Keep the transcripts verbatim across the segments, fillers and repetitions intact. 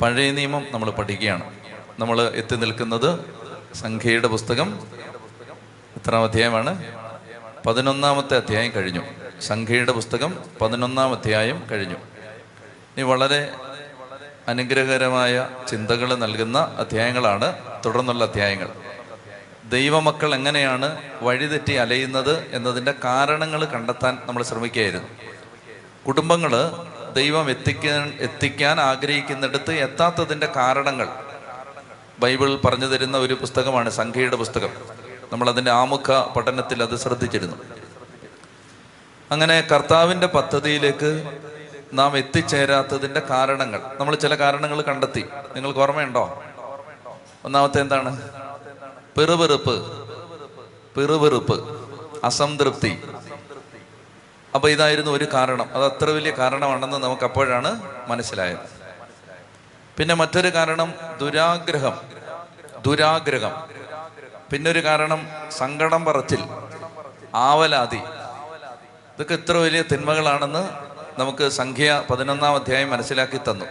പഴയ നിയമം നമ്മൾ പഠിക്കുകയാണ്. നമ്മൾ എത്തി നിൽക്കുന്നത് സംഖ്യയുടെ പുസ്തകം എത്രാം അധ്യായമാണ്? പതിനൊന്നാമത്തെ അധ്യായം കഴിഞ്ഞു. സംഖ്യയുടെ പുസ്തകം പതിനൊന്നാം അധ്യായം കഴിഞ്ഞു. ഇനി വളരെ അനുഗ്രഹകരമായ ചിന്തകൾ നൽകുന്ന അധ്യായങ്ങളാണ് തുടർന്നുള്ള അധ്യായങ്ങൾ. ദൈവമക്കൾ എങ്ങനെയാണ് വഴിതെറ്റി അലയുന്നത് എന്നതിൻ്റെ കാരണങ്ങൾ കണ്ടെത്താൻ നമ്മൾ ശ്രമിക്കുകയായിരുന്നു. കുടുംബങ്ങൾ ദൈവം എത്തിക്കാൻ എത്തിക്കാൻ ആഗ്രഹിക്കുന്നിടത്ത് എത്താത്തതിൻ്റെ കാരണങ്ങൾ ബൈബിൾ പറഞ്ഞു തരുന്ന ഒരു പുസ്തകമാണ് സംഖ്യയുടെ പുസ്തകം. നമ്മളതിൻ്റെ ആമുഖ പഠനത്തിൽ അത് ശ്രദ്ധിച്ചിരുന്നു. അങ്ങനെ കർത്താവിൻ്റെ പദ്ധതിയിലേക്ക് നാം എത്തിച്ചേരാത്തതിൻ്റെ കാരണങ്ങൾ, നമ്മൾ ചില കാരണങ്ങൾ കണ്ടെത്തി. നിങ്ങൾക്ക് ഓർമ്മയുണ്ടോ? ഒന്നാമത്തെ എന്താണ്? പിറുപിറുപ്പ്, പിറുപിറുപ്പ്, അസംതൃപ്തി. അപ്പോൾ ഇതായിരുന്നു ഒരു കാരണം. അത് അത്ര വലിയ കാരണമാണെന്ന് നമുക്ക് അപ്പോഴാണ് മനസ്സിലായത്. പിന്നെ മറ്റൊരു കാരണം ദുരാഗ്രഹം, ദുരാഗ്രഹം. പിന്നൊരു കാരണം സങ്കടം പറച്ചിൽ, ആവലാതി. ഇതൊക്കെ ഇത്ര വലിയ തിന്മകളാണെന്ന് നമുക്ക് സംഖ്യ പതിനൊന്നാം അധ്യായം മനസ്സിലാക്കി തന്നു.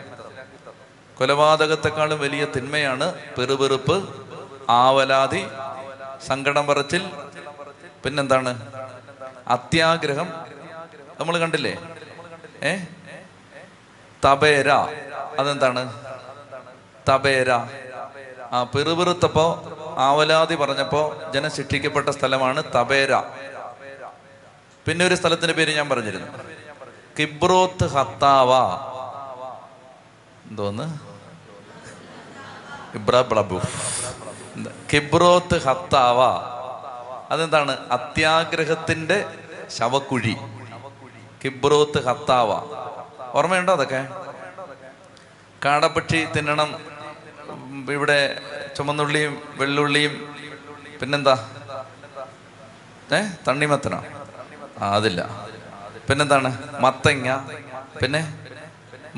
കൊലപാതകത്തെക്കാളും വലിയ തിന്മയാണ് പെറുപെറുപ്പ്, ആവലാതി, സങ്കടം പറച്ചിൽ. പിന്നെന്താണ്? അത്യാഗ്രഹം. നമ്മൾ കണ്ടില്ലേ? ഏ തബേര. അതെന്താണ് തബേര? ആ പെറുപെറുത്തപ്പോൾ, ആവലാതി പറഞ്ഞപ്പോൾ ജനം ശിക്ഷിക്കപ്പെട്ട സ്ഥലമാണ് തബേര. പിന്നെ ഒരു സ്ഥലത്തിൻ്റെ പേര് ഞാൻ പറഞ്ഞിരുന്നു, കിബ്രോത്ത് ഹത്താവ. എന്തോന്ന്? ഇബ്രബ്ലബു. കിബ്രോത്ത് ഹത്താവ അതെന്താണ്? അത്യാഗ്രഹത്തിൻ്റെ ശവക്കുഴി, കിബ്രോത്ത് ഹത്താവ. ഓർമ്മയുണ്ടോ? അതൊക്കെ കാടപ്പക്ഷി തിന്നണം. ഇവിടെ ചുമന്നുള്ളിയും വെള്ളുള്ളിയും പിന്നെന്താ ഏ തണ്ണിമത്തനോ? ആ അതില്ല. പിന്നെന്താണ്? മത്തങ്ങ, പിന്നെ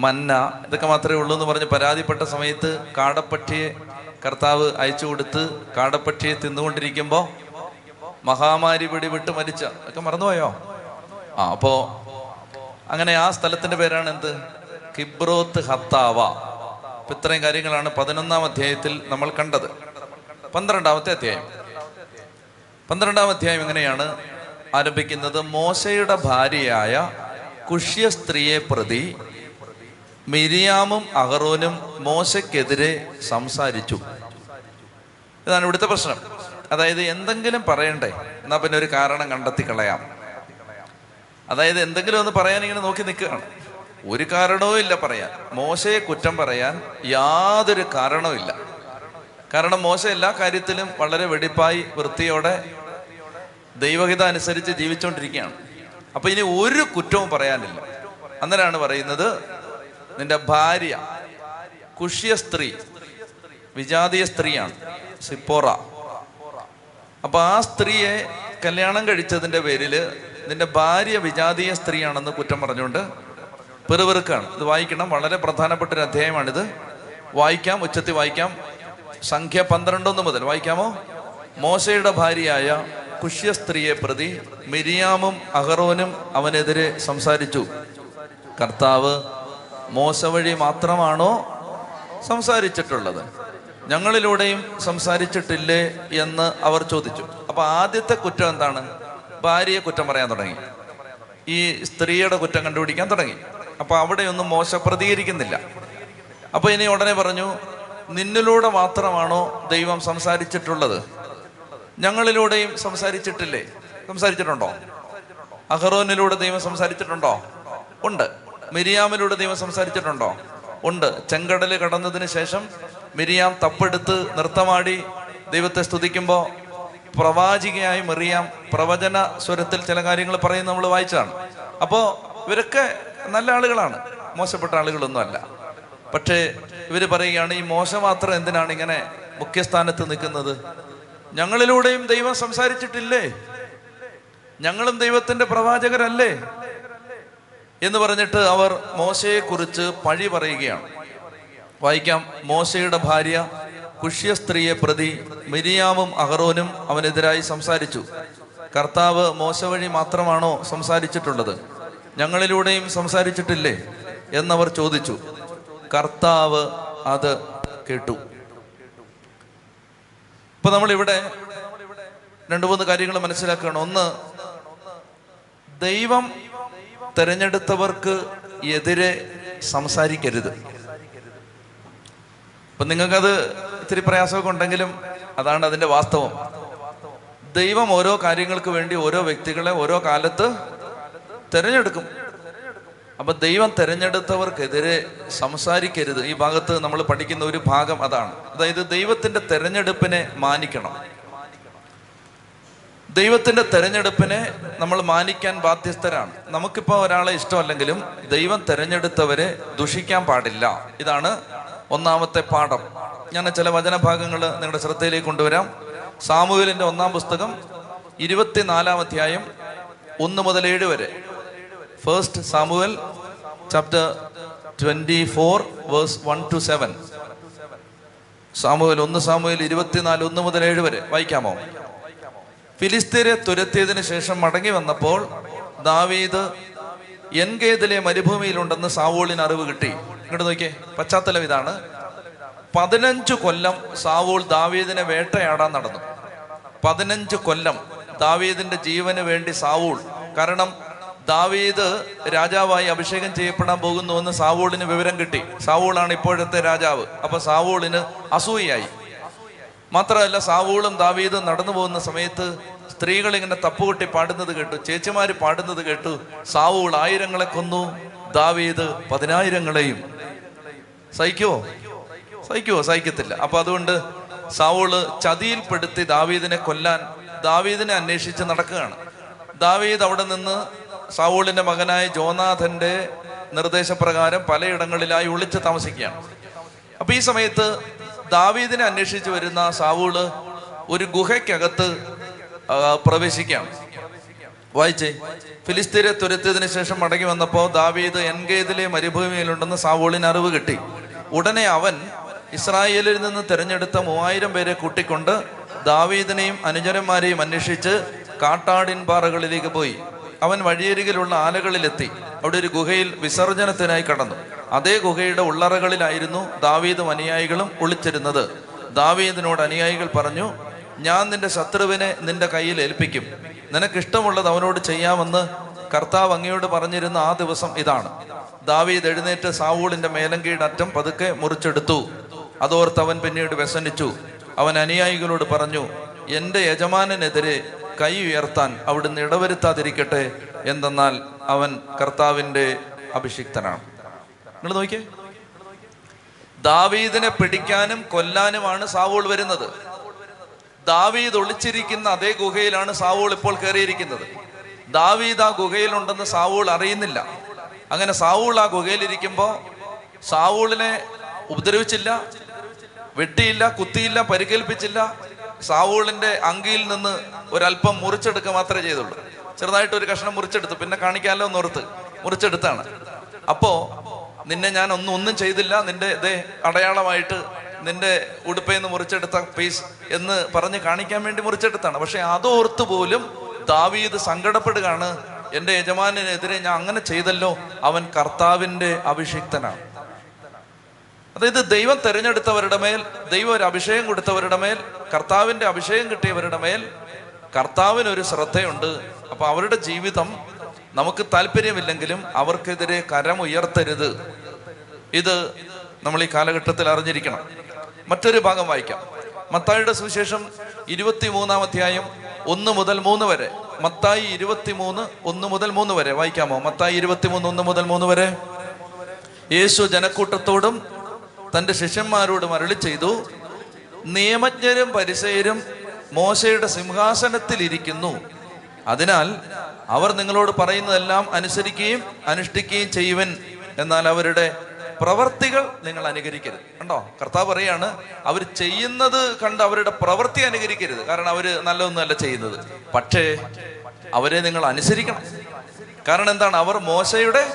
മന്ന. ഇതൊക്കെ മാത്രമേ ഉള്ളൂ എന്ന് പറഞ്ഞ് പരാതിപ്പെട്ട സമയത്ത് കാടപ്പട്ടിയെ കർത്താവ് അയച്ചു കൊടുത്ത് കാടപ്പട്ടിയെ തിന്നുകൊണ്ടിരിക്കുമ്പോൾ മഹാമാരി പിടിവിട്ട് മരിച്ച ഒക്കെ മറന്നുപോയോ? ആ അപ്പോൾ അങ്ങനെ ആ സ്ഥലത്തിൻ്റെ പേരാണ് എന്ത്? കിബ്രോത്ത് ഹത്താവ. അപ്പം ഇത്രയും കാര്യങ്ങളാണ് പതിനൊന്നാം അധ്യായത്തിൽ നമ്മൾ കണ്ടത്. പന്ത്രണ്ടാമത്തെ അധ്യായം പന്ത്രണ്ടാം അധ്യായം എങ്ങനെയാണ് ആരംഭിക്കുന്നത്? മോശയുടെ ഭാര്യയായ കുശ്യ സ്ത്രീയെ പ്രതി മിരിയാമും അഹറോനും മോശയ്ക്കെതിരെ സംസാരിച്ചു. ഇതാണ് ഇവിടുത്തെ പ്രശ്നം. അതായത് എന്തെങ്കിലും പറയണ്ടേ, എന്നാ പിന്നെ ഒരു കാരണം കണ്ടെത്തി കളയാം. അതായത് എന്തെങ്കിലും ഒന്ന് പറയാൻ ഇങ്ങനെ നോക്കി നിൽക്കുകയാണ്. ഒരു കാരണവും ഇല്ല പറയാൻ. മോശയെ കുറ്റം പറയാൻ യാതൊരു കാരണവും ഇല്ല. കാരണം മോശ എല്ലാ കാര്യത്തിലും വളരെ വെടിപ്പായി വൃത്തിയോടെ ദൈവഹിത അനുസരിച്ച് ജീവിച്ചുകൊണ്ടിരിക്കുകയാണ്. അപ്പൊ ഇനി ഒരു കുറ്റവും പറയാനില്ല. അന്നേരമാണ് പറയുന്നത്, നിന്റെ ഭാര്യ കുശ്യ സ്ത്രീ വിജാതീയ സ്ത്രീയാണ്, സിപ്പോറ. അപ്പൊ ആ സ്ത്രീയെ കല്യാണം കഴിച്ചതിന്റെ പേരില് നിന്റെ ഭാര്യ വിജാതീയ സ്ത്രീയാണെന്ന് കുറ്റം പറഞ്ഞുകൊണ്ട് പെറുപെറുക്കാണ്. ഇത് വായിക്കണം, വളരെ പ്രധാനപ്പെട്ട ഒരു അധ്യായമാണിത്. വായിക്കാം, ഉച്ചത്തിൽ വായിക്കാം. സംഖ്യ പന്ത്രണ്ടൊന്ന് മുതൽ വായിക്കാമോ? മോശയുടെ ഭാര്യയായ കുശ്യ സ്ത്രീയെ പ്രതി മിരിയാമും അഹറോനും അവനെതിരെ സംസാരിച്ചു. കർത്താവ് മോശ വഴി മാത്രമാണോ സംസാരിച്ചിട്ടുള്ളത്, ഞങ്ങളിലൂടെയും സംസാരിച്ചിട്ടില്ലേ എന്ന് അവർ ചോദിച്ചു. അപ്പൊ ആദ്യത്തെ കുറ്റം എന്താണ്? ഭാര്യയെ കുറ്റം പറയാൻ തുടങ്ങി. ഈ സ്ത്രീയുടെ കുറ്റം കണ്ടുപിടിക്കാൻ തുടങ്ങി. അപ്പൊ അവിടെയൊന്നും മോശ പ്രതികരിക്കുന്നില്ല. അപ്പൊ ഇനി ഉടനെ പറഞ്ഞു, നിന്നിലൂടെ മാത്രമാണോ ദൈവം സംസാരിച്ചിട്ടുള്ളത്, ഞങ്ങളിലൂടെയും സംസാരിച്ചിട്ടില്ലേ? സംസാരിച്ചിട്ടുണ്ടോ? അഹറോനിലൂടെ ദൈവം സംസാരിച്ചിട്ടുണ്ടോ? ഉണ്ട്. മിരിയാമിലൂടെ ദൈവം സംസാരിച്ചിട്ടുണ്ടോ? ഉണ്ട്. ചെങ്കടല് കടന്നതിന് ശേഷം മിരിയാം തപ്പെടുത്ത് നൃത്തമാടി ദൈവത്തെ സ്തുതിക്കുമ്പോൾ പ്രവാചികയായി മിരിയാം പ്രവചന സ്വരത്തിൽ ചില കാര്യങ്ങൾ പറയുന്നത് നമ്മൾ വായിച്ചതാണ്. അപ്പോൾ ഇവരൊക്കെ നല്ല ആളുകളാണ്, മോശപ്പെട്ട ആളുകളൊന്നും അല്ല. പക്ഷേ ഇവർ പറയുകയാണ്, ഈ മോശ മാത്രം എന്തിനാണ് ഇങ്ങനെ മുഖ്യസ്ഥാനത്ത് നിൽക്കുന്നത്? ഞങ്ങളിലൂടെയും ദൈവം സംസാരിച്ചിട്ടില്ലേ? ഞങ്ങളും ദൈവത്തിന്റെ പ്രവാചകരല്ലേ എന്ന് പറഞ്ഞിട്ട് അവർ മോശയെ കുറിച്ച് പഴി പറയുകയാണ്. വായിക്കാം. മോശയുടെ ഭാര്യ കുശ്യ സ്ത്രീയെ പ്രതി മിരിയാമും അഹറോനും അവനെതിരായി സംസാരിച്ചു. കർത്താവ് മോശ വഴി മാത്രമാണോ സംസാരിച്ചിട്ടുള്ളത്, ഞങ്ങളിലൂടെയും സംസാരിച്ചിട്ടില്ലേ എന്നവർ ചോദിച്ചു. കർത്താവ് അത് കേട്ടു. ഇപ്പൊ നമ്മളിവിടെ രണ്ടു മൂന്ന് കാര്യങ്ങൾ മനസ്സിലാക്കുകയാണ്. ഒന്ന്, ദൈവം തെരഞ്ഞെടുത്തവർക്ക് എതിരെ സംസാരിക്കരുത്. ഇപ്പൊ നിങ്ങൾക്കത് ഇത്തിരി പ്രയാസമൊക്കെ ഉണ്ടെങ്കിലും അതാണ് അതിൻ്റെ വാസ്തവം. ദൈവം ഓരോ കാര്യങ്ങൾക്ക് വേണ്ടി ഓരോ വ്യക്തികളെ ഓരോ കാലത്ത് തിരഞ്ഞെടുക്കും. അപ്പം ദൈവം തിരഞ്ഞെടുത്തവർക്കെതിരെ സംസാരിക്കരുത്. ഈ ഭാഗത്ത് നമ്മൾ പഠിക്കുന്ന ഒരു ഭാഗം അതാണ്. അതായത് ദൈവത്തിൻ്റെ തിരഞ്ഞെടുപ്പിനെ മാനിക്കണം. ദൈവത്തിൻ്റെ തിരഞ്ഞെടുപ്പിനെ നമ്മൾ മാനിക്കാൻ ബാധ്യസ്ഥരാണ്. നമുക്കിപ്പോൾ ഒരാളെ ഇഷ്ടമല്ലെങ്കിലും ദൈവം തിരഞ്ഞെടുത്തവരെ ദുഷിക്കാൻ പാടില്ല. ഇതാണ് ഒന്നാമത്തെ പാഠം. ഞാൻ ചില വചനഭാഗങ്ങൾ നിങ്ങളുടെ ശ്രദ്ധയിലേക്ക് കൊണ്ടുവരാം. സാമുവേലിന്റെ ഒന്നാം പുസ്തകം ഇരുപത്തിനാലാം അധ്യായം ഒന്ന് മുതൽ ഏഴ് വരെ. First Samuel chapter twenty four verse one two seven. Samuel ഒന്ന് സാമുവേൽ ഇരുപത്തിനാല് ഒന്ന് മുതൽ ഏഴ് വരെ വായിക്കാമോ? ഫിലിസ്തീനെ തുരത്തിയതിനു ശേഷം മടങ്ങി വന്നപ്പോൾ ദാവീദ് എൻഗേദിലെ മരുഭൂമിയിലുണ്ടെന്ന് സാവോളിന് അറിവ് കിട്ടി. ഇങ്ങോട്ട് നോക്കിയേ, പശ്ചാത്തലം ഇതാണ്. പതിനഞ്ചു കൊല്ലം സാവോൾ ദാവീദിനെ വേട്ടയാടാൻ നടന്നു. പതിനഞ്ചു കൊല്ലം ദാവീദിന്റെ ജീവന് വേണ്ടി സാവോൾ, കാരണം ദാവീദ് രാജാവായി അഭിഷേകം ചെയ്യപ്പെടാൻ പോകുന്നുവെന്ന് സാവോളിന് വിവരം കിട്ടി. സാവോളാണ് ഇപ്പോഴത്തെ രാജാവ്. അപ്പൊ സാവോളിന് അസൂയായി. മാത്രമല്ല, സാവോളും ദാവീദും നടന്നു പോകുന്ന സമയത്ത് സ്ത്രീകൾ ഇങ്ങനെ തപ്പുകൊട്ടി പാടുന്നത് കേട്ടു, ചേച്ചിമാര് പാടുന്നത് കേട്ടു. സാവോൾ ആയിരങ്ങളെ കൊന്നു, ദാവീദ് പതിനായിരങ്ങളെയും. സഹിക്കുവോ? സഹിക്കുവോ? സഹിക്കത്തില്ല. അപ്പൊ അതുകൊണ്ട് സാവോള് ചതിയിൽപ്പെടുത്തി ദാവീദിനെ കൊല്ലാൻ ദാവീദിനെ അന്വേഷിച്ച് നടക്കുകയാണ്. ദാവീദ് അവിടെ നിന്ന് സാവോളിന്റെ മകനായ ജോനാഥന്റെ നിർദ്ദേശപ്രകാരം പലയിടങ്ങളിലായി ഒളിച്ച് താമസിക്കുകയാണ്. അപ്പൊ ഈ സമയത്ത് ദാവീദിനെ അന്വേഷിച്ച് വരുന്ന സാവോള് ഒരു ഗുഹയ്ക്കകത്ത് പ്രവേശിക്കുകയാണ്. വായിച്ചേ, ഫിലിസ്തീനെ തുരത്തിയതിനു ശേഷം മടങ്ങി വന്നപ്പോൾ ദാവീദ് എൻഗേദിലെ മരുഭൂമിയിലുണ്ടെന്ന് സാവോളിന് അറിവ് കിട്ടി. ഉടനെ അവൻ ഇസ്രായേലിൽ നിന്ന് തിരഞ്ഞെടുത്ത മൂവായിരം പേരെ കൂട്ടിക്കൊണ്ട് ദാവീദിനെയും അനുചരന്മാരെയും അന്വേഷിച്ച് കാട്ടാടിൻ പാറകളിലേക്ക് പോയി. അവൻ വഴിയരികിലുള്ള ആലകളിലെത്തി അവിടെ ഒരു ഗുഹയിൽ വിസർജനത്തിനായി കടന്നു. അതേ ഗുഹയുടെ ഉള്ളറകളിലായിരുന്നു ദാവീദും അനുയായികളും ഒളിച്ചിരുന്നത്. ദാവീദിനോട് അനുയായികൾ പറഞ്ഞു, ഞാൻ നിന്റെ ശത്രുവിനെ നിന്റെ കയ്യിൽ ഏൽപ്പിക്കും, നിനക്കിഷ്ടമുള്ളത് അവനോട് ചെയ്യാമെന്ന് കർത്താവ് അങ്ങയോട് പറഞ്ഞിരുന്ന ആ ദിവസം ഇതാണ്. ദാവീദ് എഴുന്നേറ്റ് സാവൂളിന്റെ മേലങ്കയുടെ അറ്റം പതുക്കെ മുറിച്ചെടുത്തു. അതോർത്ത് അവൻ പിന്നീട് വ്യസനിച്ചു. അവൻ അനുയായികളോട് പറഞ്ഞു, എൻ്റെ യജമാനെതിരെ കൈ ഉയർത്താൻ അവിടുന്ന് ഇടവരുത്താതിരിക്കട്ടെ, എന്തെന്നാൽ അവൻ കർത്താവിൻ്റെ അഭിഷിക്തനാണ്. നിങ്ങൾ നോക്കിയേ, ദാവീദിനെ പിടിക്കാനും കൊല്ലാനുമാണ് സാവോൾ വരുന്നത്. ദാവീദ് ഒളിച്ചിരിക്കുന്ന അതേ ഗുഹയിലാണ് സാവോൾ ഇപ്പോൾ കയറിയിരിക്കുന്നത്. ദാവീദ് ആ ഗുഹയിലുണ്ടെന്ന് സാവോൾ അറിയുന്നില്ല. അങ്ങനെ സാവോൾ ആ ഗുഹയിലിരിക്കുമ്പോൾ സാവോളിനെ ഉപദ്രവിച്ചില്ല, വെട്ടിയില്ല, കുത്തിയില്ല, പരിക്കേൽപ്പിച്ചില്ല. സാവോളിന്റെ അങ്കിയിൽ നിന്ന് ഒരല്പം മുറിച്ചെടുക്കുക മാത്രമേ ചെയ്തുള്ളൂ. ചെറുതായിട്ട് ഒരു കഷ്ണം മുറിച്ചെടുത്ത് പിന്നെ കാണിക്കാമല്ലോ എന്ന് ഓർത്ത് മുറിച്ചെടുത്താണ്. അപ്പോ നിന്നെ ഞാൻ ഒന്നും ഒന്നും ചെയ്തില്ല, നിന്റെ ഇതേ അടയാളമായിട്ട് നിന്റെ ഉടുപ്പേന്ന് മുറിച്ചെടുത്ത പീസ് എന്ന് പറഞ്ഞ് കാണിക്കാൻ വേണ്ടി മുറിച്ചെടുത്താണ്. പക്ഷെ അതോർത്ത് പോലും ദാവീദ് സങ്കടപ്പെടുകയാണ്, എൻ്റെ യജമാനെതിരെ ഞാൻ അങ്ങനെ ചെയ്തല്ലോ, അവൻ കർത്താവിൻ്റെ അഭിഷിക്തനാണ്. അതായത് ദൈവം തിരഞ്ഞെടുത്തവരുടെ മേൽ, ദൈവം ഒരു അഭിഷേകം കൊടുത്തവരുടെ മേൽ, കർത്താവിൻ്റെ അഭിഷേകം കിട്ടിയവരുടെ മേൽ കർത്താവിനൊരു ശ്രദ്ധയുണ്ട്. അപ്പൊ അവരുടെ ജീവിതം നമുക്ക് താല്പര്യമില്ലെങ്കിലും അവർക്കെതിരെ കരം ഉയർത്തരുത്. ഇത് നമ്മൾ ഈ കാലഘട്ടത്തിൽ അറിഞ്ഞിരിക്കണം. മറ്റൊരു ഭാഗം വായിക്കാം. മത്തായിയുടെ സുവിശേഷം ഇരുപത്തിമൂന്നാം അധ്യായം ഒന്ന് മുതൽ മൂന്ന് വരെ. മത്തായി ഇരുപത്തിമൂന്ന് ഒന്ന് മുതൽ മൂന്ന് വരെ വായിക്കാമോ? മത്തായി ഇരുപത്തിമൂന്ന് ഒന്ന് മുതൽ മൂന്ന് വരെ. യേശു ജനക്കൂട്ടത്തോടും തൻ്റെ ശിഷ്യന്മാരോടും അരുളി ചെയ്തു, നിയമജ്ഞരും പരിസയരും മോശയുടെ സിംഹാസനത്തിൽ ഇരിക്കുന്നു. അതിനാൽ അവർ നിങ്ങളോട് പറയുന്നതെല്ലാം അനുസരിക്കുകയും അനുഷ്ഠിക്കുകയും ചെയ്യുവൻ, എന്നാൽ അവരുടെ പ്രവർത്തികൾ നിങ്ങൾ അനുകരിക്കരുത്. കണ്ടോ, കർത്താവ് പറയാണ്, അവർ ചെയ്യുന്നത് കണ്ട് അവരുടെ പ്രവൃത്തി അനുകരിക്കരുത്, കാരണം അവര് നല്ലതൊന്നുമല്ല ചെയ്യുന്നത്. പക്ഷേ അവരെ നിങ്ങൾ അനുസരിക്കണം. കാരണം എന്താണ്? അവർ മോശയുടെ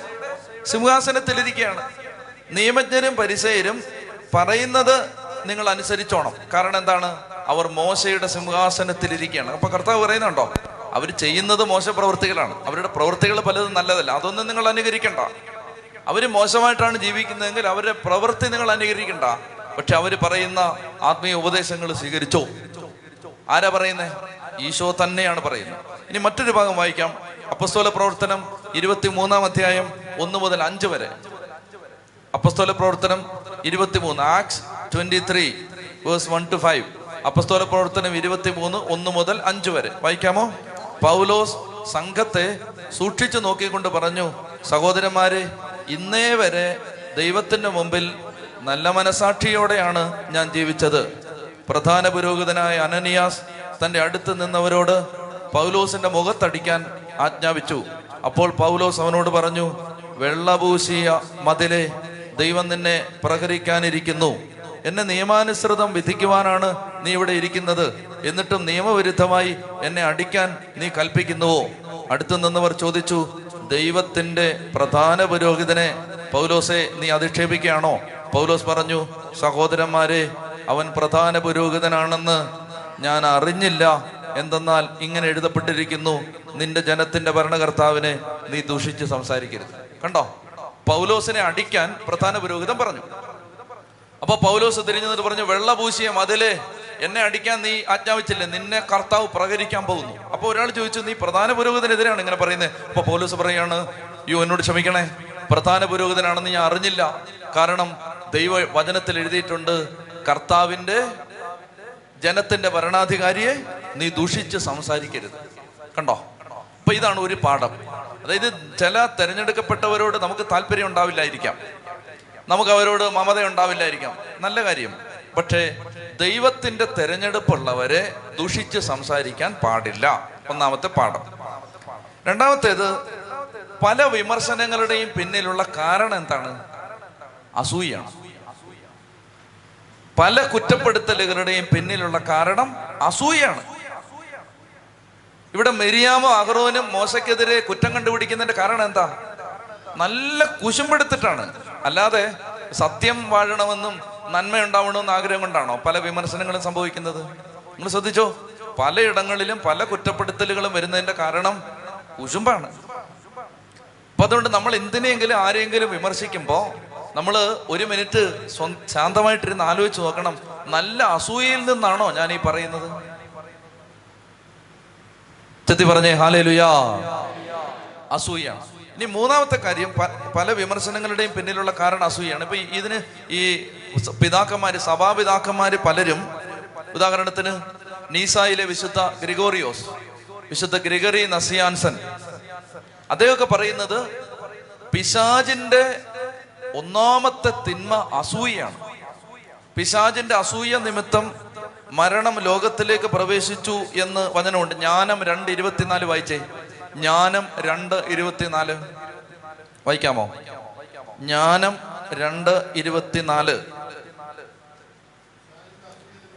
സിംഹാസനത്തിലിരിക്കുകയാണ്. നിയമജ്ഞരും പരിസയരും പറയുന്നത് നിങ്ങൾ അനുസരിച്ചോണം. കാരണം എന്താണ്? അവർ മോശയുടെ സിംഹാസനത്തിലിരിക്കുകയാണ്. അപ്പൊ കർത്താവ് പറയുന്നുണ്ടോ, അവർ ചെയ്യുന്നത് മോശ പ്രവൃത്തികളാണ്, അവരുടെ പ്രവൃത്തികൾ പലതും നല്ലതല്ല, അതൊന്നും നിങ്ങൾ അനുകരിക്കണ്ട. അവർ മോശമായിട്ടാണ് ജീവിക്കുന്നതെങ്കിൽ അവരുടെ പ്രവൃത്തി നിങ്ങൾ അനുകരിക്കണ്ട. പക്ഷെ അവർ പറയുന്ന ആത്മീയ ഉപദേശങ്ങൾ സ്വീകരിച്ചോ? ആരാ പറയുന്നത്? ഈശോ തന്നെയാണ് പറയുന്നത്. ഇനി മറ്റൊരു ഭാഗം വായിക്കാം. അപ്പസ്തോല പ്രവർത്തനം ഇരുപത്തി മൂന്നാം അധ്യായം ഒന്ന് മുതൽ അഞ്ച് വരെ. അപ്പസ്തോല പ്രവർത്തനം ഇരുപത്തിമൂന്ന്, Acts twenty three verse one two five. അപ്പസ്തോല പ്രവർത്തനം ഇരുപത്തി മൂന്ന് ഒന്ന് മുതൽ അഞ്ച് വരെ വായിക്കാമോ? പൗലോസ് സംഘത്തെ സൂക്ഷിച്ചു നോക്കിക്കൊണ്ട് പറഞ്ഞു, സഹോദരന്മാരെ, ഇന്നേ വരെ ദൈവത്തിൻ്റെ മുമ്പിൽ നല്ല മനസാക്ഷിയോടെയാണ് ഞാൻ ജീവിച്ചത്. പ്രധാന പുരോഹിതനായ അനനിയാസ് തൻ്റെ അടുത്ത് നിന്നവരോട് പൗലോസിൻ്റെ മുഖത്തടിക്കാൻ ആജ്ഞാപിച്ചു. അപ്പോൾ പൗലോസ് അവനോട് പറഞ്ഞു, വെള്ളപൂശിയ മതിലെ, ദൈവം നിന്നെ പ്രഹരിക്കാനിരിക്കുന്നു. എന്നെ നിയമാനുസൃതം വിധിക്കുവാനാണ് നീ ഇവിടെ ഇരിക്കുന്നത്. എന്നിട്ടും നിയമവിരുദ്ധമായി എന്നെ അടിക്കാൻ നീ കൽപ്പിക്കുന്നുവോ? അടുത്തു നിന്നവർ ചോദിച്ചു, ദൈവത്തിൻ്റെ പ്രധാന പുരോഹിതനെ പൗലോസെ നീ അധിക്ഷേപിക്കുകയാണോ? പൗലോസ് പറഞ്ഞു, സഹോദരന്മാരെ, അവൻ പ്രധാന പുരോഹിതനാണെന്ന് ഞാൻ അറിഞ്ഞില്ല. എന്തെന്നാൽ ഇങ്ങനെ എഴുതപ്പെട്ടിരിക്കുന്നു, നിന്റെ ജനത്തിൻ്റെ ഭരണകർത്താവിനെ നീ ദൂഷിച്ച് സംസാരിക്കരുത്. കണ്ടോ, പൗലോസിനെ അടിക്കാൻ പ്രധാന പുരോഹിതൻ പറഞ്ഞു. അപ്പൊ പൗലോസ് തിരിഞ്ഞു നിന്നിട്ട് പറഞ്ഞു, വെള്ളപൂശിയ മതിലേ, എന്നെ അടിക്കാൻ നീ ആജ്ഞാപിച്ചില്ലേ? നിന്നെ കർത്താവ് പ്രഹരിക്കാൻ പോകുന്നു. അപ്പൊ ഒരാൾ ചോദിച്ചു, നീ പ്രധാന പുരോഹിതനെതിരെയാണ് ഇങ്ങനെ പറയുന്നത്? അപ്പൊ പൗലോസ് പറയാണ്, യോ എന്നോട് ക്ഷമിക്കണേ, പ്രധാന പുരോഹിതനാണെന്ന് ഞാൻ അറിഞ്ഞില്ല. കാരണം ദൈവ വചനത്തിൽ എഴുതിയിട്ടുണ്ട്, കർത്താവിൻ്റെ ജനത്തിൻ്റെ ഭരണാധികാരിയെ നീ ദൂഷിച്ച് സംസാരിക്കരുത്. കണ്ടോ, അപ്പൊ ഇതാണ് ഒരു പാഠം. അതായത് ചില തിരഞ്ഞെടുക്കപ്പെട്ടവരോട് നമുക്ക് താല്പര്യം ഉണ്ടാവില്ലായിരിക്കാം, നമുക്ക് അവരോട് മമത ഉണ്ടാവില്ലായിരിക്കാം, നല്ല കാര്യം. പക്ഷേ ദൈവത്തിൻ്റെ തെരഞ്ഞെടുപ്പുള്ളവരെ ദുഷിച്ച് സംസാരിക്കാൻ പാടില്ല, ഒന്നാമത്തെ പാഠം. രണ്ടാമത്തേത്, പല വിമർശനങ്ങളുടെയും പിന്നിലുള്ള കാരണം എന്താണ്? അസൂയാണ്. പല കുറ്റപ്പെടുത്തലുകളുടെയും പിന്നിലുള്ള കാരണം അസൂയാണ്. ഇവിടെ മിരിയാമോ അഹ്റോനും മോശയ്ക്കെതിരെ കുറ്റം കണ്ടുപിടിക്കുന്നതിന്റെ കാരണം എന്താ? നല്ല കുശുമ്പെടുത്തിട്ടാണ്. അല്ലാതെ സത്യം വാഴണമെന്നും നന്മയുണ്ടാവണമെന്ന് ആഗ്രഹം കൊണ്ടാണോ പല വിമർശനങ്ങളും സംഭവിക്കുന്നത്? നിങ്ങൾ ശ്രദ്ധിച്ചോ, പലയിടങ്ങളിലും പല കുറ്റപ്പെടുത്തലുകളും വരുന്നതിന്റെ കാരണം കുശുമ്പാണ്. അപ്പൊ അതുകൊണ്ട് നമ്മൾ എന്തിനെങ്കിലും ആരെങ്കിലും വിമർശിക്കുമ്പോൾ നമ്മൾ ഒരു മിനിറ്റ് സ്വ ശാന്തമായിട്ടിരുന്ന് ആലോചിച്ച് നോക്കണം, നല്ല അസൂയയിൽ നിന്നാണോ ഞാൻ ഈ പറയുന്നത്? ചെത്തി പറഞ്ഞേ ഹല്ലേലൂയ. അസൂയ. ഇനി മൂന്നാമത്തെ കാര്യം, പല വിമർശനങ്ങളുടെയും പിന്നിലുള്ള കാരണം അസൂയാണ്. ഇപ്പൊ ഇതിന് ഈ പിതാക്കന്മാര്, സഭാപിതാക്കന്മാര് പലരും, ഉദാഹരണത്തിന് നീസായിലെ വിശുദ്ധ ഗ്രിഗോറിയോസ്, വിശുദ്ധ ഗ്രിഗറി നസിയാൻസൻ, അദ്ദേഹമൊക്കെ പറയുന്നത് പിശാചിന്റെ ഒന്നാമത്തെ തിന്മ അസൂയയാണ്. പിശാചിന്റെ അസൂയ നിമിത്തം മരണം ലോകത്തിലേക്ക് പ്രവേശിച്ചു എന്ന് വചനമുണ്ട്. ജ്ഞാനം രണ്ട് ഇരുപത്തിനാല് വായിച്ചേ. ജ്ഞാനം രണ്ട് ഇരുപത്തിനാല് വായിക്കാമോ? ജ്ഞാനം രണ്ട് ഇരുപത്തിനാല്.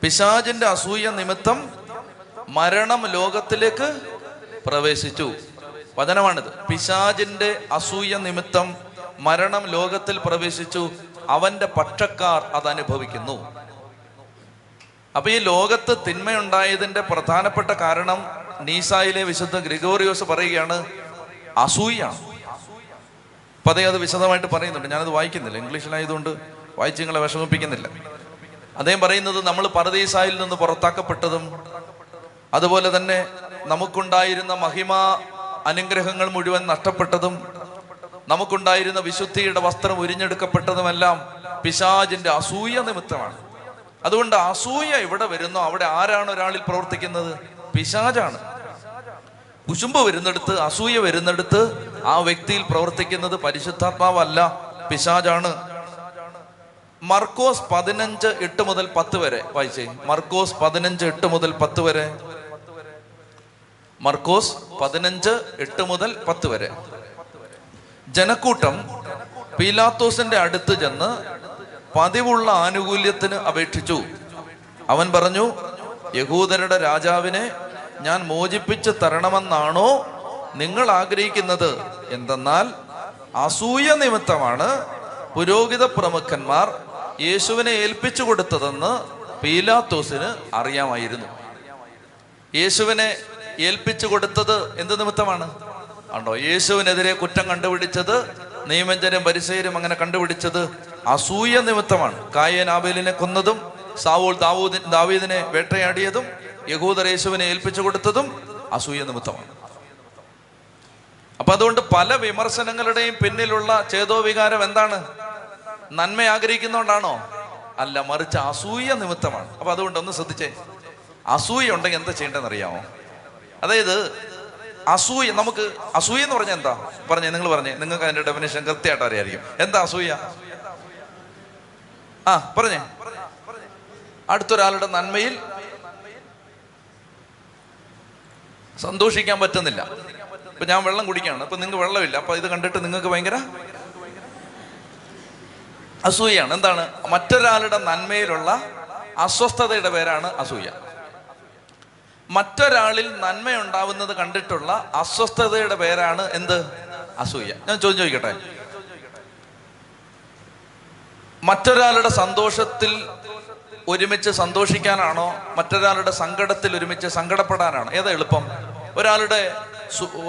പിശാചിന്റെ അസൂയ നിമിത്തം മരണം ലോകത്തിലേക്ക് പ്രവേശിച്ചു. വചനമാണിത്. പിശാചിന്റെ അസൂയ നിമിത്തം മരണം ലോകത്തിൽ പ്രവേശിച്ചു, അവന്റെ പക്ഷക്കാർ അതനുഭവിക്കുന്നു. അപ്പൊ ഈ ലോകത്ത് തിന്മയുണ്ടായതിന്റെ പ്രധാനപ്പെട്ട കാരണം നീസായിലെ വിശുദ്ധ ഗ്രിഗോറിയോസ് പറയുകയാണ്, അസൂയാണ്. അപ്പൊ അദ്ദേഹം അത് വിശദമായിട്ട് പറയുന്നുണ്ട്. ഞാനത് വായിക്കുന്നില്ല, ഇംഗ്ലീഷിലായതുകൊണ്ട് വായിച്ച് നിങ്ങളെ വിഷമിപ്പിക്കുന്നില്ല. അദ്ദേഹം പറയുന്നത്, നമ്മൾ പരദീസായിൽ നിന്ന് പുറത്താക്കപ്പെട്ടതും അതുപോലെ തന്നെ നമുക്കുണ്ടായിരുന്ന മഹിമ അനുഗ്രഹങ്ങൾ മുഴുവൻ നഷ്ടപ്പെട്ടതും നമുക്കുണ്ടായിരുന്ന വിശുദ്ധിയുടെ വസ്ത്രം ഉരിഞ്ഞെടുക്കപ്പെട്ടതുമെല്ലാം പിശാചിന്റെ അസൂയ നിമിത്തമാണ്. അതുകൊണ്ട് അസൂയ ഇവിടെ വരുന്നു, അവിടെ ആരാണ് ഒരാളിൽ പ്രവർത്തിക്കുന്നത്? പിശാചാണ്. കുശുമ്പ് വരുന്നിടത്ത്, അസൂയ വരുന്നിടത്ത് ആ വ്യക്തിയിൽ പ്രവർത്തിക്കുന്നത് പരിശുദ്ധാത്മാവല്ല, പിശാചാണ്. മർക്കോസ് പതിനഞ്ച് എട്ട് മുതൽ പത്ത് വരെ വായിച്ചേ. മർക്കോസ് പതിനഞ്ച് എട്ട് മുതൽ പത്ത് വരെ. മർക്കോസ് പതിനഞ്ച് എട്ട് മുതൽ പത്ത് വരെ. ജനക്കൂട്ടം പീലാത്തോസിന്റെ അടുത്ത് ചെന്ന് പതിവുള്ള ആനുകൂല്യത്തിന് അപേക്ഷിച്ചു. അവൻ പറഞ്ഞു, യഹൂദരുടെ രാജാവിനെ ഞാൻ മോചിപ്പിച്ച് തരണമെന്നാണോ നിങ്ങൾ ആഗ്രഹിക്കുന്നത്? എന്തെന്നാൽ അസൂയ നിമിത്തമാണ് പുരോഹിത പ്രമുഖന്മാർ യേശുവിനെ ഏൽപ്പിച്ചു കൊടുത്തതെന്ന് പീലാത്തോസിന് അറിയാമായിരുന്നു. യേശുവിനെ ഏൽപ്പിച്ചു കൊടുത്തത് എന്ത് നിമിത്തമാണ്? ആണ്ടോ, യേശുവിനെതിരെ കുറ്റം കണ്ടുപിടിച്ചത് നിയമജരും പരിസയരും അങ്ങനെ കണ്ടുപിടിച്ചത് അസൂയ നിമിത്തമാണ്. കായേൻ ആബേലിനെ കൊന്നതും സാവൂൾ ദാവൂദ് ദാവീദിനെ വേട്ടയാടിയതും യഹൂദർ യേശുവിനെ ഏൽപ്പിച്ചു കൊടുത്തതും അസൂയ നിമിത്തമാണ്. അപ്പൊ അതുകൊണ്ട് പല വിമർശനങ്ങളുടെയും പിന്നിലുള്ള ചേതോവികാരം എന്താണ്? നന്മ ആഗ്രഹിക്കുന്നോണ്ടാണോ? അല്ല, മറിച്ച് അസൂയ നിമിത്തമാണ്. അപ്പൊ അതുകൊണ്ട് ഒന്ന് ശ്രദ്ധിച്ചേ, അസൂയ ഉണ്ടെങ്കിൽ എന്താ ചെയ്യേണ്ടതെന്ന് അറിയാമോ? അതായത് അസൂയ, നമുക്ക് അസൂയ എന്ന് പറഞ്ഞാൽ എന്താ? പറഞ്ഞേ, നിങ്ങൾ പറഞ്ഞേ, നിങ്ങൾക്ക് അതിന്റെ ഡെഫിനേഷൻ കൃത്യമായിട്ട് അറിയായിരിക്കും. എന്താ അസൂയ? ആ പറഞ്ഞേ. അടുത്തൊരാളുടെ നന്മയിൽ സന്തോഷിക്കാൻ പറ്റുന്നില്ല. ഇപ്പൊ ഞാൻ വെള്ളം കുടിക്കുകയാണ്, അപ്പൊ നിങ്ങൾക്ക് വെള്ളമില്ല, അപ്പൊ ഇത് കണ്ടിട്ട് നിങ്ങൾക്ക് ഭയങ്കര അസൂയാണ്. എന്താണ്? മറ്റൊരാളുടെ നന്മയിലുള്ള അസ്വസ്ഥതയുടെ പേരാണ് അസൂയ. മറ്റൊരാളിൽ നന്മയുണ്ടാവുന്നത് കണ്ടിട്ടുള്ള അസ്വസ്ഥതയുടെ പേരാണ് എന്ത്? അസൂയ. ഞാൻ ചോദ്യം ചോദിക്കട്ടെ, മറ്റൊരാളുടെ സന്തോഷത്തിൽ ഒരുമിച്ച് സന്തോഷിക്കാനാണോ മറ്റൊരാളുടെ സങ്കടത്തിൽ ഒരുമിച്ച് സങ്കടപ്പെടാനാണോ? ഏതാ എളുപ്പം? ഒരാളുടെ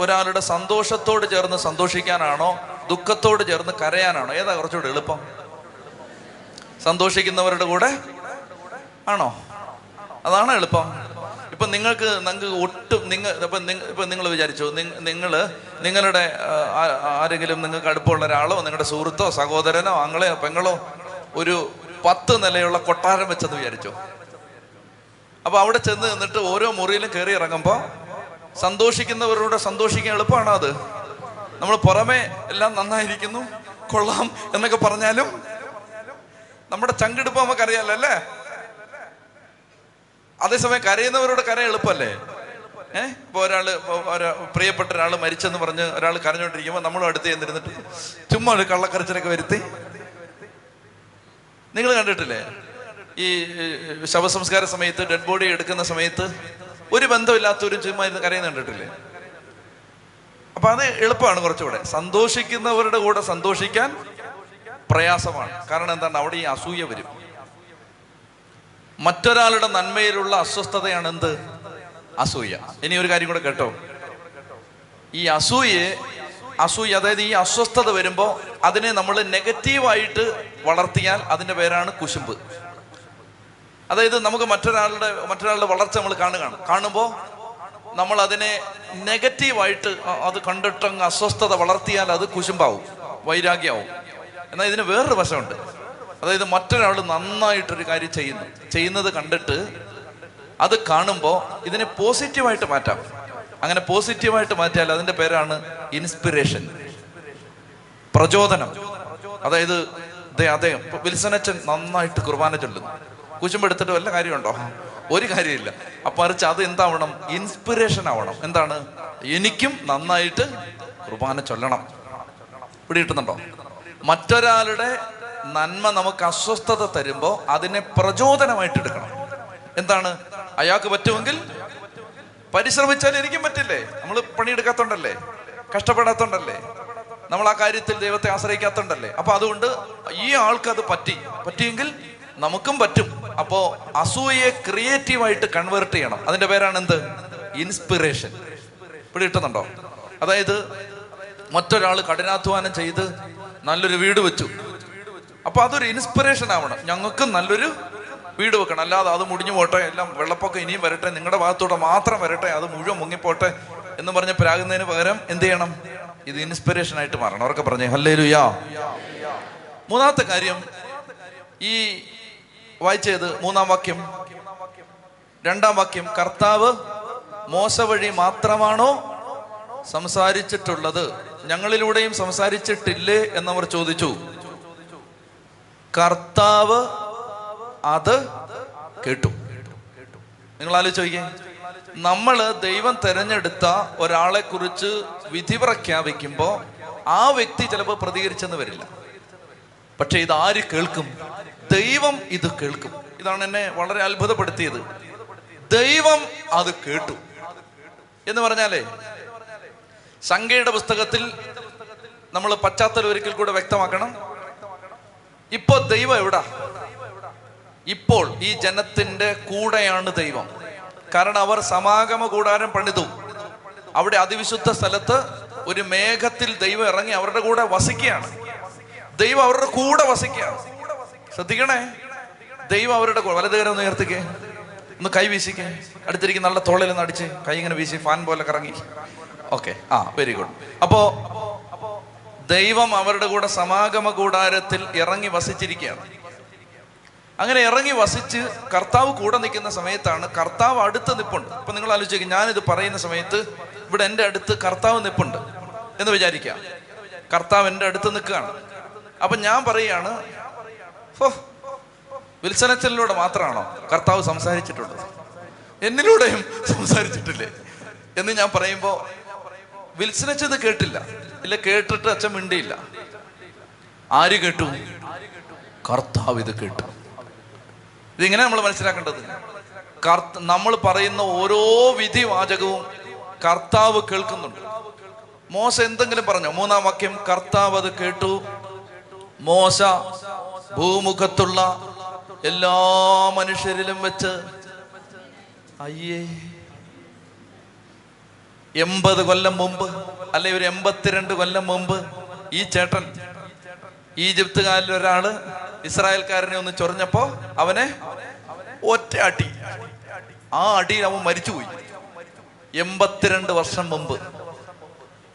ഒരാളുടെ സന്തോഷത്തോട് ചേർന്ന് സന്തോഷിക്കാനാണോ ദുഃഖത്തോട് ചേർന്ന് കരയാനാണോ? ഏതാ കുറച്ചുകൂടെ എളുപ്പം? സന്തോഷിക്കുന്നവരുടെ കൂടെ ആണോ? അതാണ് എളുപ്പം. ഇപ്പൊ നിങ്ങൾക്ക് നിങ്ങൾക്ക് ഒട്ടും നിങ്ങൾ ഇപ്പൊ ഇപ്പൊ നിങ്ങൾ വിചാരിച്ചു, നിങ്ങൾ നിങ്ങളുടെ ആരെങ്കിലും നിങ്ങൾക്ക് അടുപ്പമുള്ള ഒരാളോ നിങ്ങളുടെ സുഹൃത്തോ സഹോദരനോ ആങ്ങളെയോ പെങ്ങളോ ഒരു പത്ത് നിലയുള്ള കൊട്ടാരം വെച്ചെന്ന് വിചാരിച്ചു. അപ്പൊ അവിടെ ചെന്ന് നിന്നിട്ട് ഓരോ മുറിയിലും കയറി ഇറങ്ങുമ്പോ സന്തോഷിക്കുന്നവരോട് സന്തോഷിക്കാൻ എളുപ്പമാണോ? അത് നമ്മൾ പുറമെ എല്ലാം നന്നായിരിക്കുന്നു കൊള്ളാം എന്നൊക്കെ പറഞ്ഞാലും നമ്മുടെ ചങ്കെടുപ്പ് നമുക്കറിയാലോ അല്ലേ? അതേസമയം കരയുന്നവരോട് കര എളുപ്പമല്ലേ? ഏഹ് ഇപ്പൊ ഒരാള് പ്രിയപ്പെട്ട ഒരാൾ മരിച്ചെന്ന് പറഞ്ഞ് ഒരാൾ കരഞ്ഞോണ്ടിരിക്കുമ്പോ നമ്മളും അടുത്ത് ചെന്നിരുന്നിട്ട് ചുമ്മാ ഒരു കള്ളക്കരച്ചിലൊക്കെ വരുത്തി. നിങ്ങൾ കണ്ടിട്ടില്ലേ ഈ ശവസംസ്കാര സമയത്ത് ഡെഡ് ബോഡി എടുക്കുന്ന സമയത്ത് ഒരു ബന്ധമില്ലാത്തവരും ചുമ്മാ ഇരുന്ന് കരയുന്ന കണ്ടിട്ടില്ലേ? അപ്പൊ അത് എളുപ്പമാണ് കുറച്ചുകൂടെ. സന്തോഷിക്കുന്നവരുടെ കൂടെ സന്തോഷിക്കാൻ പ്രയാസമാണ്. കാരണം എന്താണ്? അവിടെ ഈ അസൂയ വരും. മറ്റൊരാളുടെ നന്മയിലുള്ള അസ്വസ്ഥതയാണ് എന്ത്? അസൂയ. ഇനി ഒരു കാര്യം കൂടെ കേട്ടോ, ഈ അസൂയെ അസൂയ അതായത് ഈ അസ്വസ്ഥത വരുമ്പോൾ അതിനെ നമ്മൾ നെഗറ്റീവായിട്ട് വളർത്തിയാൽ അതിൻ്റെ പേരാണ് കുശുമ്പ്. അതായത് നമുക്ക് മറ്റൊരാളുടെ മറ്റൊരാളുടെ വളർച്ച നമ്മൾ കാണുകയാണ്, കാണുമ്പോൾ നമ്മൾ അതിനെ നെഗറ്റീവായിട്ട് അത് കണ്ടിട്ടങ്ങ് അസ്വസ്ഥത വളർത്തിയാൽ അത് കുശുമ്പാവും, വൈരാഗ്യമാവും. എന്നാൽ ഇതിന് വേറൊരു വശമുണ്ട്. അതായത് മറ്റൊരാൾ നന്നായിട്ടൊരു കാര്യം ചെയ്യുന്നു ചെയ്യുന്നത് കണ്ടിട്ട് അത് കാണുമ്പോൾ ഇതിനെ പോസിറ്റീവായിട്ട് മാറ്റാം. അങ്ങനെ പോസിറ്റീവായിട്ട് മാറ്റിയാൽ അതിൻ്റെ പേരാണ് ഇൻസ്പിറേഷൻ, പ്രചോദനം. അതായത് അദ്ദേഹം വിൽസനച്ചൻ നന്നായിട്ട് കുർബാന ചൊല്ലുന്നു, കുശുമ്പെടുത്തിട്ട് വല്ല കാര്യമുണ്ടോ? ഒരു കാര്യമില്ല. അപ്പം മറിച്ച് അത് എന്താവണം? ഇൻസ്പിറേഷൻ ആവണം. എന്താണ്? എനിക്കും നന്നായിട്ട് കുർബാന ചൊല്ലണം. ഇവിടെ കിട്ടുന്നുണ്ടോ? മറ്റൊരാളുടെ നന്മ നമുക്ക് അസ്വസ്ഥത തരുമ്പോൾ അതിനെ പ്രചോദനമായിട്ട് എടുക്കണം. എന്താണ്? അയാൾക്ക് പറ്റുമെങ്കിൽ പരിശ്രമിച്ചാൽ എനിക്കും പറ്റില്ലേ? നമ്മൾ പണിയെടുക്കാത്തോണ്ടല്ലേ, കഷ്ടപ്പെടാത്തോണ്ടല്ലേ, നമ്മൾ ആ കാര്യത്തിൽ ദൈവത്തെ ആശ്രയിക്കാത്തോണ്ടല്ലേ? അപ്പൊ അതുകൊണ്ട് ഈ ആൾക്ക് അത് പറ്റി പറ്റിയെങ്കിൽ നമുക്കും പറ്റും. അപ്പോ അസൂയയെ ക്രിയേറ്റീവായിട്ട് കൺവേർട്ട് ചെയ്യണം. അതിന്റെ പേരാണ് എന്ത്? ഇൻസ്പിറേഷൻ. ഇവിടെ കിട്ടുന്നുണ്ടോ? അതായത് മറ്റൊരാൾ കഠിനാധ്വാനം ചെയ്ത് നല്ലൊരു വീട് വെച്ചു, അപ്പൊ അതൊരു ഇൻസ്പിറേഷൻ ആവണം. ഞങ്ങൾക്ക് നല്ലൊരു വീട് വെക്കണം, അല്ലാതെ അത് മുടിഞ്ഞു പോട്ടെ, എല്ലാം വെള്ളപ്പൊക്കം ഇനിയും വരട്ടെ, നിങ്ങളുടെ ഭാഗത്തോടെ മാത്രം വരട്ടെ, അത് മുഴുവൻ മുങ്ങിപ്പോട്ടെ എന്ന് പറഞ്ഞ് പ്രാകുന്നതിന് പകരം എന്ത് ചെയ്യണം? ഇത് ഇൻസ്പിറേഷൻ ആയിട്ട് മാറണം. അവരൊക്കെ പറഞ്ഞേ ഹല്ലേലൂയ. മൂന്നാമത്തെ കാര്യം, ഈ വായിച്ചത് മൂന്നാം വാക്യം രണ്ടാം വാക്യം, കർത്താവ് മോശ വഴി മാത്രമാണോ സംസാരിച്ചിട്ടുള്ളത് ഞങ്ങളിലൂടെയും സംസാരിച്ചിട്ടില്ലേ എന്നവർ ചോദിച്ചു. കർത്താവ് അത് കേട്ടു. നിങ്ങൾ ആലോചിച്ച് നോക്കിയേ, നമ്മള് ദൈവം തെരഞ്ഞെടുത്ത ഒരാളെ കുറിച്ച് വിധി പ്രഖ്യാപിക്കുമ്പോ ആ വ്യക്തി ചിലപ്പോൾ പ്രതികരിച്ചെന്ന് വരില്ല, പക്ഷെ ഇത് ആര് കേൾക്കും? ദൈവം ഇത് കേൾക്കും. ഇതാണ് എന്നെ വളരെ അത്ഭുതപ്പെടുത്തിയത്. ദൈവം അത് കേട്ടു എന്ന് പറഞ്ഞാലേ, സംഖ്യയുടെ പുസ്തകത്തിൽ നമ്മൾ പശ്ചാത്തലം ഒരിക്കൽ കൂടെ വ്യക്തമാക്കണം. ഇപ്പോ ദൈവം എവിടാ? ഇപ്പോൾ ഈ ജനത്തിന്റെ കൂടെയാണ് ദൈവം. കാരണം അവർ സമാഗമ കൂടാരം പണിതു, അവിടെ അതിവിശുദ്ധ സ്ഥലത്ത് ഒരു മേഘത്തിൽ ദൈവം ഇറങ്ങി അവരുടെ കൂടെ വസിക്കുകയാണ്. ദൈവം അവരുടെ കൂടെ വസിക്കുകയാണ്. ശ്രദ്ധിക്കണേ, ദൈവം അവരുടെ കൂടെ. വലതുകരം ഒന്ന് ഉയർത്തിക്കേ, ഒന്ന് കൈ വീശിക്കേ, അടുത്തിരിക്കും നല്ല തോളിൽ നിന്ന് അടിച്ച് കൈ ഇങ്ങനെ വീശി ഫാൻ പോലെ കറങ്ങി. ഓക്കെ, ആ വെരി ഗുഡ്. അപ്പോ ദൈവം അവരുടെ കൂടെ സമാഗമ കൂടാരത്തിൽ ഇറങ്ങി വസിച്ചിരിക്കുകയാണ്. അങ്ങനെ ഇറങ്ങി വസിച്ച് കർത്താവ് കൂടെ നിൽക്കുന്ന സമയത്താണ് കർത്താവ് അടുത്ത് നിപ്പുണ്ട്. ഇപ്പൊ നിങ്ങൾ ആലോചിക്കും, ഞാനിത് പറയുന്ന സമയത്ത് ഇവിടെ എൻ്റെ അടുത്ത് കർത്താവ് നിപ്പുണ്ട് എന്ന് വിചാരിക്കാം. കർത്താവ് എൻ്റെ അടുത്ത് നിൽക്കുകയാണ്. അപ്പൊ ഞാൻ പറയുകയാണ്, ഓ വിൽസനച്ചലിലൂടെ മാത്രമാണോ കർത്താവ് സംസാരിച്ചിട്ടുള്ളത്, എന്നിലൂടെയും സംസാരിച്ചിട്ടില്ലേ എന്ന് ഞാൻ പറയുമ്പോൾ വിൽസനച്ചത് കേട്ടില്ല, ഇല്ല കേട്ടിട്ട് അച്ഛൻ മിണ്ടിയില്ല. ആര് കേട്ടു? കർത്താവ് ഇത് കേട്ടു. ഇതിങ്ങനെ നമ്മൾ മനസ്സിലാക്കേണ്ടത്, കർത്ത നമ്മൾ പറയുന്ന ഓരോ വിധി വാചകവും കർത്താവ് കേൾക്കുന്നുണ്ട്. മോശ എന്തെങ്കിലും പറഞ്ഞോ? മൂന്നാം വാക്യം, കർത്താവ് അത് കേട്ടു. മോശ ഭൂമുഖത്തുള്ള എല്ലാ മനുഷ്യരിലും വെച്ച് അയ്യേ എൺപത് കൊല്ലം മുമ്പ്, അല്ലെ ഒരു എൺപത്തിരണ്ട് കൊല്ലം മുമ്പ് ഈ ചേട്ടൻ ഈജിപ്തുകാരിൽ ഒരാള് ഇസ്രായേൽക്കാരനെ ഒന്ന് ചൊറിഞ്ഞപ്പോ അവനെ ഒറ്റ അടി, ആ അടിയിൽ അവൻ മരിച്ചുപോയി. എൺപത്തിരണ്ട് വർഷം മുമ്പ്,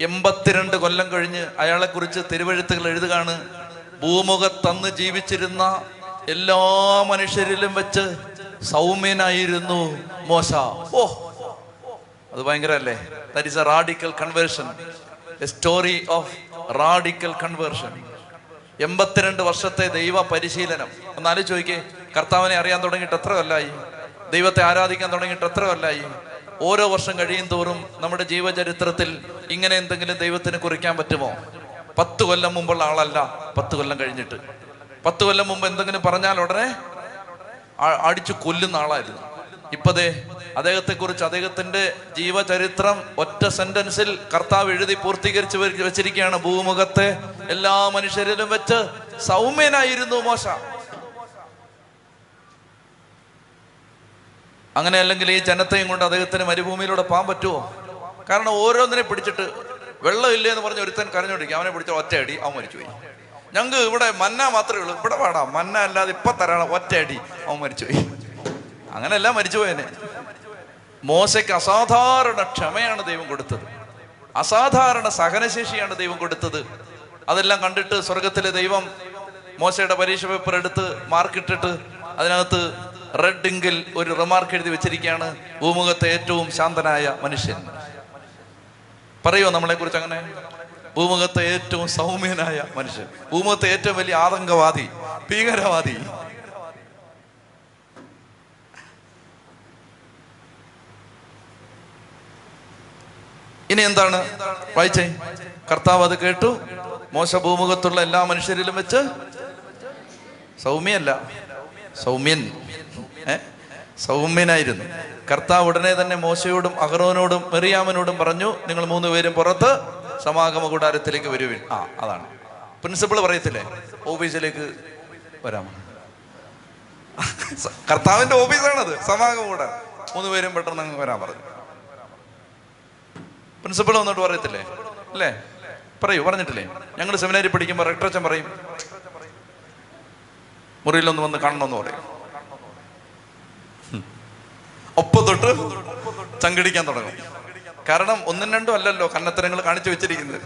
എൺപത്തിരണ്ട് കൊല്ലം കഴിഞ്ഞ് അയാളെ കുറിച്ച് തിരുവെഴുത്തുകൾ എഴുതുകയാണ്, ഭൂമുഖത്തന്ന് ജീവിച്ചിരുന്ന എല്ലാ മനുഷ്യരിലും വെച്ച് സൗമ്യനായിരുന്നു മോശ. ഓ അത് ഭയങ്കര അല്ലേ? That is a radical conversion, a story of radical conversion. എൺപത്തിരണ്ട് വർഷത്തെ ദൈവ പരിശീലനം. ഒന്നാലും ചോദിക്കേ, കർത്താവിനെ അറിയാൻ തുടങ്ങിയിട്ട് എത്ര കൊല്ലായി? ദൈവത്തെ ആരാധിക്കാൻ തുടങ്ങിയിട്ട് എത്ര കൊല്ലായി? ഓരോ വർഷം കഴിയും തോറും നമ്മുടെ ജീവചരിത്രത്തിൽ ഇങ്ങനെ എന്തെങ്കിലും ദൈവത്തിന് കുറിക്കാൻ പറ്റുമോ? പത്ത് കൊല്ലം മുമ്പുള്ള ആളല്ല, പത്ത് കൊല്ലം കഴിഞ്ഞിട്ട്. പത്ത് കൊല്ലം മുമ്പ് എന്തെങ്കിലും പറഞ്ഞാൽ ഉടനെ അടിച്ചു കൊല്ലുന്ന ആളായിരുന്നു. ഇപ്പതേ അദ്ദേഹത്തെക്കുറിച്ച് അദ്ദേഹത്തിന്റെ ജീവചരിത്രം ഒറ്റ സെന്റൻസിൽ കർത്താവ് എഴുതി പൂർത്തീകരിച്ച് വെച്ചിരിക്കുകയാണ്. ഭൂമുഖത്തെ എല്ലാ മനുഷ്യരിലും വെച്ച് സൗമ്യനായിരുന്നു മോശ. അങ്ങനെ അല്ലെങ്കിൽ ഈ ജനത്തെയും കൊണ്ട് അദ്ദേഹത്തിന് മരുഭൂമിയിലൂടെ പോകാൻ പറ്റുമോ? കാരണം ഓരോന്നിനെ പിടിച്ചിട്ട് വെള്ളമില്ലേ എന്ന് പറഞ്ഞ് ഒരുത്തൻ കരഞ്ഞോണ്ടിരിക്കും, അവനെ പിടിച്ച ഒറ്റയടി അവൻ മരിച്ചുപോയി. ഞങ്ങൾക്ക് ഇവിടെ മന്ന മാത്രമേ ഉള്ളൂ, ഇവിടെ വേടാ മന്ന അല്ലാതെ ഇപ്പൊ തരണം, ഒറ്റയടി അവൻ മരിച്ചുപോയി. അങ്ങനെയല്ല മരിച്ചുപോയനെ. മോശയ്ക്ക് അസാധാരണ ക്ഷമയാണ് ദൈവം കൊടുത്തത്, അസാധാരണ സഹനശേഷിയാണ് ദൈവം കൊടുത്തത്. അതെല്ലാം കണ്ടിട്ട് സ്വർഗത്തിലെ ദൈവം മോശയുടെ പരീക്ഷ പേപ്പർ എടുത്ത് മാർക്കിട്ടിട്ട് അതിനകത്ത് റെഡ് ഇങ്കിൽ ഒരു റിമാർക്ക് എഴുതി വെച്ചിരിക്കുകയാണ്, ഭൂമുഖത്തെ ഏറ്റവും ശാന്തനായ മനുഷ്യൻ. പറയുമോ നമ്മളെ കുറിച്ച് അങ്ങനെ? ഭൂമുഖത്തെ ഏറ്റവും സൗമ്യനായ മനുഷ്യൻ, ഭൂമുഖത്തെ ഏറ്റവും വലിയ ആതങ്കവാദി, ഭീകരവാദി. ഇനി എന്താണ് വായിച്ചേ? കർത്താവ് അത് കേട്ടു. മോശ ഭൂമുഖത്തുള്ള എല്ലാ മനുഷ്യരിലും വെച്ച് സൗമ്യല്ല, സൗമ്യൻ ഏ സൗമ്യനായിരുന്നു. കർത്താവ് ഉടനെ തന്നെ മോശയോടും അഹ്റോനോടും മെറിയാമിനോടും പറഞ്ഞു, നിങ്ങൾ മൂന്ന് പേരും പുറത്ത് സമാഗമ കൂടാരത്തിലേക്ക് വരുവിൻ. ആ അതാണ് പ്രിൻസിപ്പിൾ പറയത്തില്ലേ, ഓഫീസിലേക്ക് വരാമോ? കർത്താവിന്റെ ഓഫീസാണത് സമാഗമ കൂടാരം. മൂന്ന് പേരും പെട്ടെന്ന് അങ്ങ് വരാൻ പറഞ്ഞു. പ്രിൻസിപ്പൾ വന്നിട്ട് പറയത്തില്ലേ? അല്ലേ പറയൂ, പറഞ്ഞിട്ടില്ലേ? ഞങ്ങൾ സെമിനാരി പഠിക്കുമ്പോൾ റെക്ടറച്ചൻ പറയും, മുറിയിലൊന്ന് വന്ന് കാണണമെന്ന് പറയും. ഒപ്പം തൊട്ട് സംഘടിക്കാൻ തുടങ്ങും. കാരണം ഒന്നും രണ്ടും അല്ലല്ലോ കന്നത്തരങ്ങൾ കാണിച്ചു വെച്ചിരിക്കുന്നത്,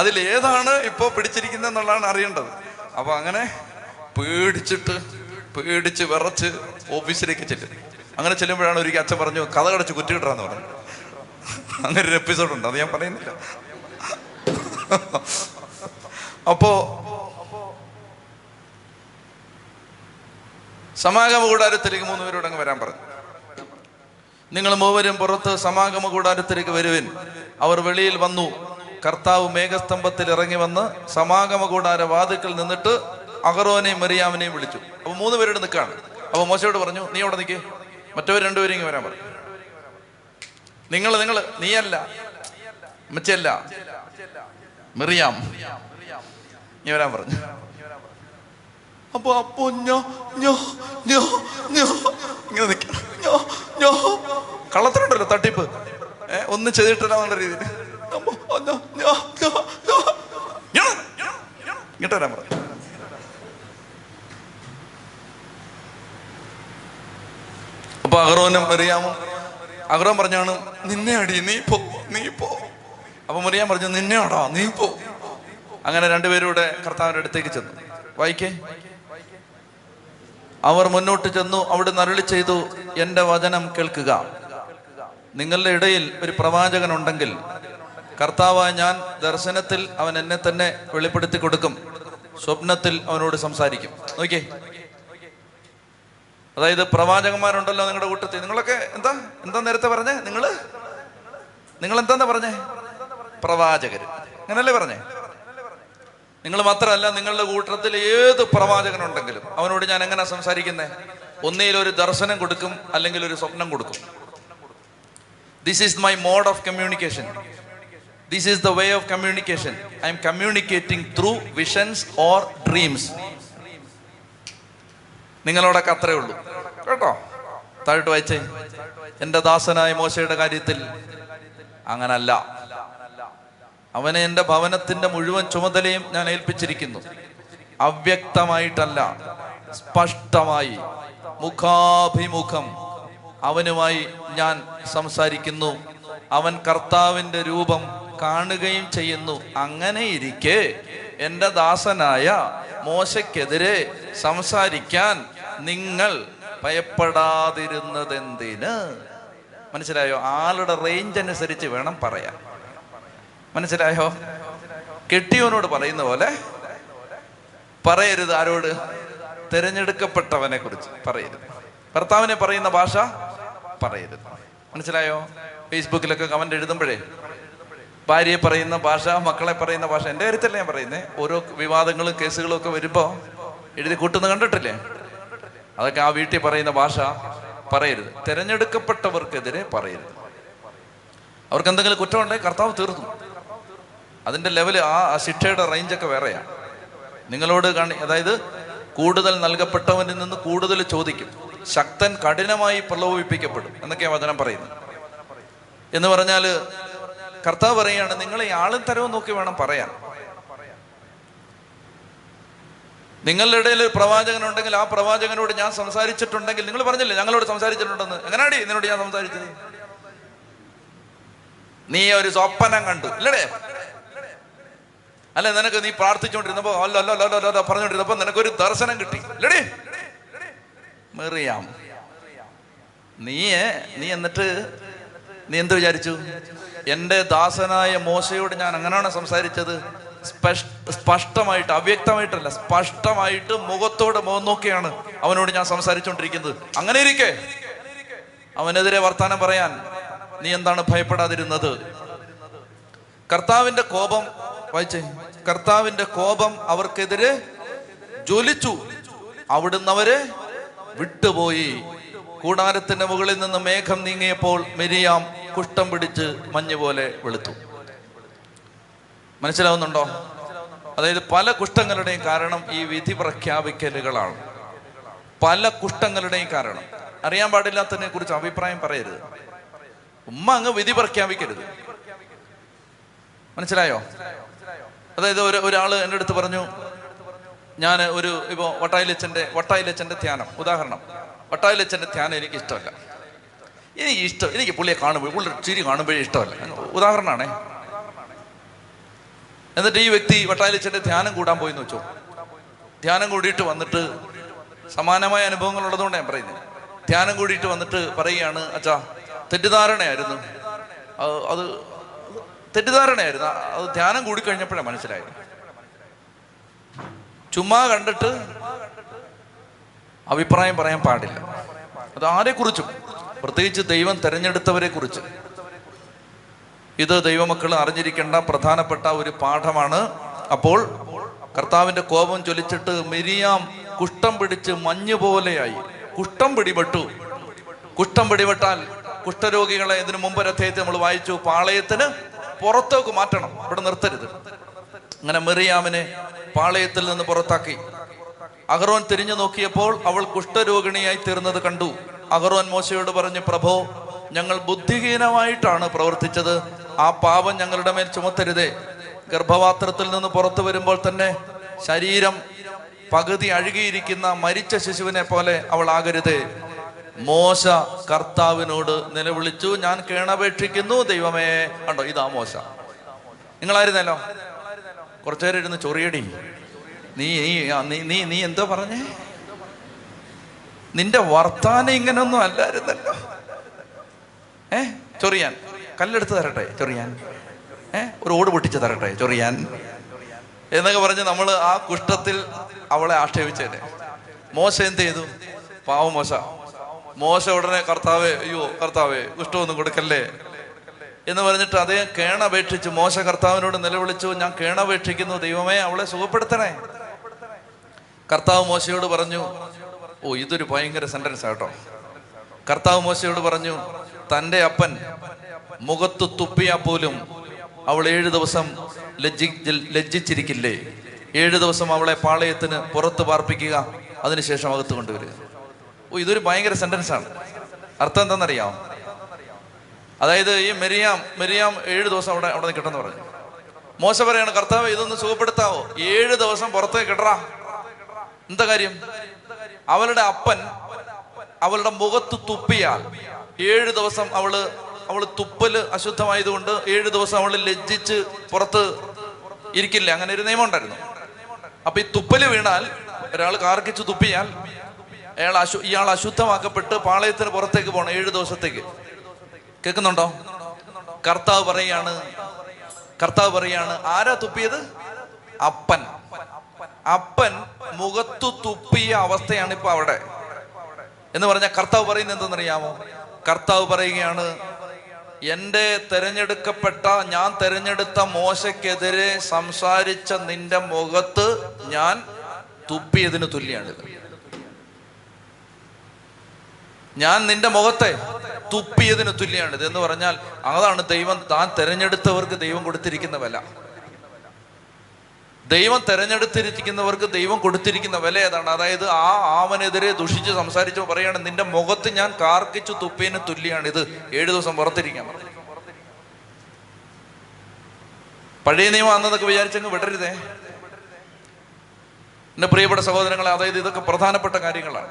അതിൽ ഏതാണ് ഇപ്പോൾ പിടിച്ചിരിക്കുന്നത് എന്നുള്ളതാണ് അറിയേണ്ടത്. അപ്പൊ അങ്ങനെ പേടിച്ചിട്ട് പേടിച്ച് വിറച്ച് ഓഫീസിലേക്ക് ചെല്ലും. അങ്ങനെ ചെല്ലുമ്പോഴാണ് ഒരിക്കൽ അച്ഛൻ പറഞ്ഞു, കഥ കടച്ച് കുറ്റിയിട്ടാന്ന് പറഞ്ഞു. അങ്ങനൊരു എപ്പിസോഡ് ഉണ്ട്, അത് ഞാൻ പറയുന്നില്ല. അപ്പോ സമാഗമ കൂടാരത്തിലേക്ക് മൂന്ന് പേരോട് അങ്ങ് വരാൻ പറഞ്ഞു. നിങ്ങൾ മൂവരും പുറത്ത് സമാഗമ കൂടാരത്തിലേക്ക് വരുവിൻ. അവർ വെളിയിൽ വന്നു. കർത്താവ് മേഘസ്തംഭത്തിൽ ഇറങ്ങി വന്ന് സമാഗമ കൂടാര വാതിൽക്കൽ നിന്നിട്ട് അഹ്റോനെയും മറിയാമിനെയും വിളിച്ചു. അപ്പൊ മൂന്ന് പേരോട് നിൽക്കാണ്. അപ്പൊ മോശയോട് പറഞ്ഞു, നീ അവിടെ നിൽക്കേ, മറ്റവർ രണ്ടുപേരെങ്കിൽ വരാൻ പറഞ്ഞു. നിങ്ങൾ നിങ്ങൾ നീയല്ല, മച്ചല്ല, മറിയാം, നീ വരാൻ പറഞ്ഞു. അപ്പൊ അപ്പൊ ഇങ്ങനെ നിൽക്കണം, കള്ളത്തിനുണ്ടല്ലോ തട്ടിപ്പ്, ഏഹ് ഒന്നും ചെയ്തിട്ടില്ല എന്നുള്ള രീതിയിൽ. ഇങ്ങോട്ട് വരാൻ പറഞ്ഞു. അപ്പൊ അഹ്റോനും മറിയാമോ, അഹ്റോൻ പറഞ്ഞാണ് നിന്നെ അടി, നീ പോ നീ പോ. അപ്പൊ മറിയാൻ പറഞ്ഞു നിന്നെ അടാ നീ പോ. അങ്ങനെ രണ്ടുപേരൂടെ കർത്താവിന്റെ അടുത്തേക്ക് ചെന്നു. വായിക്കേ. അവർ മുന്നോട്ട് ചെന്നു. അവിടെ അരുളി ചെയ്തു, എന്റെ വചനം കേൾക്കുക. നിങ്ങളുടെ ഇടയിൽ ഒരു പ്രവാചകൻ ഉണ്ടെങ്കിൽ കർത്താവായ ഞാൻ ദർശനത്തിൽ അവൻ എന്നെ തന്നെ വെളിപ്പെടുത്തി കൊടുക്കും, സ്വപ്നത്തിൽ അവനോട് സംസാരിക്കും. നോക്കിയേ, അതായത് പ്രവാചകന്മാരുണ്ടല്ലോ നിങ്ങളുടെ കൂട്ടത്തിൽ. നിങ്ങളൊക്കെ എന്താ എന്താ നേരത്തെ പറഞ്ഞേ, നിങ്ങള് നിങ്ങൾ എന്താന്നാ പറഞ്ഞേ? പ്രവാചകര്. അങ്ങനല്ലേ പറഞ്ഞേ? നിങ്ങൾ മാത്രമല്ല, നിങ്ങളുടെ കൂട്ടത്തിൽ ഏത് പ്രവാചകനുണ്ടെങ്കിലും അവനോട് ഞാൻ എങ്ങനെ സംസാരിക്കുന്നേ? ഒന്നേലും ഒരു ദർശനം കൊടുക്കും, അല്ലെങ്കിൽ ഒരു സ്വപ്നം കൊടുക്കും. This is my mode of communication. This is the way of communication. I'm communicating through visions or dreams. നിങ്ങളോടൊക്കെ അത്രേ ഉള്ളൂ കേട്ടോ. താഴോട്ട് വായിച്ചേ. എൻ്റെ ദാസനായ മോശയുടെ കാര്യത്തിൽ അങ്ങനല്ല. അവനെ എൻ്റെ ഭവനത്തിൻ്റെ മുഴുവൻ ചുമതലയും ഞാൻ ഏൽപ്പിച്ചിരിക്കുന്നു. അവ്യക്തമായിട്ടല്ല, സ്പഷ്ടമായി, മുഖാഭിമുഖം അവനുമായി ഞാൻ സംസാരിക്കുന്നു. അവൻ കർത്താവിൻ്റെ രൂപം കാണുകയും ചെയ്യുന്നു. അങ്ങനെ ഇരിക്കെ എൻ്റെ ദാസനായ മോശയ്ക്കെതിരെ സംസാരിക്കാൻ നിങ്ങൾ ഭയപ്പെടാതിരുന്നതെന്തിന്? മനസ്സിലായോ? ആളുടെ റേഞ്ച് അനുസരിച്ച് വേണം പറയാൻ. മനസ്സിലായോ? കെട്ടിയവനോട് പറയുന്ന പോലെ പറയരുത്. ആരോട്? തിരഞ്ഞെടുക്കപ്പെട്ടവനെ കുറിച്ച് പറയരുത്. ഭർത്താവിനെ പറയുന്ന ഭാഷ പറയരുത്. മനസ്സിലായോ? ഫേസ്ബുക്കിലൊക്കെ കമന്റ് എഴുതുമ്പോഴേ ഭാര്യയെ പറയുന്ന ഭാഷ, മക്കളെ പറയുന്ന ഭാഷ. എൻ്റെ കാര്യത്തിലല്ല ഞാൻ പറയുന്നത്. ഓരോ വിവാദങ്ങളും കേസുകളും ഒക്കെ വരുമ്പോൾ എഴുതി കൂട്ടുന്നത് കണ്ടിട്ടില്ലേ? അതൊക്കെ ആ വീട്ടിൽ പറയുന്ന ഭാഷ പറയരുത്. തിരഞ്ഞെടുക്കപ്പെട്ടവർക്കെതിരെ പറയരുത്. അവർക്ക് എന്തെങ്കിലും കുറ്റമുണ്ടെങ്കിൽ കർത്താവ് തീർന്നു. അതിൻ്റെ ലെവല്, ആ ശിക്ഷയുടെ റേഞ്ചൊക്കെ വേറെയാണ്. നിങ്ങളോട് കാണി, അതായത് കൂടുതൽ നൽകപ്പെട്ടവനിൽ നിന്ന് കൂടുതൽ ചോദിക്കും. ശക്തൻ കഠിനമായി പ്രലോഭിപ്പിക്കപ്പെടും എന്നൊക്കെയാണ് വചനം പറയുന്നത്. എന്ന് പറഞ്ഞാൽ കർത്താവ് പറയുകയാണ്, നിങ്ങൾ ഈ ആളും തരവും നോക്കി വേണം പറയാൻ. നിങ്ങളുടെ ഇടയിൽ ഒരു പ്രവാചകനുണ്ടെങ്കിൽ ആ പ്രവാചകനോട് ഞാൻ സംസാരിച്ചിട്ടുണ്ടെങ്കിൽ, നിങ്ങൾ പറഞ്ഞില്ലേ ഞങ്ങളോട് സംസാരിച്ചിട്ടുണ്ടെന്ന്, എങ്ങനാടി നിന്നോട് ഞാൻ സംസാരിച്ചത്? നീ ഒരു സ്വപ്നം കണ്ടു ഇല്ലടേ? അല്ലെ, നിനക്ക് നീ പ്രാർത്ഥിച്ചുകൊണ്ടിരുന്നപ്പോ അല്ല അല്ല അല്ല പറഞ്ഞോണ്ടിരുന്നപ്പോ നിനക്കൊരു ദർശനം കിട്ടി ഇല്ലടേ? മെറിയാം, നീയെ നീ എന്നിട്ട് നീ എന്ത് വിചാരിച്ചു? എൻ്റെ ദാസനായ മോശയോട് ഞാൻ അങ്ങനെയാണ് സംസാരിച്ചത്, സ്പഷ്ടമായിട്ട്, അവ്യക്തമായിട്ടല്ല, സ്പഷ്ടമായിട്ട്, മുഖത്തോടെ മുഖം നോക്കിയാണ് അവനോട് ഞാൻ സംസാരിച്ചുകൊണ്ടിരിക്കുന്നത്. അങ്ങനെ ഇരിക്കെ അവനെതിരെ വർത്താനം പറയാൻ നീ എന്താണ് ഭയപ്പെടാതിരുന്നത്? കർത്താവിന്റെ കോപം, വായിച്ചേ, കർത്താവിന്റെ കോപം അവർക്കെതിരെ ജ്വലിച്ചു, അവിടുന്ന് അവരെ വിട്ടുപോയി. കൂടാരത്തിന്റെ മുകളിൽ നിന്ന് മേഘം നീങ്ങിയപ്പോൾ മിരിയാം കുഷ്ഠം പിടിച്ച് മഞ്ഞ് പോലെ വെളുത്തു. മനസ്സിലാവുന്നുണ്ടോ? അതായത് പല കുഷ്ഠങ്ങളുടെയും കാരണം ഈ വിധി പ്രഖ്യാപിക്കലുകളാണ്. പല കുഷ്ഠങ്ങളുടെയും കാരണം അറിയാൻ പാടില്ലാത്തതിനെ കുറിച്ച് അഭിപ്രായം പറയരുത്. ഉമ്മ അങ്ങ് വിധി പ്രഖ്യാപിക്കരുത്. മനസ്സിലായോ? അതായത് ഒരു ഒരാള് എൻ്റെ അടുത്ത് പറഞ്ഞു, ഞാൻ ഒരു ഇപ്പോൾ വട്ടായിലച്ചൻ്റെ വട്ടായിലച്ചൻ്റെ ധ്യാനം, ഉദാഹരണം, വട്ടായിലച്ചൻ്റെ ധ്യാനം എനിക്ക് ഇഷ്ടമല്ല. എനിക്ക് ഇഷ്ടം എനിക്ക് പുള്ളിയെ കാണുമ്പോൾ, പുള്ളിയുടെ ചിരി കാണുമ്പോഴേ ഇഷ്ടമല്ല, ഉദാഹരണമാണേ. എന്നിട്ട് ഈ വ്യക്തി വട്ടായിലച്ചൻ്റെ ധ്യാനം കൂടാൻ പോയെന്ന് വെച്ചോ. ധ്യാനം കൂടിയിട്ട് വന്നിട്ട്, സമാനമായ അനുഭവങ്ങളുള്ളതുകൊണ്ട് ഞാൻ പറയുന്നത്, ധ്യാനം കൂടിയിട്ട് വന്നിട്ട് പറയുകയാണ്, അച്ഛാ തെറ്റിദ്ധാരണയായിരുന്നു, അത് തെറ്റിദ്ധാരണയായിരുന്നു അത് ധ്യാനം കൂടിക്കഴിഞ്ഞപ്പോഴാണ് മനസ്സിലായത്. ചുമ്മാ കണ്ടിട്ട് അഭിപ്രായം പറയാൻ പാടില്ല. അത് ആരെക്കുറിച്ചും, പ്രത്യേകിച്ച് ദൈവം തിരഞ്ഞെടുത്തവരെ കുറിച്ച്. ഇത് ദൈവമക്കൾ അറിഞ്ഞിരിക്കേണ്ട പ്രധാനപ്പെട്ട ഒരു പാഠമാണ്. അപ്പോൾ കർത്താവിന്റെ കോപം ജ്വലിച്ചിട്ട് മിരിയാം കുഷ്ഠം പിടിച്ച് മഞ്ഞ് പോലെയായി. കുഷ്ഠം പിടിപെട്ടു. കുഷ്ഠം പിടിപെട്ടാൽ, കുഷ്ഠരോഗികളെ ഇതിനു മുമ്പ് രഥയത്തെ നമ്മൾ വായിച്ചു, പാളയത്തിന് പുറത്തേക്ക് മാറ്റണം, ഇവിടെ നിർത്തരുത്. അങ്ങനെ മിറിയാമിനെ പാളയത്തിൽ നിന്ന് പുറത്താക്കി. അഹ്റോൻ തിരിഞ്ഞു നോക്കിയപ്പോൾ അവൾ കുഷ്ഠരോഗിണിയായി തീർന്നത് കണ്ടു. അഹ്റോൻ മോശയോട് പറഞ്ഞു, പ്രഭോ, ഞങ്ങൾ ബുദ്ധിഹീനമായിട്ടാണ് പ്രവർത്തിച്ചത്, ആ പാപം ഞങ്ങളുടെ മേൽ ചുമത്തരുതേ. ഗർഭപാത്രത്തിൽ നിന്ന് പുറത്തു വരുമ്പോൾ തന്നെ ശരീരം പകുതി അഴുകിയിരിക്കുന്ന മരിച്ച ശിശുവിനെ പോലെ അവൾ ആകരുതേ. മോശ കർത്താവിനോട് നിലവിളിച്ചു, ഞാൻ കേണപേക്ഷിക്കുന്നു ദൈവമേ. കണ്ടോ, ഇതാ മോശ. നിങ്ങളായിരുന്നല്ലോ കുറച്ചുപേരെ ഇരുന്ന് ചൊറിയടി, നീ നീ നീ നീ എന്താ പറഞ്ഞേ, നിന്റെ വർത്താനം ഇങ്ങനൊന്നും അല്ലായിരുന്നല്ലോ. ഏ ചൊറിയാൻ കല്ലെടുത്ത് തരട്ടെ, ചൊറിയാൻ ഏ ഒരു ഓട് പൊട്ടിച്ച് തരട്ടെ, ചൊറിയാൻ എന്നൊക്കെ പറഞ്ഞ് നമ്മൾ ആ കുഷ്ഠത്തിൽ അവളെ ആക്ഷേപിച്ചേനെ. മോശ എന്ത് ചെയ്തു? പാവം മോശ. മോശ ഉടനെ കർത്താവേ, അയ്യോ കർത്താവേ, കുഷ്ഠമൊന്നും കൊടുക്കല്ലേ എന്ന് പറഞ്ഞിട്ട് അതേ കേണപേക്ഷിച്ചു. മോശ കർത്താവിനോട് നിലവിളിച്ചു, ഞാൻ കേണപേക്ഷിക്കുന്നു ദൈവമേ, അവളെ സുഖപ്പെടുത്തണേ. കർത്താവ് മോശയോട് പറഞ്ഞു, ഓ ഇതൊരു ഭയങ്കര സെന്റൻസ് ആട്ടോ. കർത്താവ് മോശയോട് പറഞ്ഞു, തൻ്റെ അപ്പൻ മുഖത്ത് തുപ്പിയാൽ പോലും അവൾ ഏഴു ദിവസം ലജ്ജി ലജ്ജിച്ചിരിക്കില്ലേ? ഏഴു ദിവസം അവളെ പാളയത്തിന് പുറത്ത് പാർപ്പിക്കുക, അതിനുശേഷം അകത്ത് കൊണ്ടുവരിക. ഓ ഇതൊരു ഭയങ്കര സെന്റൻസ് ആണ്. അർത്ഥം എന്താണെന്നറിയാമോ? അതായത് ഈ മെരിയാം മെരിയാം ഏഴു ദിവസം അവിടെ അവിടെ കിട്ടുമെന്ന് പറഞ്ഞു. മോശ പറയാണ്, കർത്താവ് ഇതൊന്ന് സുഖപ്പെടുത്താവോ, ഏഴു ദിവസം പുറത്തേ കിട്ടറ. എന്താ കാര്യം? അവളുടെ അപ്പൻ അവളുടെ മുഖത്ത് തുപ്പിയാൽ ഏഴു ദിവസം അവള് അവള് തുപ്പല് അശുദ്ധമായതുകൊണ്ട് ഏഴു ദിവസം അവള് ലജ്ജിച്ച് പുറത്ത് ഇരിക്കില്ല. അങ്ങനെ ഒരു നിയമം ഉണ്ടായിരുന്നു. അപ്പൊ ഈ തുപ്പല് വീണാൽ, ഒരാൾ കാർക്കിച്ച് തുപ്പിയാൽ അയാൾ അശു ഇയാൾ അശുദ്ധമാക്കപ്പെട്ട് പാളയത്തിന് പുറത്തേക്ക് പോകണം ഏഴു ദിവസത്തേക്ക്. കേൾക്കുന്നുണ്ടോ? കർത്താവ് പറയാണ് കർത്താവ് പറയാണ് ആരാ തുപ്പിയത്? അപ്പൻ. അപ്പൻ മുഖത്തു തുപ്പിയ അവസ്ഥയാണ് ഇപ്പൊ അവിടെ. എന്ന് പറഞ്ഞാൽ കർത്താവ് പറയുന്നത് എന്തെന്നറിയാമോ? കർത്താവ് പറയുകയാണ്, എൻ്റെ തെരഞ്ഞെടുക്കപ്പെട്ട ഞാൻ തെരഞ്ഞെടുത്ത മോശയ്ക്കെതിരെ സംസാരിച്ച നിന്റെ മുഖത്ത് ഞാൻ തുപ്പിയതിന് തുല്യാണിത്. ഞാൻ നിന്റെ മുഖത്തെ തുപ്പിയതിന് തുല്യാണിത് എന്ന് പറഞ്ഞാൽ അതാണ് ദൈവം, താൻ തെരഞ്ഞെടുത്തവർക്ക് ദൈവം കൊടുത്തിരിക്കുന്ന വില. ദൈവം തെരഞ്ഞെടുത്തിരിക്കുന്നവർക്ക് ദൈവം കൊടുത്തിരിക്കുന്ന വില ഏതാണ്? അതായത് ആ ആവനെതിരെ ദുഷിച്ച് സംസാരിച്ചു പറയാണ്, നിന്റെ മുഖത്ത് ഞാൻ കാർക്കിച്ചു തുപ്പിയതിന് തുല്യാണ് ഇത്. ഏഴു ദിവസം പുറത്തിരിക്കാൻ പറഞ്ഞു. പഴയ നിയമം ആണെന്നൊക്കെ വിചാരിച്ചങ്ങ് വിടരുതേ എന്റെ പ്രിയപ്പെട്ട സഹോദരങ്ങളെ. അതായത് ഇതൊക്കെ പ്രധാനപ്പെട്ട കാര്യങ്ങളാണ്.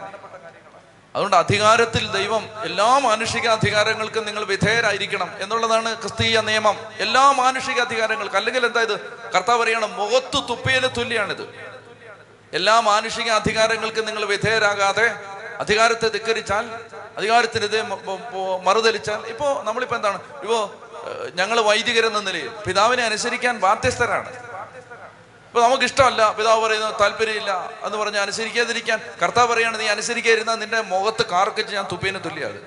അതുകൊണ്ട് അധികാരത്തിൽ ദൈവം, എല്ലാ മാനുഷിക അധികാരങ്ങൾക്കും നിങ്ങൾ വിധേയരായിരിക്കണം എന്നുള്ളതാണ് ക്രിസ്തീയ നിയമം. എല്ലാ മാനുഷിക അധികാരങ്ങൾക്ക്. അല്ലെങ്കിൽ എന്തായത്? കർത്താവ് പറയണം, മുഖത്ത് തുപ്പിയതിന് തുല്യാണിത്. എല്ലാ മാനുഷിക അധികാരങ്ങൾക്കും നിങ്ങൾ വിധേയരാകാതെ അധികാരത്തെ ധിക്കരിച്ചാൽ, അധികാരത്തിനെതിരെ മറുതലിച്ചാൽ, ഇപ്പോൾ നമ്മളിപ്പോൾ എന്താണ്, ഇപ്പോൾ ഞങ്ങൾ വൈദികരെന്ന നിലയിൽ പിതാവിനെ അനുസരിക്കാൻ ബാധ്യസ്ഥരാണ്. ഇപ്പൊ നമുക്ക് ഇഷ്ടമല്ല, പിതാവ് പറയുന്നത് താല്പര്യമില്ല എന്ന് പറഞ്ഞ് അനുസരിക്കാതിരിക്കാൻ, കർത്താവ് പറയുകയാണ്, നീ അനുസരിക്കാതിരുന്ന നിന്റെ മുഖത്ത് കാർക്കിച്ച് ഞാൻ തുപ്പിയതിന് തുല്യാണ്.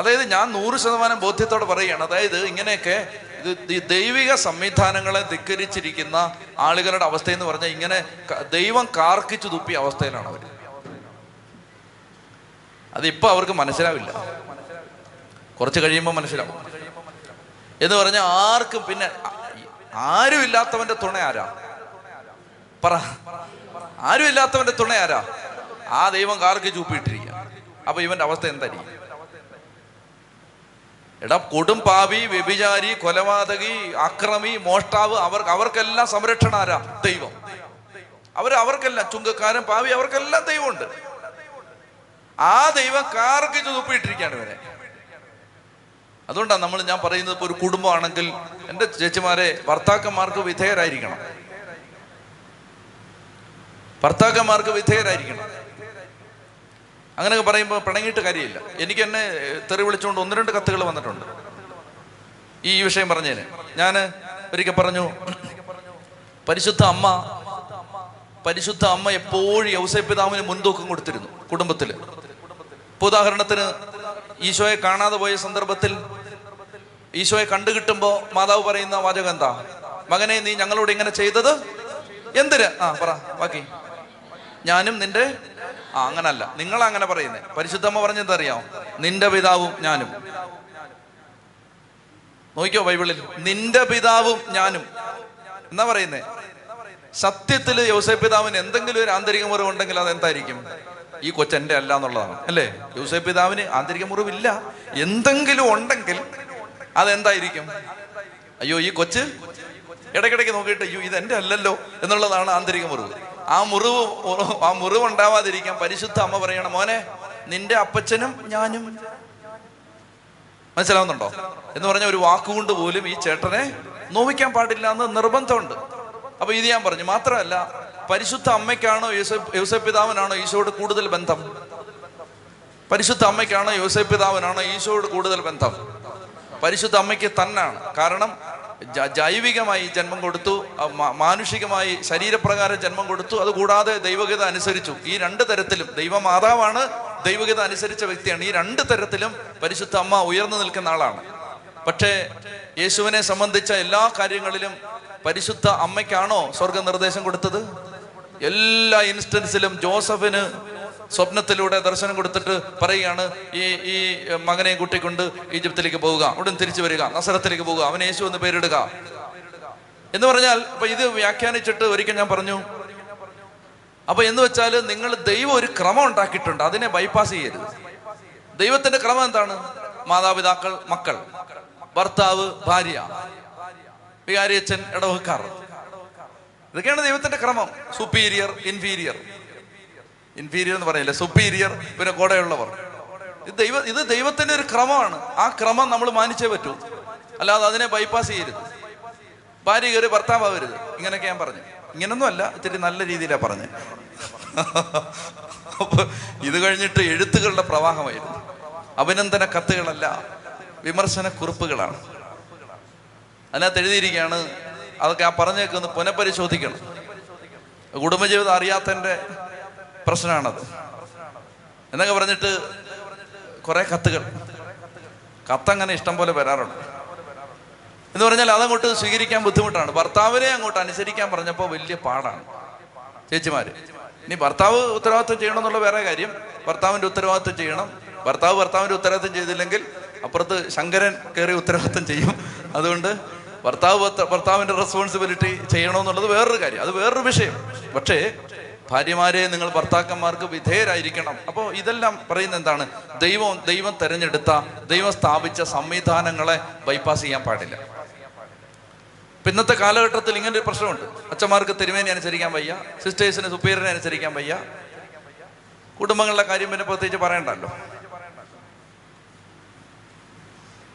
അതായത് ഞാൻ നൂറ് ശതമാനം ബോധ്യത്തോടെ പറയുകയാണ്, അതായത് ഇങ്ങനെയൊക്കെ ഈ ദൈവിക സംവിധാനങ്ങളെ ധിക്കരിച്ചിരിക്കുന്ന ആളുകളുടെ അവസ്ഥയെന്ന് പറഞ്ഞാൽ ഇങ്ങനെ ദൈവം കാർക്കിച്ചു തുപ്പിയ അവസ്ഥയിലാണ് അവർ. അതിപ്പോൾ അവർക്ക് മനസ്സിലാവില്ല, കുറച്ച് കഴിയുമ്പോൾ മനസ്സിലാവും. എന്ന് പറഞ്ഞാൽ ആർക്കും പിന്നെ ആരും ഇല്ലാത്തവന്റെ തുണ ആരാ? പറ, ആരും ഇല്ലാത്തവന്റെ തുണ ആരാ? ആ ദൈവം കാർക്ക് ചൂപ്പിയിട്ടിരിക്കുക. അപ്പൊ ഇവന്റെ അവസ്ഥ എന്തായിരിക്കും? എടാ, കൊടും പാപി, വ്യഭിചാരി, കൊലപാതകി, അക്രമി, മോഷ്ടാവ്, അവർ അവർക്കെല്ലാം സംരക്ഷണ ആരാ? ദൈവം. അവർ അവർക്കെല്ലാം, ചുങ്കക്കാരൻ, പാവി, അവർക്കെല്ലാം ദൈവമുണ്ട്. ആ ദൈവം കാർക്ക് ചൂപ്പിയിട്ടിരിക്കുകയാണ് ഇവനെ. അതുകൊണ്ടാണ് നമ്മൾ ഞാൻ പറയുന്നത്, ഇപ്പോൾ ഒരു കുടുംബമാണെങ്കിൽ എൻ്റെ ചേച്ചിമാരെ, ഭർത്താക്കന്മാർക്ക് വിധേയരായിരിക്കണം. ഭർത്താക്കന്മാർക്ക് വിധേയരായിരിക്കണം. അങ്ങനെയൊക്കെ പറയുമ്പോൾ പിണങ്ങിയിട്ട് കാര്യമില്ല. എനിക്ക് എന്നെ തെറി വിളിച്ചുകൊണ്ട് ഒന്ന് രണ്ട് കത്തുകൾ വന്നിട്ടുണ്ട് ഈ വിഷയം പറഞ്ഞതിന്. ഞാൻ ഒരിക്കൽ പറഞ്ഞു, പരിശുദ്ധ അമ്മ പരിശുദ്ധ അമ്മ എപ്പോഴും യൗസേപിതാവിന് മുൻതൂക്കം കൊടുത്തിരുന്നു കുടുംബത്തിൽ. ഇപ്പോൾ ഉദാഹരണത്തിന് ഈശോയെ കാണാതെ പോയ സന്ദർഭത്തിൽ ഈശോയെ കണ്ടുകിട്ടുമ്പോൾ മാതാവ് പറയുന്ന വാചകം എന്താ? മകനെ, നീ ഞങ്ങളോട് ഇങ്ങനെ ചെയ്തത് എന്തിന്? ആ പറ ബാക്കി. ഞാനും നിന്റെ ആ അങ്ങനല്ല, നിങ്ങളങ്ങനെ പറയുന്നേ. പരിശുദ്ധമ്മ പറഞ്ഞെന്താ അറിയാമോ? നിന്റെ പിതാവും ഞാനും. നോക്കിയോ ബൈബിളിൽ, നിന്റെ പിതാവും ഞാനും എന്നാ പറയുന്നേ. സത്യത്തിൽ യോസേപ്പ് പിതാവിന് എന്തെങ്കിലും ഒരു ആന്തരിക മുറിവ് ഉണ്ടെങ്കിൽ അതെന്തായിരിക്കും? ഈ കൊച്ചെന്റെ അല്ല എന്നുള്ളതാണ്, അല്ലേ? യൂസഫ് പിതാവിന് ആന്തരിക മുറിവില്ല, എന്തെങ്കിലും ഉണ്ടെങ്കിൽ അതെന്തായിരിക്കും? അയ്യോ, ഈ കൊച്ച് ഇടയ്ക്കിടയ്ക്ക് നോക്കിയിട്ട് അയ്യോ ഇതെൻ്റെ അല്ലല്ലോ എന്നുള്ളതാണ് ആന്തരിക മുറിവ്. ആ മുറിവ് ആ മുറിവ് ഉണ്ടാവാതിരിക്കാൻ പരിശുദ്ധ അമ്മ പറയണം, മോനെ നിന്റെ അപ്പച്ചനും ഞാനും. മനസ്സിലാവുന്നുണ്ടോ? എന്ന് പറഞ്ഞ ഒരു വാക്കുകൊണ്ട് പോലും ഈ ചേട്ടനെ നോവിക്കാൻ പാടില്ല എന്ന് നിർബന്ധമുണ്ട്. അപ്പൊ ഇത് ഞാൻ പറഞ്ഞു. മാത്രമല്ല പരിശുദ്ധ അമ്മയ്ക്കാണോ യോസേപ്പ് പിതാവിനാണോ ഈശോയോട് കൂടുതൽ ബന്ധം? പരിശുദ്ധ അമ്മയ്ക്കാണോ യോസേപ്പ് പിതാവിനാണോ ഈശോയോട് കൂടുതൽ ബന്ധം? പരിശുദ്ധ അമ്മയ്ക്ക് തന്നാണ്. കാരണം ജൈവികമായി ജന്മം കൊടുത്തു, മാനുഷികമായി ശരീരപ്രകാരം ജന്മം കൊടുത്തു, അതുകൂടാതെ ദൈവഗീത അനുസരിച്ചു. ഈ രണ്ട് തരത്തിലും ദൈവമാതാവാണ്, ദൈവഗീത അനുസരിച്ച വ്യക്തിയാണ്. ഈ രണ്ട് തരത്തിലും പരിശുദ്ധ അമ്മ ഉയർന്നു നിൽക്കുന്ന ആളാണ്. പക്ഷേ യേശുവിനെ സംബന്ധിച്ച എല്ലാ കാര്യങ്ങളിലും പരിശുദ്ധ അമ്മയ്ക്കാണോ സ്വർഗം നിർദ്ദേശം കൊടുത്തത്? എല്ലാ ഇൻസ്റ്റൻസിലും ജോസഫിന് സ്വപ്നത്തിലൂടെ ദർശനം കൊടുത്തിട്ട് പറയുകയാണ്, ഈ ഈ മകനെ കൂട്ടിക്കൊണ്ട് ഈജിപ്തിലേക്ക് പോവുക, ഉടൻ തിരിച്ചു വരിക, നസറത്തിലേക്ക് പോവുക, അവൻ യേശു എന്ന് പേരിടുക എന്ന് പറഞ്ഞാൽ. അപ്പൊ ഇത് വ്യാഖ്യാനിച്ചിട്ട് ഒരിക്കൽ ഞാൻ പറഞ്ഞു, അപ്പൊ എന്ന് വെച്ചാൽ നിങ്ങൾ ദൈവം ഒരു ക്രമം ഉണ്ടാക്കിയിട്ടുണ്ട്, അതിനെ ബൈപ്പാസ് ചെയ്യരുത്. ദൈവത്തിന്റെ ക്രമം എന്താണ്? മാതാപിതാക്കൾ, മക്കൾ, ഭർത്താവ്, ഭാര്യ, വികാരിയച്ഛൻ, ഇടവക്കാർ. ഇതൊക്കെയാണ് ദൈവത്തിന്റെ ക്രമം. Superior, inferior. ഇൻഫീരിയർ എന്ന് പറയില്ല, സുപ്പീരിയർ, പിന്നെ കൂടെയുള്ളവർ. ഇത് ദൈവ ഇത് ദൈവത്തിന്റെ ഒരു ക്രമമാണ്. ആ ക്രമം നമ്മൾ മാനിച്ചേ പറ്റൂ, അല്ലാതെ അതിനെ ബൈപ്പാസ് ചെയ്യരുത്. ഭാര്യ കയറി ഭർത്താവരുത്, ഇങ്ങനെയൊക്കെ ഞാൻ പറഞ്ഞു. ഇങ്ങനൊന്നും അല്ല, ഇത്തിരി നല്ല രീതിയിലാണ് പറഞ്ഞത്. അപ്പൊ ഇത് കഴിഞ്ഞിട്ട് എഴുത്തുകളുടെ പ്രവാഹമായിരുന്നു, അഭിനന്ദന കത്തുകളല്ല, വിമർശന കുറിപ്പുകളാണ്. അതിനകത്ത് എഴുതിയിരിക്കുകയാണ്, അതൊക്കെ ആ പറഞ്ഞൊക്കെ ഒന്ന് പുനഃപരിശോധിക്കണം. കുടുംബജീവിതം അറിയാത്തതിൻ്റെ പ്രശ്നമാണത് എന്നൊക്കെ പറഞ്ഞിട്ട് കുറെ കത്തുകൾ കത്തങ്ങനെ ഇഷ്ടം പോലെ വരാറുണ്ട്. എന്ന് പറഞ്ഞാൽ അതങ്ങോട്ട് സ്വീകരിക്കാൻ ബുദ്ധിമുട്ടാണ്. ഭർത്താവിനെ അങ്ങോട്ട് അനുസരിക്കാൻ പറഞ്ഞപ്പോൾ വലിയ പാടാണ് ചേച്ചിമാര്. ഇനി ഭർത്താവ് ഉത്തരവാദിത്വം ചെയ്യണം എന്നുള്ള വേറെ കാര്യം, ഭർത്താവിൻ്റെ ഉത്തരവാദിത്വം ചെയ്യണം. ഭർത്താവ് ഭർത്താവിൻ്റെ ഉത്തരവാദിത്വം ചെയ്തില്ലെങ്കിൽ അപ്പുറത്ത് ശങ്കരൻ കയറി ഉത്തരവാദിത്വം ചെയ്യും. അതുകൊണ്ട് ഭർത്താവ് ഭർത്താവിൻ്റെ റെസ്പോൺസിബിലിറ്റി ചെയ്യണമെന്നുള്ളത് വേറൊരു കാര്യം, അത് വേറൊരു വിഷയം. പക്ഷേ ഭാര്യമാരെ നിങ്ങൾ ഭർത്താക്കന്മാർക്ക് വിധേയരായിരിക്കണം. അപ്പോൾ ഇതെല്ലാം പറയുന്നത് എന്താണ്? ദൈവം ദൈവം തെരഞ്ഞെടുത്ത, ദൈവം സ്ഥാപിച്ച സംവിധാനങ്ങളെ ബൈപ്പാസ് ചെയ്യാൻ പാടില്ല. ഇന്നത്തെ കാലഘട്ടത്തിൽ ഇങ്ങനെ ഒരു പ്രശ്നമുണ്ട്. അച്ഛന്മാർക്ക് തിരുമേനി അനുസരിക്കാൻ വയ്യ, സിസ്റ്റേഴ്സിന് സുപ്പീരിയറിനെ അനുസരിക്കാൻ വയ്യ. കുടുംബങ്ങളുടെ കാര്യം പിന്നെ പ്രത്യേകിച്ച് പറയണ്ടല്ലോ,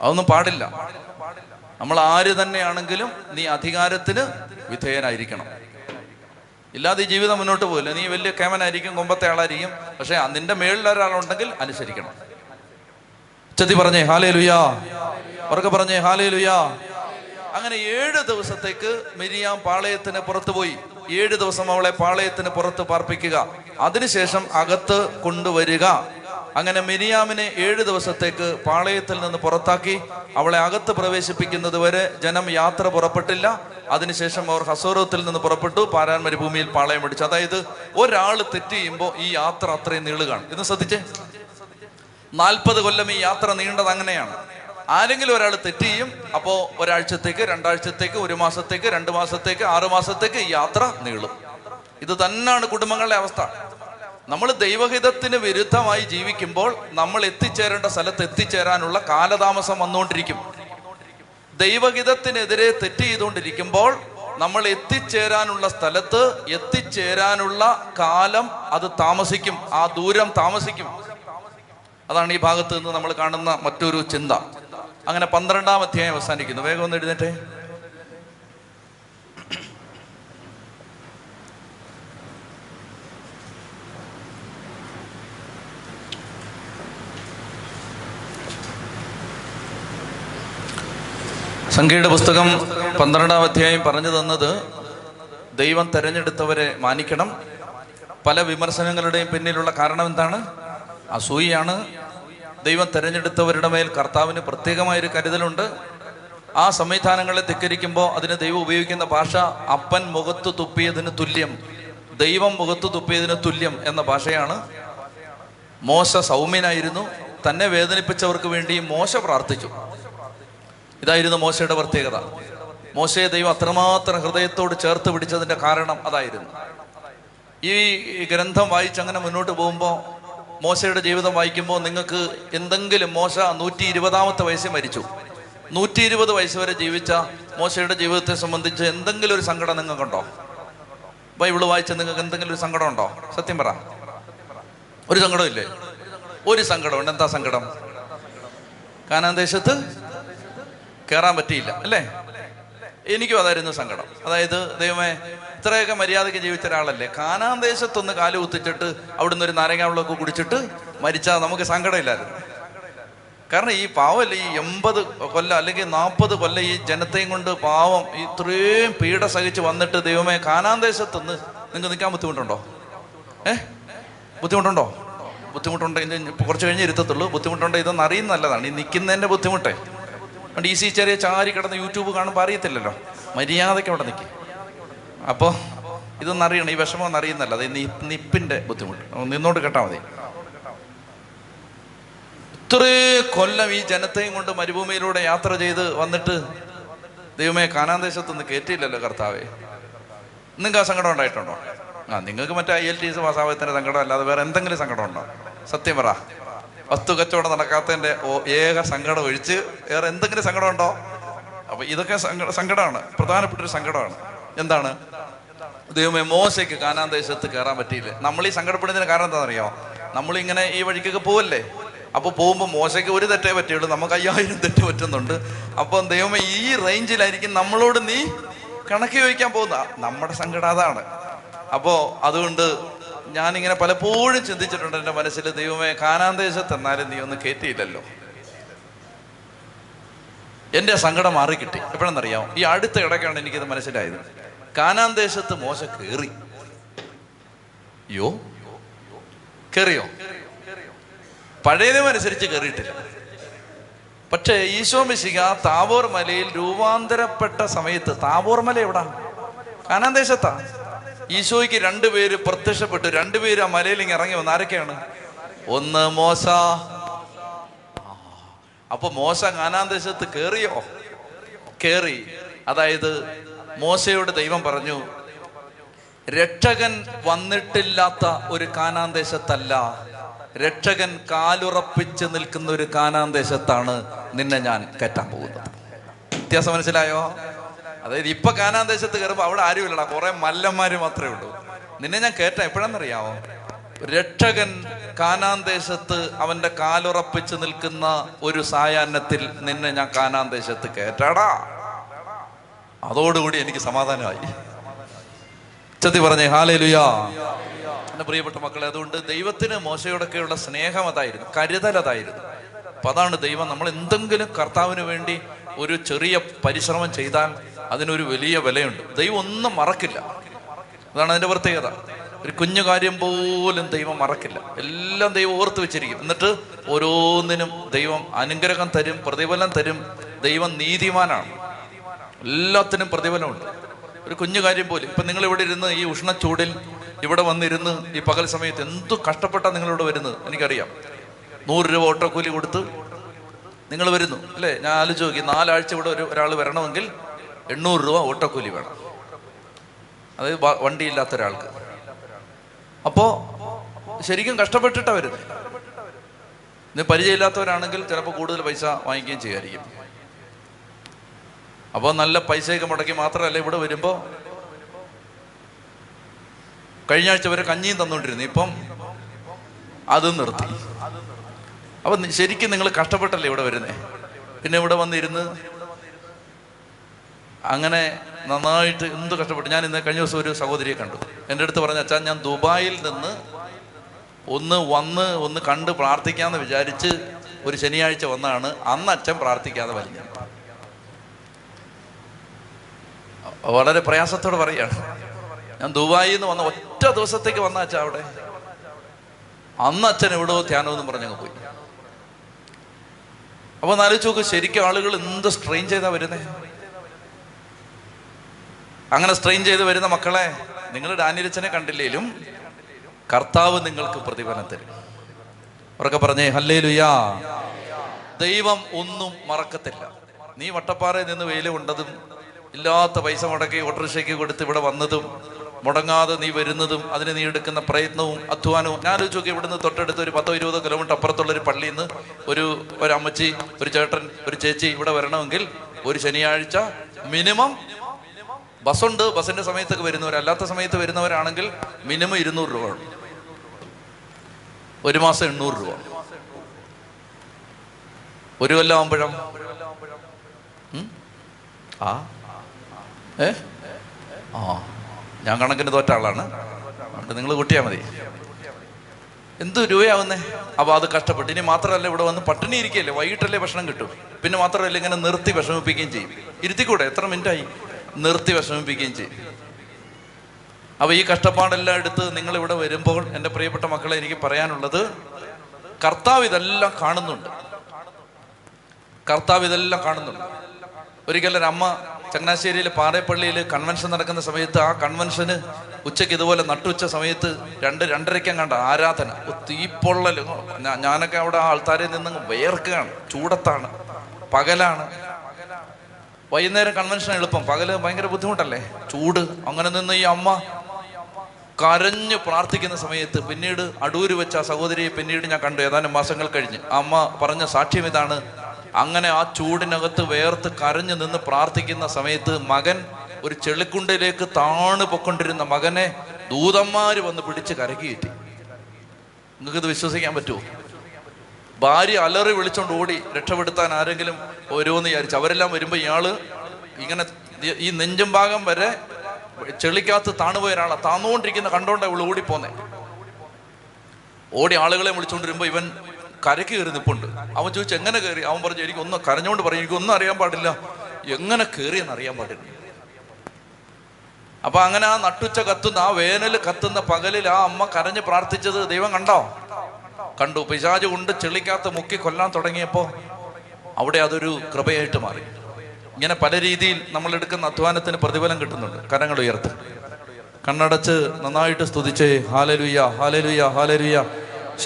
അതൊന്നും പാടില്ല. നമ്മൾ ആര് തന്നെയാണെങ്കിലും നീ അധികാരത്തിന് വിധേയനായിരിക്കണം. ഇല്ലാതെ ഈ ജീവിതം മുന്നോട്ട് പോകില്ല. നീ വലിയ കേമനായിരിക്കും, കൊമ്പത്തെ ആളായിരിക്കും, പക്ഷെ നിന്റെ മേളിൽ ഒരാളുണ്ടെങ്കിൽ അനുസരിക്കണം. ചതി പറഞ്ഞേ ഹാലേലുയാ, ഉറക്കെ പറഞ്ഞേ ഹാലേലുയാ. അങ്ങനെ ഏഴ് ദിവസത്തേക്ക് മിരിയാം പാളയത്തിന് പുറത്തു പോയി. ഏഴ് ദിവസം അവളെ പാളയത്തിന് പുറത്ത് പാർപ്പിക്കുക, അതിനുശേഷം അകത്ത് കൊണ്ടുവരിക. അങ്ങനെ മിരിയാമിനെ ഏഴ് ദിവസത്തേക്ക് പാളയത്തിൽ നിന്ന് പുറത്താക്കി. അവളെ അകത്ത് പ്രവേശിപ്പിക്കുന്നത് വരെ ജനം യാത്ര പുറപ്പെട്ടില്ല. അതിനുശേഷം അവർ ഹസോറോത്തിൽ നിന്ന് പുറപ്പെട്ടു പാരാൻ മരുഭൂമിയിൽ പാളയം പിടിച്ചു. അതായത് ഒരാൾ തെറ്റ് ചെയ്യുമ്പോൾ ഈ യാത്ര അത്രയും നീളുകയാണ്. ഇന്ന് ശ്രദ്ധിച്ചേ, നാൽപ്പത് കൊല്ലം ഈ യാത്ര നീണ്ടത് അങ്ങനെയാണ്. ആരെങ്കിലും ഒരാൾ തെറ്റ് ചെയ്യും, അപ്പോൾ ഒരാഴ്ചത്തേക്ക്, രണ്ടാഴ്ചത്തേക്ക്, ഒരു മാസത്തേക്ക്, രണ്ട് മാസത്തേക്ക്, ആറുമാസത്തേക്ക് ഈ യാത്ര നീളും. ഇത് തന്നെയാണ് കുടുംബങ്ങളുടെ അവസ്ഥ. നമ്മൾ ദൈവഹിതത്തിന് വിരുദ്ധമായി ജീവിക്കുമ്പോൾ നമ്മൾ എത്തിച്ചേരേണ്ട സ്ഥലത്ത് എത്തിച്ചേരാനുള്ള കാലതാമസം വന്നുകൊണ്ടിരിക്കും. ദൈവഹിതത്തിനെതിരെ തെറ്റ് ചെയ്തുകൊണ്ടിരിക്കുമ്പോൾ നമ്മൾ എത്തിച്ചേരാനുള്ള സ്ഥലത്ത് എത്തിച്ചേരാനുള്ള കാലം അത് താമസിക്കും, ആ ദൂരം താമസിക്കും. അതാണ് ഈ ഭാഗത്ത് നിന്ന് നമ്മൾ കാണുന്ന മറ്റൊരു ചിന്ത. അങ്ങനെ പന്ത്രണ്ടാം അധ്യായം അവസാനിക്കുന്നു. വേഗം ഒന്ന് എഴുന്നേറ്റേ. സംഖ്യയുടെ പുസ്തകം പന്ത്രണ്ടാം അധ്യായം പറഞ്ഞു തന്നത് ദൈവം തെരഞ്ഞെടുത്തവരെ മാനിക്കണം. പല വിമർശനങ്ങളുടെയും പിന്നിലുള്ള കാരണം എന്താണ്? അസൂയയാണ്. ദൈവം തെരഞ്ഞെടുത്തവരുടെ മേൽ കർത്താവിന് പ്രത്യേകമായൊരു കരുതലുണ്ട്. ആ സംവിധാനങ്ങളെ ധിക്കരിക്കുമ്പോൾ അതിന് ദൈവം ഉപയോഗിക്കുന്ന ഭാഷ അപ്പൻ മുഖത്ത് തുപ്പിയതിന് തുല്യം, ദൈവം മുഖത്ത് തുപ്പിയതിന് തുല്യം എന്ന ഭാഷയാണ്. മോശ സൗമ്യനായിരുന്നു. തന്നെ വേദനിപ്പിച്ചവർക്ക് വേണ്ടി മോശ പ്രാർത്ഥിച്ചു. ഇതായിരുന്നു മോശയുടെ പ്രത്യേകത. മോശയെ ദൈവം അത്രമാത്രം ഹൃദയത്തോട് ചേർത്ത് പിടിച്ചതിൻ്റെ കാരണം അതായിരുന്നു. ഈ ഗ്രന്ഥം വായിച്ചങ്ങനെ മുന്നോട്ട് പോകുമ്പോൾ, മോശയുടെ ജീവിതം വായിക്കുമ്പോൾ നിങ്ങൾക്ക് എന്തെങ്കിലും, മോശ നൂറ്റി ഇരുപതാമത്തെ വയസ്സിൽ മരിച്ചു, നൂറ്റി ഇരുപത് വയസ്സ് വരെ ജീവിച്ച മോശയുടെ ജീവിതത്തെ സംബന്ധിച്ച് എന്തെങ്കിലും ഒരു സങ്കടം നിങ്ങൾക്കുണ്ടോ? ബൈബിള് വായിച്ച നിങ്ങൾക്ക് എന്തെങ്കിലും ഒരു സങ്കടം ഉണ്ടോ? സത്യം പറ. ഒരു സങ്കടം ഇല്ലേ? ഒരു സങ്കടമുണ്ട്. എന്താ സങ്കടം? കാനാൻ ദേശത്ത് കയറാൻ പറ്റിയില്ല അല്ലേ? എനിക്കും അതായിരുന്നു സങ്കടം. അതായത് ദൈവമേ, ഇത്രയൊക്കെ മര്യാദയ്ക്ക് ജീവിച്ച ഒരാളല്ലേ, കാനാൻ ദേശത്തൊന്ന് കാല് കുത്തിച്ചിട്ട് അവിടുന്ന് ഒരു നാരങ്ങ വെള്ളമൊക്കെ കുടിച്ചിട്ട് മരിച്ചാൽ നമുക്ക് സങ്കടമില്ലായിരുന്നു. കാരണം ഈ പാവം ഈ എൺപത് കൊല്ലം അല്ലെങ്കിൽ നാൽപ്പത് കൊല്ലം ഈ ജനത്തെയും കൊണ്ട് പാവം ഇത്രയും പീഡ സഹിച്ച് വന്നിട്ട് ദൈവമേ കാനാൻ ദേശത്തൊന്ന് നിങ്ങൾക്ക് നിൽക്കാൻ ബുദ്ധിമുട്ടുണ്ടോ? ഏഹ് ബുദ്ധിമുട്ടുണ്ടോ? ബുദ്ധിമുട്ടുണ്ടെങ്കിൽ കുറച്ച് കഴിഞ്ഞ് ഇരുത്തത്തുള്ളൂ. ബുദ്ധിമുട്ടുണ്ടോ ഇതൊന്നും അറിയുന്ന നല്ലതാണ്. ഈ നിൽക്കുന്നതിൻ്റെ ബുദ്ധിമുട്ടേ അതുകൊണ്ട് ഈ സി ചെറിയ ചാരി കിടന്ന് യൂട്യൂബ് കാണുമ്പോൾ അറിയത്തില്ലല്ലോ, മര്യാദയ്ക്ക് അവിടെ നിൽക്കും. അപ്പോൾ ഇതൊന്നും അറിയണം, ഈ വിഷമം ഒന്നും അറിയുന്നല്ല. അത് നിപ്പിൻ്റെ ബുദ്ധിമുട്ട്. നിന്നോട് കേട്ടാൽ മതി. ഇത്രേ കൊല്ലം ഈ ജനത്തെയും കൊണ്ട് മരുഭൂമിയിലൂടെ യാത്ര ചെയ്ത് വന്നിട്ട് ദൈവമേ കാനാൻ ദേശത്തൊന്നും കയറ്റിയില്ലല്ലോ കർത്താവേ. നിങ്ങൾക്ക് ആ സങ്കടം ഉണ്ടായിട്ടുണ്ടോ? ആ നിങ്ങൾക്ക് മറ്റേ ഐ എൽ ടി എസ് പാസ്സാവത്തിൻ്റെ സങ്കടം അല്ലാതെ വേറെ എന്തെങ്കിലും സങ്കടം ഉണ്ടോ? സത്യം പറ. വസ്തു കച്ചവടം നടക്കാത്തതിൻ്റെ ഏക സങ്കടം ഒഴിച്ച് വേറെ എന്തെങ്കിലും സങ്കടമുണ്ടോ? അപ്പം ഇതൊക്കെ സങ്കട സങ്കടമാണ് പ്രധാനപ്പെട്ടൊരു സങ്കടമാണ്. എന്താണ്? ദൈവമേ മോശയ്ക്ക് കാനാൻ ദേശത്ത് കയറാൻ പറ്റിയില്ല. നമ്മൾ ഈ സങ്കടപ്പെടുന്നതിന് കാരണം എന്താണെന്നറിയോ? നമ്മളിങ്ങനെ ഈ വഴിക്കൊക്കെ പോവല്ലേ, അപ്പോൾ പോകുമ്പോൾ മോശയ്ക്ക് ഒരു തെറ്റേ പറ്റുള്ളൂ, നമുക്ക് അയ്യായിരം തെറ്റ് പറ്റുന്നുണ്ട്. അപ്പം ദൈവമേ ഈ റേഞ്ചിലായിരിക്കും നമ്മളോട് നീ കണക്ക് ചോദിക്കാൻ പോകുന്ന നമ്മുടെ സങ്കടം അതാണ്. അപ്പോൾ അതുകൊണ്ട് ഞാനിങ്ങനെ പലപ്പോഴും ചിന്തിച്ചിട്ടുണ്ട് എൻ്റെ മനസ്സിൽ, ദൈവമേ കാനാൻ ദേശത്ത് എന്നാലും നീ ഒന്ന് കയറ്റിയില്ലല്ലോ. എൻ്റെ സങ്കടം മാറി കിട്ടി. എപ്പോഴെന്നറിയാമോ? ഈ അടുത്ത ഇടയ്ക്കാണ് എനിക്കിത് മനസ്സിലായത്. കാനാൻ ദേശത്ത് മോശ കയറി. യോ കയറിയോ? പഴയതുമനുസരിച്ച് കയറിയിട്ടില്ല. പക്ഷേ ഈശോ മിശിഹ താബോർ മലയിൽ രൂപാന്തരപ്പെട്ട സമയത്ത്, താബോർ മല എവിടാ? കാനാൻ ദേശത്താ. ഈശോയ്ക്ക് രണ്ടുപേര് പ്രത്യക്ഷപ്പെട്ടു. രണ്ടുപേര് ആ മലയിൽ ഇങ്ങനെ ഇറങ്ങി വന്ന്. ആരൊക്കെയാണ്? ഒന്ന് മോശ. അപ്പൊ മോശ കാനാൻ ദേശത്ത് കയറിയോ? കയറി. അതായത് മോശയോട് ദൈവം പറഞ്ഞു, രക്ഷകൻ വന്നിട്ടില്ലാത്ത ഒരു കാനാൻ ദേശത്തല്ല, രക്ഷകൻ കാലുറപ്പിച്ച് നിൽക്കുന്ന ഒരു കാനാൻ ദേശത്താണ് നിന്നെ ഞാൻ കയറ്റാൻ പോകുന്നത്. വ്യത്യാസം മനസ്സിലായോ? അതായത് ഇപ്പൊ കാനാൻ ദേശത്ത് കയറുമ്പോൾ അവിടെ ആരും ഇല്ലടാ, കുറെ മല്ലന്മാര് മാത്രമേ ഉള്ളൂ. നിന്നെ ഞാൻ കേട്ട എപ്പോഴെന്നറിയാമോ? രക്ഷകൻ കാനാൻ ദേശത്ത് അവന്റെ കാലുറപ്പിച്ച് നിൽക്കുന്ന ഒരു സായാഹ്നത്തിൽ നിന്നെ ഞാൻ കാനാൻ ദേശത്ത് കേറ്റാടാ. അതോടുകൂടി എനിക്ക് സമാധാനമായി. ചതി പറഞ്ഞേ ഹല്ലേലൂയ. എന്റെ പ്രിയപ്പെട്ട മക്കളെ, അതുകൊണ്ട് ദൈവത്തിന് മോശയോടൊക്കെയുള്ള സ്നേഹം അതായിരുന്നു, കരുതൽ അതായിരുന്നു. അപ്പൊ അതാണ് ദൈവം നമ്മൾ എന്തെങ്കിലും കർത്താവിന് വേണ്ടി ഒരു ചെറിയ പരിശ്രമം ചെയ്താൽ അതിനൊരു വലിയ വിലയുണ്ട്. ദൈവം ഒന്നും മറക്കില്ല. അതാണ് അതിൻ്റെ പ്രത്യേകത. ഒരു കുഞ്ഞു കാര്യം പോലും ദൈവം മറക്കില്ല. എല്ലാം ദൈവം ഓർത്ത് വെച്ചിരിക്കും. എന്നിട്ട് ഓരോന്നിനും ദൈവം അനുഗ്രഹം തരും, പ്രതിഫലം തരും. ദൈവം നീതിമാനാണ്, എല്ലാത്തിനും പ്രതിഫലമുണ്ട്. ഒരു കുഞ്ഞു കാര്യം പോലും. ഇപ്പം നിങ്ങളിവിടെ ഇരുന്ന് ഈ ഉഷ്ണച്ചൂടിൽ ഇവിടെ വന്നിരുന്ന് ഈ പകൽ സമയത്ത് എന്തു കഷ്ടപ്പെട്ടാണ് നിങ്ങളിവിടെ വരുന്നത് എനിക്കറിയാം. നൂറ് രൂപ ഓട്ടോക്കൂലി കൊടുത്ത് നിങ്ങൾ വരുന്നു അല്ലേ? ഞാൻ ആലോചിച്ച് നോക്കി, നാലാഴ്ച ഇവിടെ ഒരു ഒരാൾ വരണമെങ്കിൽ എണ്ണൂറ് രൂപ ഓട്ടോക്കൂലി വേണം. അതായത് വണ്ടി ഇല്ലാത്ത ഒരാൾക്ക്. അപ്പോൾ ശരിക്കും കഷ്ടപ്പെട്ടിട്ടാണ് വരുന്നത്. ഇന്ന് പരിചയമില്ലാത്തവരാണെങ്കിൽ ചിലപ്പോൾ കൂടുതൽ പൈസ വാങ്ങിക്കുകയും ചെയ്യായിരിക്കും. അപ്പോൾ നല്ല പൈസയൊക്കെ മുടക്കി മാത്രമല്ല ഇവിടെ വരുമ്പോൾ. കഴിഞ്ഞ ആഴ്ച വരെ കഞ്ഞിയും തന്നുകൊണ്ടിരുന്നു, ഇപ്പം അതും നിർത്തി. അപ്പം ശരിക്കും നിങ്ങൾ കഷ്ടപ്പെട്ടല്ലേ ഇവിടെ വരുന്നേ? പിന്നെ ഇവിടെ വന്നിരുന്ന് അങ്ങനെ നന്നായിട്ട് എന്ത് കഷ്ടപ്പെട്ടു. ഞാൻ ഇന്ന് കഴിഞ്ഞ ദിവസം ഒരു സഹോദരിയെ കണ്ടു. എൻ്റെ അടുത്ത് പറഞ്ഞ, അച്ഛാ ഞാൻ ദുബായിൽ നിന്ന് ഒന്ന് വന്ന് ഒന്ന് കണ്ട് പ്രാർത്ഥിക്കാമെന്ന് വിചാരിച്ച് ഒരു ശനിയാഴ്ച വന്നാണ്, അന്ന് അച്ഛൻ പ്രാർത്ഥിക്കാതെ വലിഞ്ഞു. വളരെ പ്രയാസത്തോടെ പറയുകയാണ്, ഞാൻ ദുബായിൽ നിന്ന് വന്ന ഒറ്റ ദിവസത്തേക്ക് വന്ന അച്ഛാ അവിടെ, അന്ന് അച്ഛൻ എവിടെയോ ധ്യാനമെന്ന് പറഞ്ഞങ്ങ് പോയി. അപ്പൊ നാലോചിച്ച് നോക്ക്, ശരിക്കും ആളുകൾ എന്ത് സ്ട്രെയിൻ ചെയ്താ വരുന്നേ. അങ്ങനെ സ്ട്രെയിൻ ചെയ്ത് വരുന്ന മക്കളെ, നിങ്ങൾ ഡാനിയലച്ചനെ കണ്ടില്ലേലും കർത്താവ് നിങ്ങൾക്ക് പ്രതിഫലം തരും. ഉറക്കെ പറഞ്ഞേ ഹല്ലേലൂയാ. ദൈവം ഒന്നും മറക്കത്തില്ല. നീ വട്ടപ്പാറയിൽ നിന്ന് വെയിൽ കൊണ്ടതും ഇല്ലാത്ത പൈസ മുടക്കി ഓട്ടോറിക്ഷയ്ക്ക് കൊടുത്ത് ഇവിടെ വന്നതും മുടങ്ങാതെ നീ വരുന്നതും അതിന് നീ എടുക്കുന്ന പ്രയത്നവും അധ്വാനവും. ഞാൻ ആലോചിച്ച് നോക്കി, ഇവിടുന്ന് തൊട്ടടുത്ത് ഒരു പത്തോ ഇരുപതോ കിലോമീറ്റർ അപ്പുറത്തുള്ളൊരു പള്ളിയിൽ നിന്ന് ഒരു ഒരു അമ്മച്ചി, ഒരു ചേട്ടൻ, ഒരു ചേച്ചി ഇവിടെ വരണമെങ്കിൽ ഒരു ശനിയാഴ്ച മിനിമം ബസ്സുണ്ട്, ബസ്സിന്റെ സമയത്തൊക്കെ വരുന്നവർ, അല്ലാത്ത സമയത്ത് വരുന്നവരാണെങ്കിൽ മിനിമം ഇരുന്നൂറ് രൂപ, ഒരു മാസം എണ്ണൂറ് രൂപ, ഒരു കൊല്ലം ആകുമ്പോഴും ആ ഏ ആ ഞാൻ കണക്കിന് തോറ്റ ആളാണ്, അതുകൊണ്ട് നിങ്ങൾ കൂട്ടിയാൽ മതി. എന്ത് രൂപയാവുന്നേ? അപ്പോൾ അത് കഷ്ടപ്പെട്ട്. ഇനി മാത്രമല്ല ഇവിടെ വന്ന് പട്ടിണി ഇരിക്കുകയല്ലേ, വൈകിട്ടല്ലേ ഭക്ഷണം കിട്ടും, പിന്നെ മാത്രമല്ല ഇങ്ങനെ നിർത്തി വിഷമിപ്പിക്കുകയും ചെയ്യും. ഇരുത്തിക്കൂടെ? എത്ര മിനിറ്റായി? നിർത്തി വിഷമിപ്പിക്കുകയും ചെയ്യും. അപ്പോൾ ഈ കഷ്ടപ്പാടെല്ലാം എടുത്ത് നിങ്ങളിവിടെ വരുമ്പോൾ എൻ്റെ പ്രിയപ്പെട്ട മക്കളെ, എനിക്ക് പറയാനുള്ളത്, കർത്താവ് ഇതെല്ലാം കാണുന്നുണ്ട്, കർത്താവ് ഇതെല്ലാം കാണുന്നുണ്ട്. ഒരിക്കലും അമ്മ ചങ്ങനാശ്ശേരിയിൽ പാറേപ്പള്ളിയിൽ കൺവെൻഷൻ നടക്കുന്ന സമയത്ത്, ആ കൺവെൻഷന് ഉച്ചയ്ക്ക് ഇതുപോലെ നട്ടുച്ച സമയത്ത് രണ്ട് രണ്ടരയ്ക്കാൻ കണ്ട ആരാധന, തീപ്പൊള്ളൽ. ഞാനൊക്കെ അവിടെ ആ ആൾക്കാരിൽ നിന്ന് വേർക്കുകയാണ്, ചൂടത്താണ്, പകലാണ്. വൈകുന്നേരം കൺവെൻഷൻ എളുപ്പം, പകല് ഭയങ്കര ബുദ്ധിമുട്ടല്ലേ, ചൂട്. അങ്ങനെ നിന്ന് ഈ അമ്മ കരഞ്ഞ് പ്രാർത്ഥിക്കുന്ന സമയത്ത്, പിന്നീട് അടൂര് വെച്ച ആ സഹോദരിയെ പിന്നീട് ഞാൻ കണ്ടു ഏതാനും മാസങ്ങൾ കഴിഞ്ഞ്. അമ്മ പറഞ്ഞ സാക്ഷ്യം ഇതാണ്, അങ്ങനെ ആ ചൂടിനകത്ത് വേർത്ത് കരഞ്ഞു നിന്ന് പ്രാർത്ഥിക്കുന്ന സമയത്ത് മകൻ ഒരു ചെളിക്കുണ്ടിലേക്ക് താണു പൊക്കൊണ്ടിരുന്ന മകനെ ദൂതന്മാര് വന്ന് പിടിച്ച് കരക്കിയേറ്റി. നിങ്ങൾക്കിത് വിശ്വസിക്കാൻ പറ്റുമോ? ഭാര്യ അലറി വിളിച്ചോണ്ട് ഓടി, രക്ഷപ്പെടുത്താൻ ആരെങ്കിലും ഓരോന്ന് വിചാരിച്ചു. അവരെല്ലാം വരുമ്പോൾ ഇയാള് ഇങ്ങനെ ഈ നെഞ്ചും ഭാഗം വരെ ചെളിക്കകത്ത് താണുപോയ ഒരാളാ, താന്നുകൊണ്ടിരിക്കുന്ന കണ്ടോണ്ട ഇവള് ഓടിപ്പോന്നെ. ഓടി ആളുകളെ വിളിച്ചോണ്ടിരുമ്പോ ഇവൻ കരക്ക് കയറി നിപ്പുണ്ട്. അവൻ ചോദിച്ചു എങ്ങനെ കയറി? അവൻ പറഞ്ഞു എനിക്കൊന്നും, കരഞ്ഞോണ്ട് പറയും എനിക്കൊന്നും അറിയാൻ പാടില്ല, എങ്ങനെ കയറിയെന്ന് അറിയാൻ പാടില്ല. അപ്പൊ അങ്ങനെ ആ നട്ടുച്ച കത്തുന്ന, ആ വേനൽ കത്തുന്ന പകലിൽ ആ അമ്മ കരഞ്ഞ് പ്രാർത്ഥിച്ചത് ദൈവം കണ്ടോ? കണ്ടു. പിശാച് കൊണ്ട് ചെളിക്കകത്ത് മുക്കി കൊല്ലാൻ തുടങ്ങിയപ്പോൾ അവിടെ അതൊരു കൃപയായിട്ട് മാറി. ഇങ്ങനെ പല രീതിയിൽ നമ്മളെടുക്കുന്ന അധ്വാനത്തിന് പ്രതിഫലം കിട്ടുന്നുണ്ട്. കരങ്ങൾ ഉയർത്ത്, കണ്ണടച്ച് നന്നായിട്ട് സ്തുതിച്ച് ഹല്ലേലൂയ ഹല്ലേലൂയ ഹല്ലേലൂയ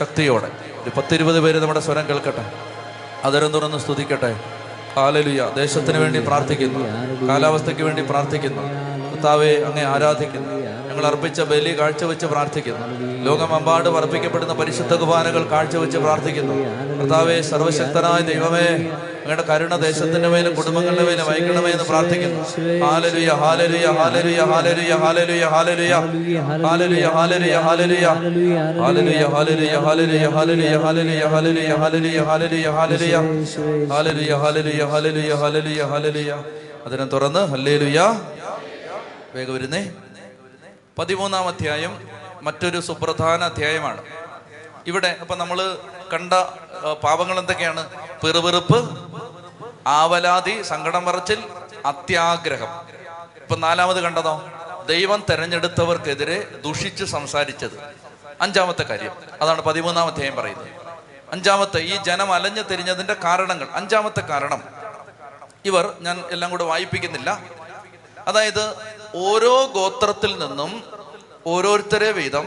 ശക്തിയോടെ. ഒരു പത്തിരുപത് പേര് നമ്മുടെ സ്വരം കേൾക്കട്ടെ, അതരം തുറന്ന് സ്തുതിക്കട്ടെ. ഹല്ലേലൂയ. ദേശത്തിന് വേണ്ടി പ്രാർത്ഥിക്കുന്നു, കാലാവസ്ഥയ്ക്ക് വേണ്ടി പ്രാർത്ഥിക്കുന്നു, കർത്താവെ അങ്ങേ ആരാധിക്കുന്നു, ഞങ്ങൾ അർപ്പിച്ച ബലി കാഴ്ചവെച്ച് പ്രാർത്ഥിക്കുന്നു, ലോകമെമ്പാടും അർപ്പിക്കപ്പെടുന്ന പരിശുദ്ധ കുർബാനകൾ കാഴ്ചവെച്ച് പ്രാർത്ഥിക്കുന്നു. കർത്താവെ സർവശക്തനായ ദൈവമേ, അങ്ങയുടെ കരുണ ദേശത്തിന്റെ മേലും കുടുംബങ്ങളുടെ മേലും അയക്കണമേ എന്ന് പ്രാർത്ഥിക്കുന്നു. Hallelujah hallelujah hallelujah hallelujah hallelujah hallelujah hallelujah hallelujah hallelujah hallelujah hallelujah hallelujah hallelujah hallelujah hallelujah hallelujah hallelujah hallelujah hallelujah hallelujah hallelujah hallelujah hallelujah. അതിനെ തുടർന്ന് ഹല്ലേലൂയ. വേഗം വരുന്നേ. പതിമൂന്നാം അധ്യായം മറ്റൊരു സുപ്രധാന അധ്യായമാണ്. ഇവിടെ അപ്പൊ നമ്മള് കണ്ട പാപങ്ങൾ എന്തൊക്കെയാണ്? പിറുപിറുപ്പ്, ആവലാതി, സങ്കടം പറച്ചിൽ, അത്യാഗ്രഹം. ഇപ്പൊ നാലാമത് കണ്ടതോ? ദൈവം തെരഞ്ഞെടുത്തവർക്കെതിരെ ദുഷിച്ച് സംസാരിച്ചത്. അഞ്ചാമത്തെ കാര്യം അതാണ് പതിമൂന്നാം അധ്യായം പറയുന്നത്. അഞ്ചാമത്തെ, ഈ ജനം അലഞ്ഞു തിരിഞ്ഞതിന്റെ കാരണങ്ങൾ. അഞ്ചാമത്തെ കാരണം ഇവർ, ഞാൻ എല്ലാം കൂടെ വായിപ്പിക്കുന്നില്ല. അതായത് ഓരോ ഗോത്രത്തിൽ നിന്നും ഓരോരുത്തരെ വീതം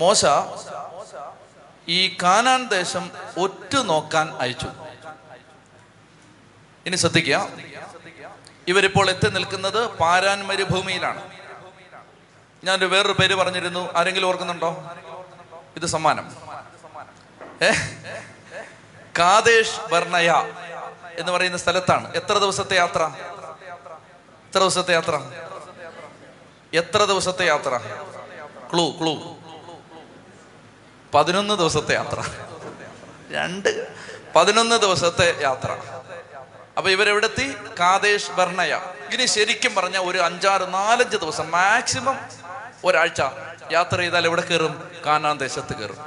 മോശ ഈ കാനാൻ ദേശം ഒറ്റു നോക്കാൻ അയച്ചു. ഇനി ശ്രദ്ധിക്കുക, ഇവരിപ്പോൾ എത്തി നിൽക്കുന്നത് പാരാൻ മരുഭൂമിയിലാണ്. ഞാനൊരു വേറൊരു പേര് പറഞ്ഞിരുന്നു, ആരെങ്കിലും ഓർക്കുന്നുണ്ടോ? ഇത് സമ്മാനം. ഏ കാദേഷ് ബർണയ എന്ന് പറയുന്ന സ്ഥലത്താണ്. എത്ര ദിവസത്തെ യാത്ര? എത്ര ദിവസത്തെ യാത്ര? എത്ര ദിവസത്തെ യാത്ര? ക്ലൂ ക്ലൂ പതിനൊന്ന് ദിവസത്തെ യാത്ര. രണ്ട് പതിനൊന്ന് ദിവസത്തെ യാത്ര. അപ്പൊ ഇവരെവിടെത്തി? കാദേഷ് ബർണയ. ഇനി ശരിക്കും പറഞ്ഞ ഒരു അഞ്ചാറ് നാലഞ്ച് ദിവസം, മാക്സിമം ഒരാഴ്ച യാത്ര ചെയ്താൽ എവിടെ കയറും? കാനാൻ ദേശത്ത് കയറും.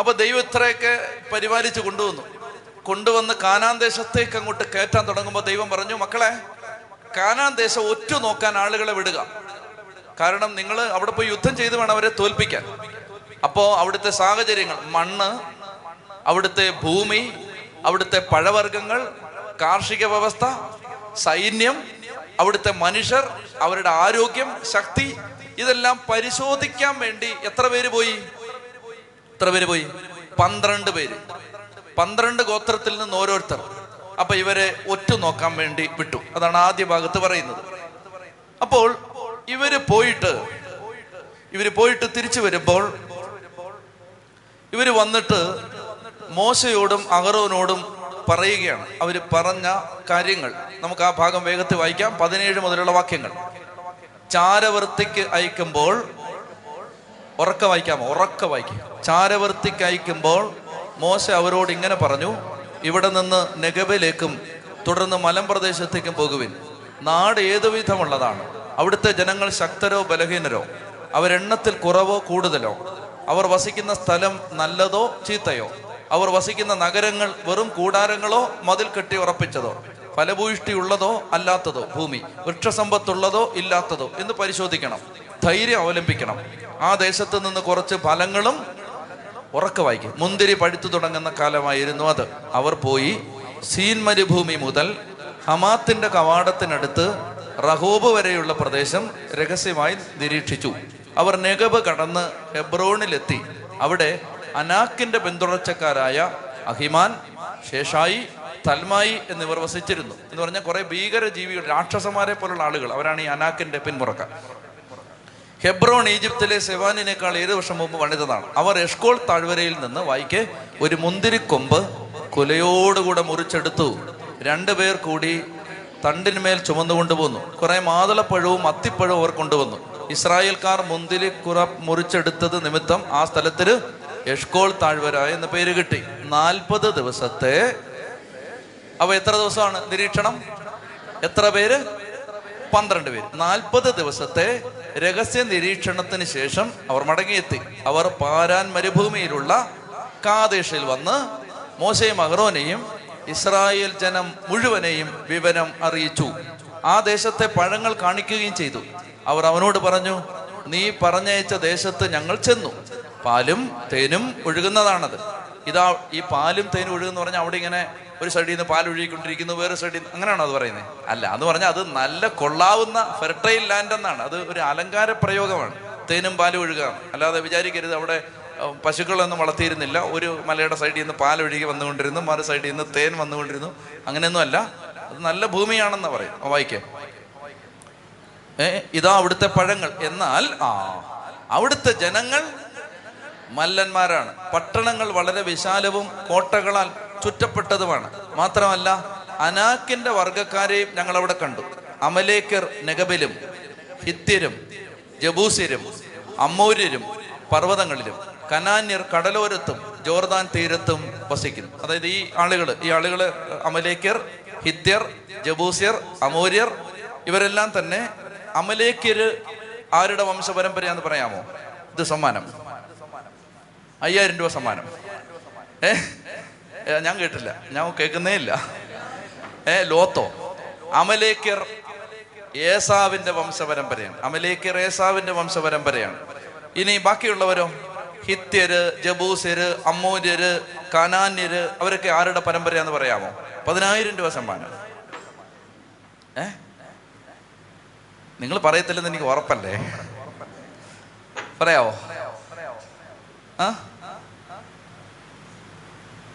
അപ്പൊ ദൈവം ഇത്രയൊക്കെ പരിപാലിച്ച് കൊണ്ടുവന്നു. കൊണ്ടുവന്ന് കാനാൻ ദേശത്തേക്ക് അങ്ങോട്ട് കയറ്റാൻ തുടങ്ങുമ്പോൾ ദൈവം പറഞ്ഞു, മക്കളെ, കാനാൻ ദേശം ഒറ്റ നോക്കാൻ ആളുകളെ വിടുക. കാരണം നിങ്ങൾ അവിടെ പോയി യുദ്ധം ചെയ്ത് വേണം അവരെ തോൽപ്പിക്കാൻ. അപ്പോൾ അവിടുത്തെ സാഹചര്യങ്ങൾ, മണ്ണ്, അവിടുത്തെ ഭൂമി, അവിടുത്തെ പഴവർഗ്ഗങ്ങൾ, കാർഷിക വ്യവസ്ഥ, സൈന്യം, അവിടുത്തെ മനുഷ്യർ, അവരുടെ ആരോഗ്യം, ശക്തി, ഇതെല്ലാം പരിശോധിക്കാൻ വേണ്ടി എത്ര പേര് പോയി? എത്ര പേര് പോയി? പന്ത്രണ്ട് പേര്. പന്ത്രണ്ട് ഗോത്രത്തിൽ നിന്ന് ഓരോരുത്തർ. അപ്പൊ ഇവരെ ഒറ്റ നോക്കാൻ വേണ്ടി വിട്ടു. അതാണ് ആദ്യ ഭാഗത്ത് പറയുന്നത്. അപ്പോൾ ഇവര് പോയിട്ട് ഇവര് പോയിട്ട് തിരിച്ചു വരുമ്പോൾ ഇവര് വന്നിട്ട് മോശയോടും അഹറോനോടും പറയുകയാണ്. അവർ പറഞ്ഞ കാര്യങ്ങൾ നമുക്ക് ആ ഭാഗം വേഗത്തിൽ വായിക്കാം. പതിനേഴ് മുതലുള്ള വാക്യങ്ങൾ. ചാരവൃത്തിക്ക് അയക്കുമ്പോൾ, ഉറക്ക വായിക്കാമോ? ഉറക്ക വായിക്കുക. ചാരവൃത്തിക്ക് അയക്കുമ്പോൾ മോശ അവരോട് ഇങ്ങനെ പറഞ്ഞു: ഇവിടെ നിന്ന് നെഗബിലേക്കും തുടർന്ന് മലമ്പ്രദേശത്തേക്കും പോകുവിൻ. നാട് ഏതുവിധമുള്ളതാണ്! അവിടുത്തെ ജനങ്ങൾ ശക്തരോ ബലഹീനരോ, അവരെണ്ണത്തിൽ കുറവോ കൂടുതലോ, അവർ വസിക്കുന്ന സ്ഥലം നല്ലതോ ചീത്തയോ, അവർ വസിക്കുന്ന നഗരങ്ങൾ വെറും കൂടാരങ്ങളോ മതിൽ കെട്ടി ഉറപ്പിച്ചതോ, ഫലഭൂയിഷ്ടിയുള്ളതോ അല്ലാത്തതോ, ഭൂമി വൃക്ഷസമ്പത്തുള്ളതോ ഇല്ലാത്തതോ എന്ന് പരിശോധിക്കണം. ധൈര്യം അവലംബിക്കണം. ആ ദേശത്ത് നിന്ന് കുറച്ച് ഫലങ്ങളും, ഉറക്ക വായിക്കും, മുന്തിരി പഴുത്തു തുടങ്ങുന്ന കാലമായിരുന്നു അത്. അവർ പോയി സീൻ മരുഭൂമി മുതൽ ഹമാത്തിന്റെ കവാടത്തിനടുത്ത് റഹോബ് വരെയുള്ള പ്രദേശം രഹസ്യമായി നിരീക്ഷിച്ചു. അവർ നെഗബ് കടന്ന് ഹെബ്രോണിലെത്തി. അവിടെ അനാക്കിന്റെ പിന്തുടർച്ചക്കാരായ അഹിമാൻ, ശേഷായി, തൽമായി എന്നിവർ വസിച്ചിരുന്നു. എന്ന് പറഞ്ഞാൽ കുറെ ഭീകര ജീവികൾ, രാക്ഷസന്മാരെ പോലുള്ള ആളുകൾ. അവരാണ് ഈ അനാക്കിന്റെ പിന്മുറക്കാർ. ഹെബ്രോൺ ഈജിപ്തിലെ സെവാനിനേക്കാൾ ഏഴ് വർഷം മുമ്പ് പണിതതാണ്. അവർ എഷ്കോൾ താഴ്വരയിൽ നിന്ന് വായിക്കെ ഒരു മുന്തിരിക്കൊമ്പ് കൊലയോടുകൂടെ മുറിച്ചെടുത്തു. രണ്ടുപേർ കൂടി തണ്ടിന്മേൽ ചുമന്നു കൊണ്ടുപോന്നു. കുറെ മാതളപ്പഴവും അത്തിപ്പഴവും അവർ കൊണ്ടുവന്നു. ഇസ്രായേൽക്കാർ മുന്തിരിക്കുറ മുറിച്ചെടുത്തത് നിമിത്തം ആ സ്ഥലത്തിന് എഷ്കോൾ താഴ്വര എന്ന പേര് കിട്ടി. നാൽപ്പത് ദിവസത്തെ. അപ്പൊ എത്ര ദിവസമാണ് നിരീക്ഷണം? എത്ര പേര്? പന്ത്രണ്ട് പേര്. നാൽപ്പത് ദിവസത്തെ രഹസ്യ നിരീക്ഷണത്തിന് ശേഷം അവർ മടങ്ങിയെത്തി. അവർ പാരാൻ മരുഭൂമിയിലുള്ള കാദേശിൽ വന്ന് മോശയും അഹ്റോനെയും ഇസ്രായേൽ ജനം മുഴുവനെയും വിവരം അറിയിച്ചു. ആ ദേശത്തെ പഴങ്ങൾ കാണിക്കുകയും ചെയ്തു. അവർ അവനോട് പറഞ്ഞു: നീ പറഞ്ഞയച്ച ദേശത്ത് ഞങ്ങൾ ചെന്നു, പാലും തേനും ഒഴുകുന്നതാണത്. ഇതാ ഈ പാലും തേനും ഒഴുകുന്ന പറഞ്ഞാൽ അവിടെ ഇങ്ങനെ ഒരു സൈഡിൽ നിന്ന് പാൽ ഒഴുകിക്കൊണ്ടിരിക്കുന്നു, വേറെ സൈഡിൽ നിന്ന്, അങ്ങനെയാണോ അത് പറയുന്നത്? അല്ല, എന്ന് പറഞ്ഞാൽ അത് നല്ല കൊള്ളാവുന്ന ഫെർട്ടൈൽ ലാൻഡ് എന്നാണ്. അത് ഒരു അലങ്കാര പ്രയോഗമാണ്, തേനും പാലും ഒഴുകാണ്. അല്ലാതെ വിചാരിക്കരുത് അവിടെ പശുക്കളൊന്നും വളർത്തിയിരുന്നില്ല, ഒരു മലയുടെ സൈഡിൽ നിന്ന് പാലൊഴുകി വന്നുകൊണ്ടിരുന്നു, മറു സൈഡിൽ നിന്ന് തേൻ വന്നുകൊണ്ടിരുന്നു, അങ്ങനെയൊന്നും അല്ല. അത് നല്ല ഭൂമിയാണെന്ന് പറയും. വായിക്കേ, ഏ ഇതാ അവിടുത്തെ പഴങ്ങൾ. എന്നാൽ ആ അവിടുത്തെ ജനങ്ങൾ മല്ലന്മാരാണ്. പട്ടണങ്ങൾ വളരെ വിശാലവും കോട്ടകളാൽ ചുറ്റപ്പെട്ടതുമാണ്. മാത്രമല്ല, അനാക്കിന്റെ വർഗക്കാരെയും ഞങ്ങൾ അവിടെ കണ്ടു. അമലേക്കർ നെഗബിലും ഹിത്യരും ജബൂസ്യരും അമ്മൂര്യരും പർവ്വതങ്ങളിലും കനാന്യർ കടലോരത്തും ജോർദാൻ തീരത്തും വസിക്കുന്നു. അതായത് ഈ ആളുകൾ ഈ ആളുകൾ അമലേക്യർ, ഹിത്യർ, ജബൂസ്യർ, അമൂര്യർ, ഇവരെല്ലാം തന്നെ. അമലേക്യര് ആരുടെ വംശപരമ്പരയാന്ന് പറയാമോ? ഇത് സമ്മാനം, അയ്യായിരം രൂപ സമ്മാനം. ഏ ഞാൻ കേട്ടില്ല, ഞാൻ കേൾക്കുന്നേ ഇല്ല. ഏ ലോത്തോ. അമലേക്യർ ഏസാവിന്റെ വംശപരമ്പരയാണ്. അമലേക്യർ ഏസാവിന്റെ വംശപരമ്പരയാണ്. ഇനി ബാക്കിയുള്ളവരോ? ഹിത്യര്, ജബൂസ്യര്, അമ്മൂര്യര്, കനാന്യര്, അവരൊക്കെ ആരുടെ പരമ്പരയാന്ന് പറയാമോ? പതിനായിരം രൂപ സമ്മാനം. ഏ നിങ്ങൾ പറയത്തില്ലെന്ന് എനിക്ക് ഉറപ്പല്ലേ? പറയാവോ? ആ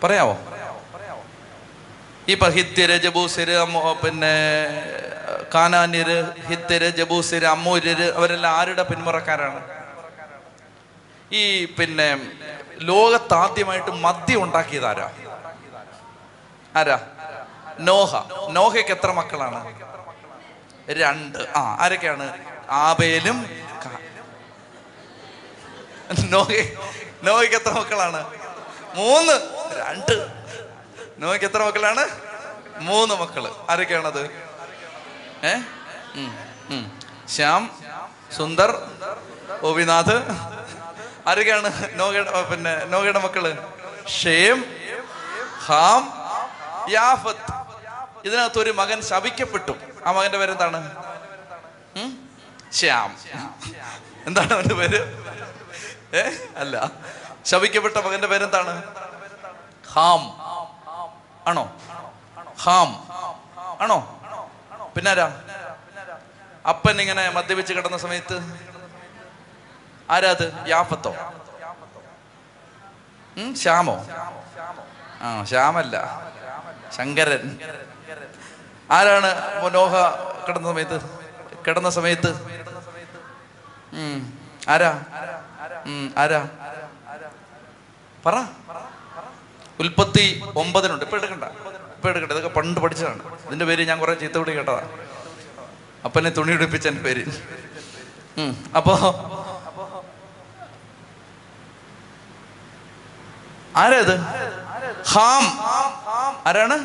പറയാവോ? ഇപ്പൊ ഹിത്യര്, ജബൂസ്യര്, പിന്നെ കാനാന്യര്, ഹിത്യര്, ജബൂസ്യര്, അമ്മൂര്യര്, അവരെല്ലാം ആരുടെ പിന്മുറക്കാരാണ്? ഈ പിന്നെ ലോകത്താദ്യമായിട്ട് മദ്യം ഉണ്ടാക്കിയത് ആരാ? ആരാ? നോഹ. നോഹയ്ക്ക് എത്ര മക്കളാണ്? രണ്ട്. ആ ആരൊക്കെയാണ്? ആബേലും. നോഹ നോഹയ്ക്ക് എത്ര മക്കളാണ്? മൂന്ന്. രണ്ട്. നോഹയ്ക്ക് എത്ര മക്കളാണ്? മൂന്ന് മക്കള്. ആരൊക്കെയാണത്? ഏ ശ്യാം, സുന്ദർ, ഗോപിനാഥ്. ആരൊക്കെയാണ് നോഹയുടെ പിന്നെ നോഹയുടെ മക്കള്? Shem, Ham, യാഫത്ത്. ഇതിനകത്തൊരു മകൻ ശപിക്കപ്പെട്ടു. ആ മകന്റെ പേരെന്താണ്? ശ്യാം. എന്താണ് അവന്റെ പേര്? ഏ അല്ല, ശപിക്കപ്പെട്ട മകന്റെ പേരെന്താണ്? ഹാം ആണോ? ഹാം ആണോ? പിന്നാരാ? അപ്പൻ ഇങ്ങനെ മദ്യപിച്ച് കിടന്ന സമയത്ത് ആരാ അത്? യാഫത്തോ? ശ്യാമോ? ആ ശ്യാമല്ല, ശങ്കരൻ. ആരാണ് നോഹ കിടന്ന സമയത്ത് കിടന്ന സമയത്ത് ആരാ? ആരാ പറ. ഉൽപ്പത്തി ഒമ്പതിനുണ്ട്, ഇപ്പൊ എടുക്കണ്ട. ഇപ്പം എടുക്കട്ടെ, ഇതൊക്കെ പണ്ട് പഠിച്ചതാണ്. ഇതിൻ്റെ പേര് ഞാൻ കുറേ ചീത്തവിളി കേട്ടതാണ്. അപ്പനെ തുണി ഉടുപ്പിച്ച എൻ്റെ പേര്. അപ്പോൾ ആരത്? ഹാം. ആരാണ്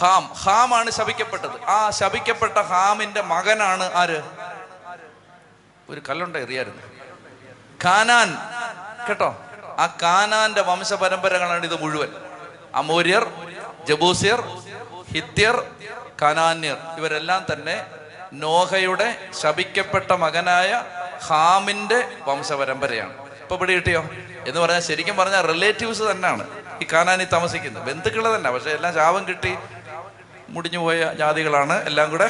ഹാം? ഹാം ആണ് ശപിക്കപ്പെട്ടത്. ആ ശപിക്കപ്പെട്ട ഹാമിന്റെ മകനാണ് ആര്? ഒരു കല്ലുണ്ട എറിയായിരുന്നു. കാനാൻ കേട്ടോ. ആ കാനാന്റെ വംശപരമ്പരകളാണ് ഇത് മുഴുവൻ. അമോര്യർ, ജബൂസിയർ, ഹിത്യർ, കനാന്യർ ഇവരെല്ലാം തന്നെ നോഹയുടെ ശപിക്കപ്പെട്ട മകനായ ഹാമിന്റെ വംശപരമ്പരയാണ്. ഇപ്പൊ ഇവിടെ കിട്ടിയോ എന്ന് പറഞ്ഞാൽ ശരിക്കും പറഞ്ഞാൽ റിലേറ്റീവ്സ് തന്നെയാണ് ഈ കാനാനി താമസിക്കുന്നത്. ബന്ധുക്കൾ തന്നെ, പക്ഷെ എല്ലാം ശാപം കിട്ടി മുടിഞ്ഞുപോയ ജാതികളാണ് എല്ലാം കൂടെ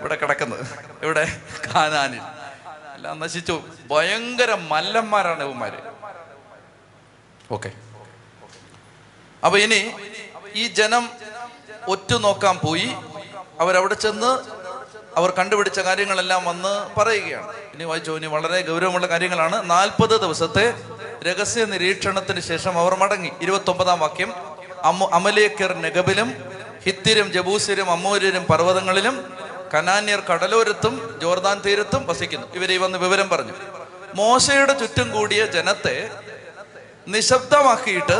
ഇവിടെ കിടക്കുന്നത്. ഇവിടെ കാനാനിൽ എല്ലാം നശിച്ചു. ഭയങ്കര മല്ലന്മാരാണ് ഇവന്മാര്. ഓക്കെ. അപ്പൊ ഇനി ഈ ജനം ഒറ്റുനോക്കാൻ പോയി. അവരവിടെ ചെന്ന് അവർ കണ്ടുപിടിച്ച കാര്യങ്ങളെല്ലാം വന്ന് പറയുകയാണ്. ഇനി വായിച്ചു. ഇനി വളരെ ഗൗരവമുള്ള കാര്യങ്ങളാണ്. നാൽപ്പത് ദിവസത്തെ രഹസ്യ നിരീക്ഷണത്തിന് ശേഷം അവർ മടങ്ങി. ഇരുപത്തൊമ്പതാം വാക്യം. അമലേക്കർ നെഗബിലും ഹിത്തിരും ജബൂസിരും അമ്മൂര്യരും പർവ്വതങ്ങളിലും കനാന്യർ കടലോരത്തും ജോർദാൻ തീരത്തും വസിക്കുന്നു. ഇവരെ വന്ന് വിവരം പറഞ്ഞു. മോശയുടെ ചുറ്റും കൂടിയ ജനത്തെ നിശബ്ദമാക്കിയിട്ട്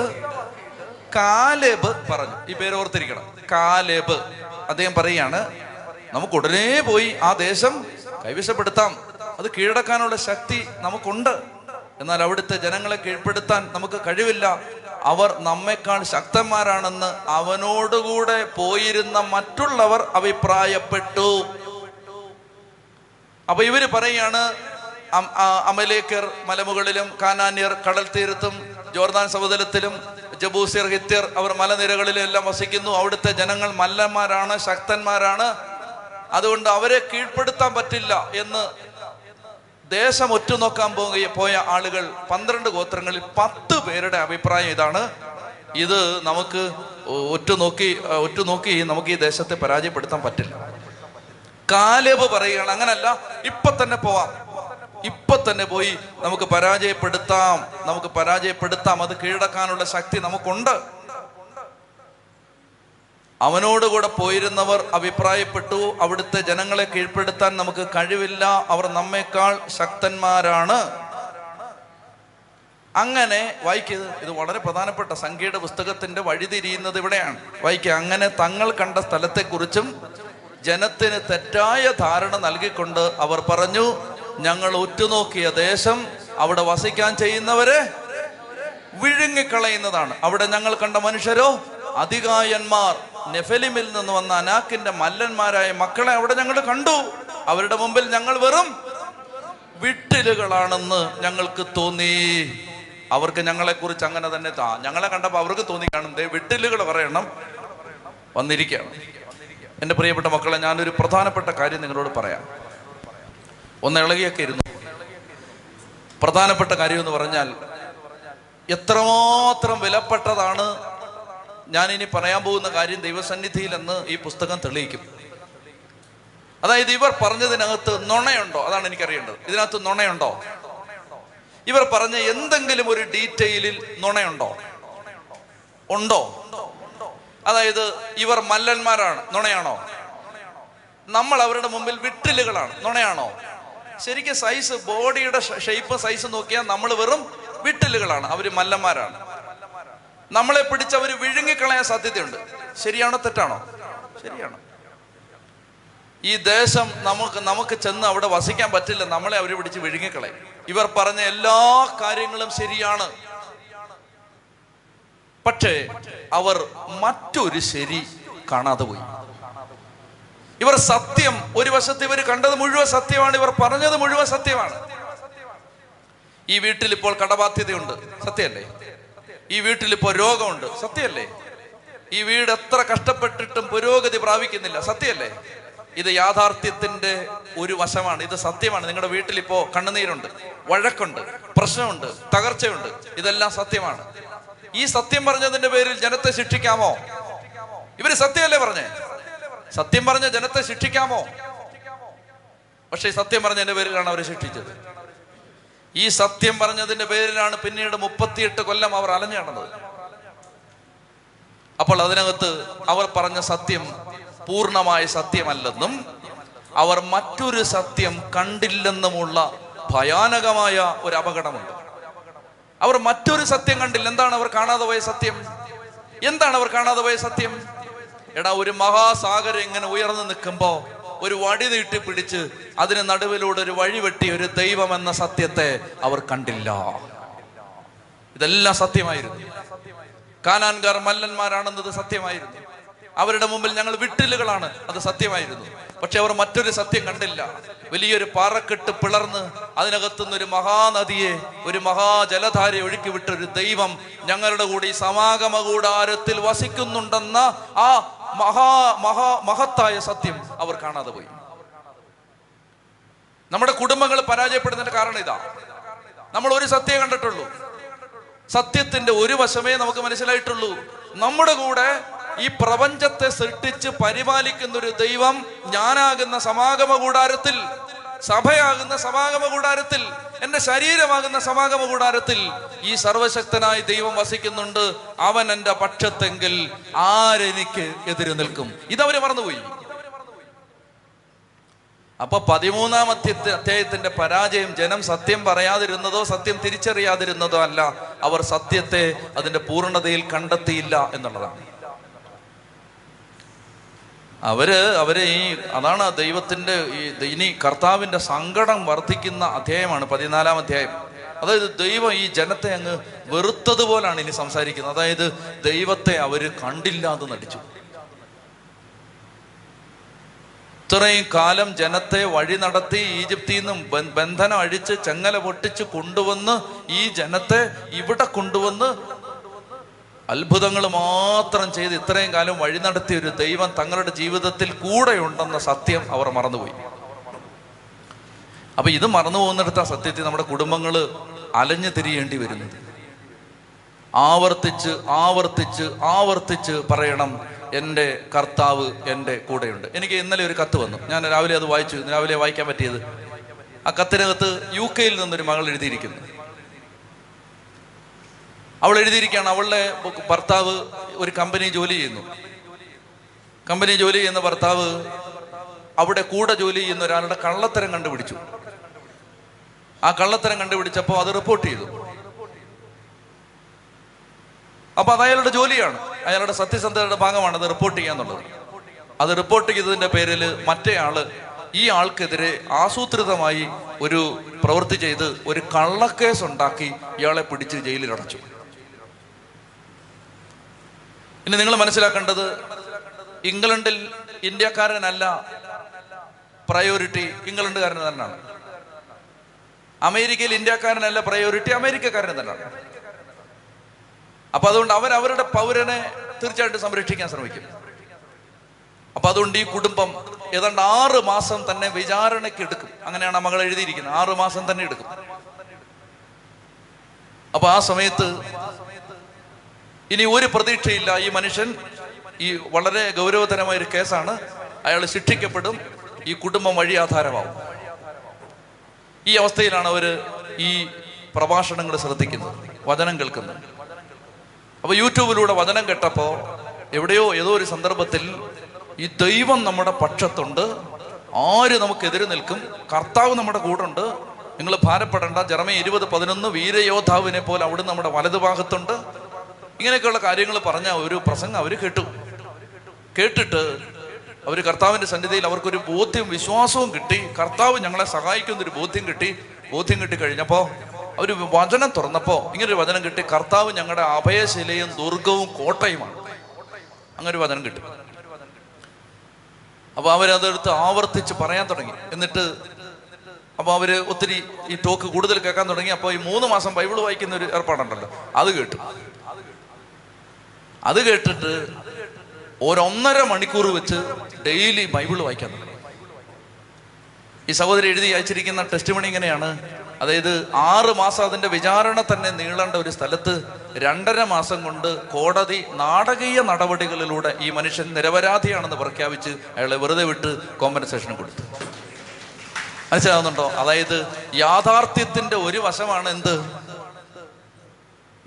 കാലേബ് പറഞ്ഞു. ഈ പേര് ഓർത്തിരിക്കണം, കാലേബ്. അദ്ദേഹം പറയുകയാണ്, നമുക്ക് ഉടനെ പോയി ആ ദേശം കൈവശപ്പെടുത്താം. അത് കീഴടക്കാനുള്ള ശക്തി നമുക്കുണ്ട്. എന്നാൽ അവിടുത്തെ ജനങ്ങളെ കീഴ്പ്പെടുത്താൻ നമുക്ക് കഴിവില്ല. അവർ നമ്മെക്കാൾ ശക്തന്മാരാണെന്ന് അവനോടുകൂടെ പോയിരുന്ന മറ്റുള്ളവർ അഭിപ്രായപ്പെട്ടു. അപ്പൊ ഇവര് പറയുകയാണ്, അമലേക്കർ മലമുകളിലും കാനാന്യർ കടൽ തീരത്തും ജോർദാൻ സമുദ്രത്തിലും ജബൂസിയർ ഹിത്യർ അവർ മലനിരകളിലും എല്ലാം വസിക്കുന്നു. അവിടുത്തെ ജനങ്ങൾ മല്ലന്മാരാണ്, ശക്തന്മാരാണ്. അതുകൊണ്ട് അവരെ കീഴ്പ്പെടുത്താൻ പറ്റില്ല എന്ന് ദേശം ഒറ്റുനോക്കാൻ പോയ പോയ ആളുകൾ പന്ത്രണ്ട് ഗോത്രങ്ങളിൽ പത്ത് പേരുടെ അഭിപ്രായം ഇതാണ്. ഇത് നമുക്ക് ഒറ്റുനോക്കി ഒറ്റുനോക്കി നമുക്ക് ഈ ദേശത്തെ പരാജയപ്പെടുത്താൻ പറ്റില്ല. കാലേബ് പറയുകയാണ്, അങ്ങനല്ല, ഇപ്പൊ തന്നെ പോവാം, ഇപ്പൊ തന്നെ പോയി നമുക്ക് പരാജയപ്പെടുത്താം, നമുക്ക് പരാജയപ്പെടുത്താം. അത് കീഴടക്കാനുള്ള ശക്തി നമുക്കുണ്ട്. അവനോടുകൂടെ പോയിരുന്നവർ അഭിപ്രായപ്പെട്ടു, അവിടുത്തെ ജനങ്ങളെ കീഴ്പ്പെടുത്താൻ നമുക്ക് കഴിവില്ല, അവർ നമ്മേക്കാൾ ശക്തന്മാരാണ്. അങ്ങനെ വായിക്കത്. ഇത് വളരെ പ്രധാനപ്പെട്ട സംഖ്യയുടെ പുസ്തകത്തിന്റെ വഴിതിരിയുന്നത് ഇവിടെയാണ്. വായിക്കുക. അങ്ങനെ തങ്ങൾ കണ്ട സ്ഥലത്തെക്കുറിച്ചും ജനത്തിന് തെറ്റായ ധാരണ നൽകിക്കൊണ്ട് അവർ പറഞ്ഞു, ഞങ്ങൾ ഉറ്റുനോക്കിയ ദേശം അവിടെ വസിക്കാൻ ചെയ്യുന്നവരെ വിഴുങ്ങിക്കളയുന്നതാണ്. അവിടെ ഞങ്ങൾ കണ്ട മനുഷ്യരോ അധികായന്മാർ, നെഫലിമിൽ നിന്ന് വന്ന അനാക്കിന്റെ മല്ലന്മാരായ മക്കളെ അവിടെ ഞങ്ങൾ കണ്ടു. അവരുടെ മുമ്പിൽ ഞങ്ങൾ വെറും വിട്ടിലുകളാണെന്ന് ഞങ്ങൾക്ക് തോന്നി. അവർക്ക് ഞങ്ങളെ കുറിച്ച് അങ്ങനെ തന്നെ താ ഞങ്ങളെ കണ്ടപ്പോൾ അവർക്ക് തോന്നി കാണും, ദേ വിട്ടിലുകൾ പറയണം വന്നിരിക്കുകയാണ്. എൻ്റെ പ്രിയപ്പെട്ട മക്കളെ, ഞാനൊരു പ്രധാനപ്പെട്ട കാര്യം നിങ്ങളോട് പറയാം. ഒന്ന് ഇളകിയൊക്കെ ഇരുന്നു. പ്രധാനപ്പെട്ട കാര്യം എന്ന് പറഞ്ഞാൽ എത്രമാത്രം വിലപ്പെട്ടതാണ് ഞാനിനി പറയാൻ പോകുന്ന കാര്യം ദൈവസന്നിധിയിലെന്ന് ഈ പുസ്തകം തെളിയിക്കും. അതായത് ഇവർ പറഞ്ഞതിനകത്ത് നുണയുണ്ടോ? അതാണ് എനിക്കറിയേണ്ടത്. ഇതിനകത്ത് നുണയുണ്ടോ? ഇവർ പറഞ്ഞ എന്തെങ്കിലും ഒരു ഡീറ്റെയിലിൽ നുണയുണ്ടോ? ഉണ്ടോ? അതായത് ഇവർ മല്ലന്മാരാണ്, നുണയാണോ? നമ്മൾ അവരുടെ മുമ്പിൽ വിട്ടിലുകളാണ്, നുണയാണോ? ശരിക്കും സൈസ്, ബോഡിയുടെ ഷേപ്പ് സൈസ് നോക്കിയാൽ നമ്മൾ വെറും വിട്ടിലുകളാണ്, അവര് മല്ലന്മാരാണ്. നമ്മളെ പിടിച്ച് അവർ വിഴുങ്ങിക്കളയാൻ സാധ്യതയുണ്ട്. ശരിയാണോ തെറ്റാണോ? ശരിയാണ്. ഈ ദേശം നമുക്ക് നമുക്ക് ചെന്ന് അവിടെ വസിക്കാൻ പറ്റില്ല, നമ്മളെ അവർ പിടിച്ച് വിഴുങ്ങിക്കളയും. ഇവർ പറഞ്ഞ എല്ലാ കാര്യങ്ങളും ശരിയാണ്. പക്ഷേ അവർ മറ്റൊരു ശരി കാണാതെ പോയി. ഇവർ സത്യം ഒരു വശത്ത്, ഇവർ കണ്ടത് മുഴുവൻ സത്യമാണ്, ഇവർ പറഞ്ഞത് മുഴുവൻ സത്യമാണ്. ഈ വീട്ടിൽ ഇപ്പോൾ കടബാധ്യതയുണ്ട്, സത്യമല്ലേ? ഈ വീട്ടിൽ ഇപ്പോൾ രോഗമുണ്ട്, സത്യമല്ലേ? ഈ വീട് എത്ര കഷ്ടപ്പെട്ടിട്ടും പുരോഗതി പ്രാപിക്കുന്നില്ല, സത്യമല്ലേ? ഇത് യാഥാർത്ഥ്യത്തിന്റെ ഒരു വശമാണ്, ഇത് സത്യമാണ്. നിങ്ങളുടെ വീട്ടിൽ ഇപ്പോ കണ്ണുനീരുണ്ട്, വഴക്കുണ്ട്, പ്രശ്നമുണ്ട്, തകർച്ചയുണ്ട്, ഇതെല്ലാം സത്യമാണ്. ഈ സത്യം പറഞ്ഞതിന്റെ പേരിൽ ജനത്തെ ശിക്ഷിക്കാമോ? ഇവര് സത്യമല്ലേ പറഞ്ഞേ? സത്യം പറഞ്ഞ ജനത്തെ ശിക്ഷിക്കാമോ? പക്ഷെ സത്യം പറഞ്ഞതിന്റെ പേരിലാണ് അവരെ ശിക്ഷിച്ചത്. ഈ സത്യം പറഞ്ഞതിന്റെ പേരിലാണ് പിന്നീട് മുപ്പത്തിയെട്ട് കൊല്ലം അവർ അലഞ്ഞു നടന്നത്. അപ്പോൾ അതിനകത്ത് അവർ പറഞ്ഞ സത്യം പൂർണ്ണമായ സത്യമല്ലെന്നും അവർ മറ്റൊരു സത്യം കണ്ടില്ലെന്നുമുള്ള ഭയാനകമായ ഒരു അപകടമുണ്ട്. അവർ മറ്റൊരു സത്യം കണ്ടില്ല. എന്താണ് അവർ കാണാതെ പോയ സത്യം? എന്താണ് അവർ കാണാതെ പോയ സത്യം? എടാ, ഒരു മഹാസാഗരം ഇങ്ങനെ ഉയർന്നു നിൽക്കുമ്പോൾ ഒരു വടി നീട്ടി പിടിച്ച് അതിന് നടുവിലൂടെ ഒരു വഴി വെട്ടി ഒരു ദൈവം എന്ന സത്യത്തെ അവർ കണ്ടില്ല. ഇതെല്ലാം സത്യമായിരുന്നു. കാനാൻകാർ മല്ലന്മാരാണെന്നത് സത്യമായിരുന്നു. അവരുടെ മുമ്പിൽ ഞങ്ങൾ വിട്ടിലുകളാണ്, അത് സത്യമായിരുന്നു. പക്ഷെ അവർ മറ്റൊരു സത്യം കണ്ടില്ല. വലിയൊരു പാറക്കെട്ട് പിളർന്ന് അതിനകത്തുനിന്ന് ഒരു മഹാനദിയെ, ഒരു മഹാജലധാരയെ ഒഴുക്കി വിട്ട ഒരു ദൈവം ഞങ്ങളുടെ കൂടി സമാഗമ കൂടാരത്തിൽ വസിക്കുന്നുണ്ടെന്ന ആ മഹാ മഹാ മഹത്തായ സത്യം അവർ കാണാതെ പോയി. നമ്മുടെ കുടുംബങ്ങൾ പരാജയപ്പെടുന്നതിന്റെ കാരണം ഇതാ. നമ്മൾ ഒരു സത്യം കണ്ടിട്ടുള്ളൂ. സത്യത്തിന്റെ ഒരു വശമേ നമുക്ക് മനസ്സിലായിട്ടുള്ളൂ. നമ്മുടെ കൂടെ ഈ പ്രപഞ്ചത്തെ സൃഷ്ടിച്ച് പരിപാലിക്കുന്ന ഒരു ദൈവം ഞാനാകുന്ന സമാഗമ കൂടാരത്തിൽ, സഭയാകുന്ന സമാഗമ കൂടാരത്തിൽ, എന്റെ ശരീരമാകുന്ന സമാഗമ കൂടാരത്തിൽ ഈ സർവശക്തനായ ദൈവം വസിക്കുന്നുണ്ട്. അവൻ എന്റെ പക്ഷത്തെങ്കിൽ ആരെനിക്ക് എതിര് നിൽക്കും? ഇതവര് മറന്നുപോയി. അപ്പൊ പതിമൂന്നാം അധ്യായത്തിന്റെ പരാജയം ജനം സത്യം പറയാതിരുന്നതോ സത്യം തിരിച്ചറിയാതിരുന്നതോ അല്ല, അവർ സത്യത്തെ അതിന്റെ പൂർണ്ണതയിൽ കണ്ടെത്തിയില്ല എന്നുള്ളതാണ്. അവര് അവരെ ഈ അതാണ് ദൈവത്തിൻ്റെ ഈ ഇനി കർത്താവിൻ്റെ സങ്കടം വർദ്ധിക്കുന്ന അധ്യായമാണ് പതിനാലാം അധ്യായം. അതായത് ദൈവം ഈ ജനത്തെ അങ്ങ് വെറുത്തതുപോലാണ് ഇനി സംസാരിക്കുന്നത്. അതായത് ദൈവത്തെ അവർ കണ്ടില്ലാതെ നടിച്ചു. ഇത്രയും കാലം ജനത്തെ വഴി നടത്തി ഈജിപ്തിൽ നിന്നും ബന്ധനം അഴിച്ച് ചെങ്ങല പൊട്ടിച്ച് കൊണ്ടുവന്ന് ഈ ജനത്തെ ഇവിടെ കൊണ്ടുവന്ന് അത്ഭുതങ്ങൾ മാത്രം ചെയ്ത് ഇത്രയും കാലം വഴി നടത്തിയ ഒരു ദൈവം തങ്ങളുടെ ജീവിതത്തിൽ കൂടെയുണ്ടെന്ന സത്യം അവർ മറന്നുപോയി. അപ്പൊ ഇത് മറന്നു പോകുന്നിടത്ത് ആ സത്യത്തിൽ നമ്മുടെ കുടുംബങ്ങൾ അലഞ്ഞു തിരിയേണ്ടി വരുന്നത്. ആവർത്തിച്ച് ആവർത്തിച്ച് ആവർത്തിച്ച് പറയണം, എൻ്റെ കർത്താവ് എൻ്റെ കൂടെയുണ്ട്. എനിക്ക് ഇന്നലെ ഒരു കത്ത് വന്നു. ഞാൻ രാവിലെ അത് വായിച്ചു. രാവിലെ വായിക്കാൻ പറ്റിയത്. ആ കത്തിനകത്ത് യു കെയിൽ നിന്നൊരു മകൾ എഴുതിയിരിക്കുന്നു. അവൾ എഴുതിയിരിക്കുകയാണ്. അവളുടെ ഭർത്താവ് ഒരു കമ്പനി ജോലി ചെയ്യുന്നു. കമ്പനി ജോലി ചെയ്യുന്ന ഭർത്താവ് അവിടെ കൂടെ ജോലി ചെയ്യുന്ന ഒരാളുടെ കള്ളത്തരം കണ്ടുപിടിച്ചു. ആ കള്ളത്തരം കണ്ടുപിടിച്ചപ്പോൾ അത് റിപ്പോർട്ട് ചെയ്തു. അപ്പൊ അത് അയാളുടെ ജോലിയാണ്, അയാളുടെ സത്യസന്ധതയുടെ ഭാഗമാണ് അത് റിപ്പോർട്ട് ചെയ്യാന്നുള്ളത്. അത് റിപ്പോർട്ട് ചെയ്തതിന്റെ പേരിൽ മറ്റേ ആള് ഈ ആൾക്കെതിരെ ആസൂത്രിതമായി ഒരു പ്രവൃത്തി ചെയ്ത് ഒരു കള്ളക്കേസ് ഉണ്ടാക്കി ഇയാളെ പിടിച്ച് ജയിലിലടച്ചു. ഇനി നിങ്ങൾ മനസ്സിലാക്കേണ്ടത്, ഇംഗ്ലണ്ടിൽ ഇന്ത്യക്കാരനല്ല പ്രയോറിറ്റി, ഇംഗ്ലണ്ടുകാരന് തന്നെയാണ്. അമേരിക്കയിൽ ഇന്ത്യക്കാരനല്ല പ്രയോറിറ്റി, അമേരിക്കക്കാരന് തന്നെയാണ്. അപ്പൊ അതുകൊണ്ട് അവരവരുടെ പൗരനെ തീർച്ചയായിട്ടും സംരക്ഷിക്കാൻ ശ്രമിക്കും. അപ്പൊ അതുകൊണ്ട് ഈ കുടുംബം ഏതാണ്ട് ആറ് മാസം തന്നെ വിചാരണയ്ക്ക് എടുക്കും. അങ്ങനെയാണ് മകൾ എഴുതിയിരിക്കുന്നത്. ആറു മാസം തന്നെ എടുക്കും. അപ്പൊ ആ സമയത്ത് ഇനി ഒരു പ്രതീക്ഷയില്ല. ഈ മനുഷ്യൻ ഈ വളരെ ഗൗരവതരമായൊരു കേസാണ്. അയാൾ ശിക്ഷിക്കപ്പെടും. ഈ കുടുംബം വഴി ആധാരമാവും. ഈ അവസ്ഥയിലാണ് അവര് ഈ പ്രഭാഷണങ്ങൾ ശ്രദ്ധിക്കുന്നത്, വചനം കേൾക്കുന്നത്. അപ്പൊ യൂട്യൂബിലൂടെ വചനം കേട്ടപ്പോ എവിടെയോ ഏതോ ഒരു സന്ദർഭത്തിൽ ഈ ദൈവം നമ്മുടെ പക്ഷത്തുണ്ട്, ആര് നമുക്കെതിരെ നിൽക്കും, കർത്താവ് നമ്മുടെ കൂടുണ്ട്, നിങ്ങൾ ഭാരപ്പെടേണ്ട, ജെറമയ ഇരുപത് പതിനൊന്ന് വീരയോദ്ധാവിനെ പോലെ അവിടെ നമ്മുടെ വലതുഭാഗത്തുണ്ട്, ഇങ്ങനെയൊക്കെയുള്ള കാര്യങ്ങൾ പറഞ്ഞ ഒരു പ്രസംഗം അവർ കേട്ടു. കേട്ടിട്ട് അവർ കർത്താവിൻ്റെ സന്നിധിയിൽ അവർക്കൊരു ബോധ്യം, വിശ്വാസവും കിട്ടി, കർത്താവ് ഞങ്ങളെ സഹായിക്കുന്നൊരു ബോധ്യം കിട്ടി. ബോധ്യം കിട്ടി കഴിഞ്ഞപ്പോൾ അവർ വചനം തുറന്നപ്പോൾ ഇങ്ങനൊരു വചനം കിട്ടി, കർത്താവ് ഞങ്ങളുടെ അഭയശിലയും ദുർഗവും കോട്ടയുമാണ്. അങ്ങനൊരു വചനം കിട്ടി. അപ്പോൾ അവരതെടുത്ത് ആവർത്തിച്ച് പറയാൻ തുടങ്ങി. എന്നിട്ട് അപ്പോൾ അവർ ഒത്തിരി ഈ ടോക്ക് കൂടുതൽ കേൾക്കാൻ തുടങ്ങി. അപ്പോൾ ഈ മൂന്ന് മാസം ബൈബിൾ വായിക്കുന്ന ഒരു ഏർപ്പാടുണ്ടല്ലോ, അത് കേട്ടു. അത് കേട്ടിട്ട് ഒരൊന്നര മണിക്കൂർ വെച്ച് ഡെയിലി ബൈബിൾ വായിക്കാൻ തുടങ്ങി. ഈ സഹോദരി എഴുതി അയച്ചിരിക്കുന്ന ടെസ്റ്റ് മണി ഇങ്ങനെയാണ്. അതായത് ആറ് മാസം അതിൻ്റെ വിചാരണ തന്നെ നീളേണ്ട ഒരു സ്ഥലത്ത് രണ്ടര മാസം കൊണ്ട് കോടതി നാടകീയ നടപടികളിലൂടെ ഈ മനുഷ്യൻ നിരപരാധിയാണെന്ന് പ്രഖ്യാപിച്ച് അയാളെ വെറുതെ വിട്ട് കോമ്പൻസേഷൻ കൊടുത്തു. മനസ്സിലാവുന്നുണ്ടോ? അതായത് യാഥാർത്ഥ്യത്തിൻ്റെ ഒരു വശമാണ് എന്ത്,